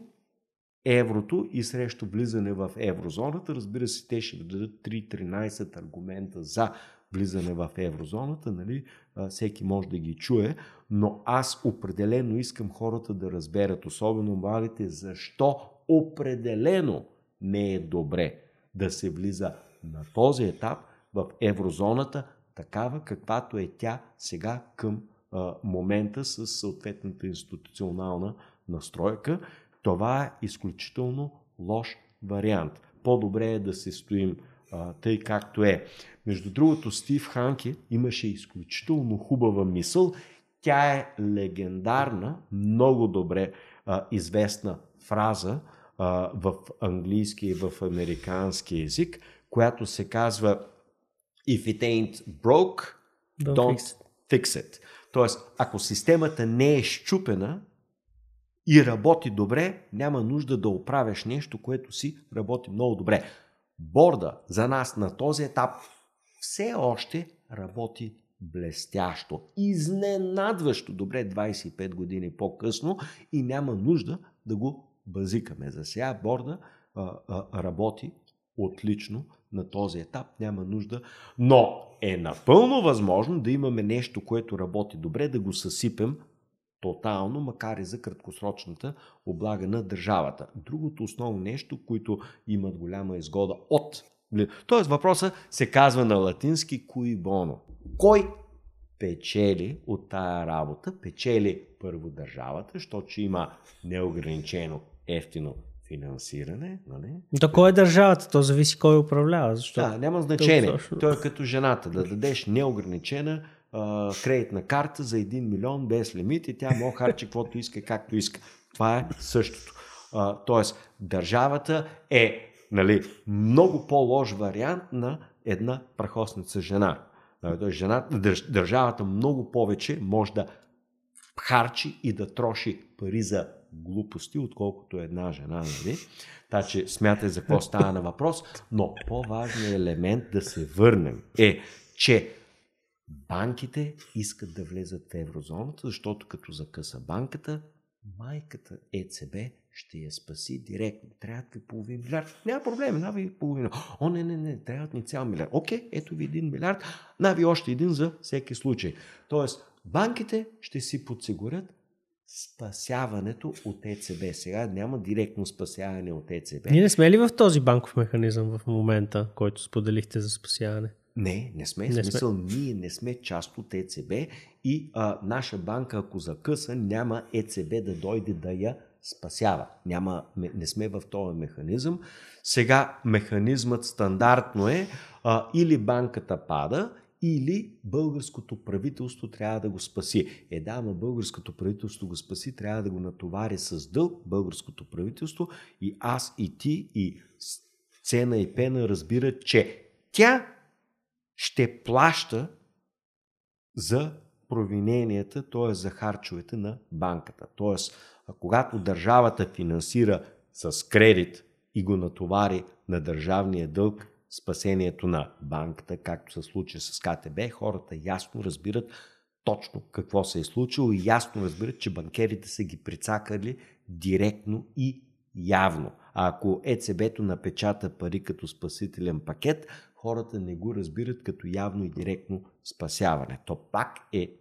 еврото и срещу влизане в еврозоната. Разбира се, те ще дадат три тринайсет аргумента за влизане в еврозоната, нали? Всеки може да ги чуе, но аз определено искам хората да разберат, особено младите, защо определено не е добре да се влиза на този етап в еврозоната, такава каквато е тя сега към а, момента с съответната институционална настройка. Това е изключително лош вариант. По-добре е да се стоим а, тъй както е. Между другото, Стив Ханки имаше изключително хубава мисъл. Тя е легендарна, много добре а, известна фраза а, в английски и в американски език, която се казва If it ain't broke, don't, don't fix it. Тоест, ако системата не е счупена и работи добре, няма нужда да оправяш нещо, което си работи много добре. Борда за нас на този етап все още работи блестящо, изненадващо добре двайсет и пет години по-късно и няма нужда да го базикаме. За сега борда а, а, работи отлично на този етап, няма нужда, но е напълно възможно да имаме нещо, което работи добре, да го съсипем тотално, макар и за краткосрочната облага на държавата. Другото основно нещо, което имат голяма изгода от... Тоест въпросът се казва на латински cui bono. Кой печели от тая работа? Печели първо държавата, защото има неограничено ефтино финансиране. Нали? До кой е държавата? То зависи кой управлява. Защо? Да, няма значение. Той е като жената. Да дадеш неограничена а, кредитна карта за един милион без лимит и тя мога харчи каквото иска, както иска. Това е същото. А, тоест, държавата е, нали, много по-лош вариант на една прахосница жена. Жената, държавата много повече може да харчи и да троши пари за глупости, отколкото една жена, нали? Така че смятай за какво става на въпрос, но по-важният елемент да се върнем е, че банките искат да влезат в еврозоната, защото като закъса банката, майката ЕЦБ ще я спаси директно. Трябва да ви половин милиард. Няма проблем, нави половина. О, не, не, не, трябва да ни цял милиард. Окей, ето ви един милиард, нави още един за всеки случай. Тоест, банките ще си подсигурят спасяването от ЕЦБ. Сега няма директно спасяване от ЕЦБ. Ние не сме ли в този банков механизъм в момента, който споделихте за спасяване? Не, не сме. В смисъл, ние не сме част от ЕЦБ и а, наша банка, ако закъса, няма ЕЦБ да дойде да я спасява. Няма, не сме в този механизъм. Сега механизмът стандартно е а, или банката пада, или българското правителство трябва да го спаси. Е да, но българското правителство го спаси, трябва да го натовари с дълг българското правителство и аз и ти и Цена и Пена разбират, че тя ще плаща за провиненията, т.е. за харчовете на банката. Т.е. когато държавата финансира с кредит и го натовари на държавния дълг спасението на банката, както се случи с КТБ, хората ясно разбират точно какво се е случило и ясно разбират, че банкерите са ги прицакали директно и явно. А ако ЕЦБ-то напечата пари като спасителен пакет, хората не го разбират като явно и директно спасяване. То пак е,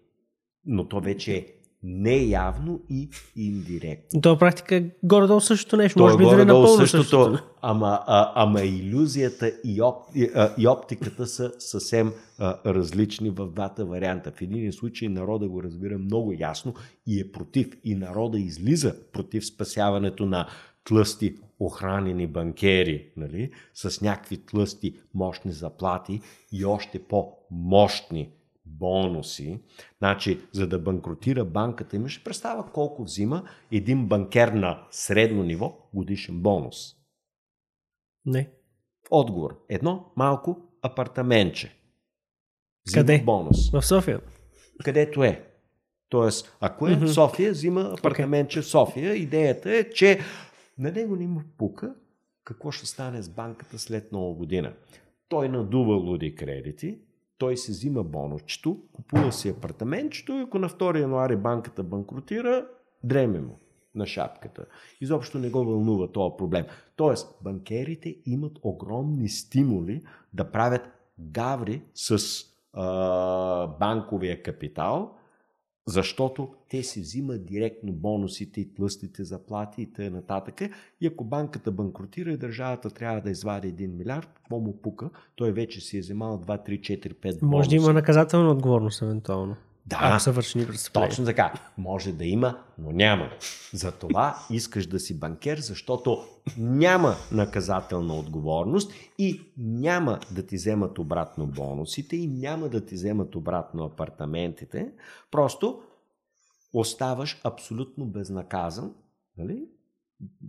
но то вече е неявно и индиректно. Това практика е горе-долу същото нещо. То може би да е напълно същото. Ама, а, ама иллюзията и, оп, и, а, и оптиката са съвсем а, различни в двата варианта. В един случай народа го разбира много ясно и е против. И народа излиза против спасяването на тлъсти охранени банкери, нали? С някакви тлъсти мощни заплати и още по-мощни бонуси. Значи, за да банкротира банката, имаш представа колко взима един банкер на средно ниво годишен бонус? Не. Отговор. Едно малко апартаментче. Взима къде? Бонус. В София? Където е. Тоест, ако е в mm-hmm. София, взима апартаментче в okay. София. Идеята е, че на него не му пука какво ще стане с банката след нова година. Той надува луди кредити, той се взима бонусчето, купува си апартаментчето и ако на втори януари банката банкротира, дреме му на шапката. Изобщо не го вълнува този проблем. Тоест, банкерите имат огромни стимули да правят гаври с а, банковия капитал, защото те си взимат директно бонусите и тлъстите заплати и т.н. И ако банката банкротира и държавата трябва да извади един милиард, какво му пука? Той вече си е вземал два, три, четири, пет бонуси. Може да има наказателна отговорност евентуално. Да, ако са вършни престъпления. Точно така. Може да има, но няма. Затова искаш да си банкер, защото няма наказателна отговорност и няма да ти вземат обратно бонусите и няма да ти вземат обратно апартаментите. Просто оставаш абсолютно безнаказан. Нали?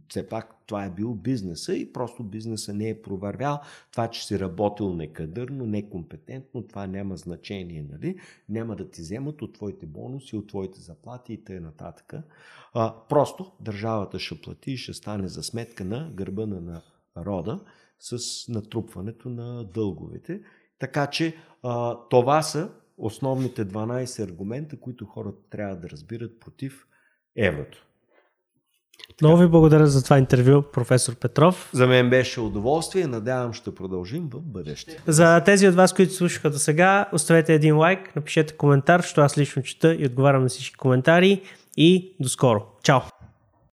Все пак това е бил бизнеса и просто бизнеса не е провървял. Това, че си работил некадърно, некомпетентно, това няма значение. Нали? Няма да ти вземат от твоите бонуси, от твоите заплати и т.н. Просто държавата ще плати и ще стане за сметка на гърба на народа с натрупването на дълговете. Така че а, това са основните дванайсет аргумента, които хората трябва да разбират против еврото. Много ви благодаря за това интервю, професор Петров. За мен беше удоволствие. Надявам, ще продължим в бъдеще. За тези от вас, които слушаха до сега, оставете един лайк, напишете коментар, защото аз лично чета и отговарям на всички коментари. И до скоро. Чао!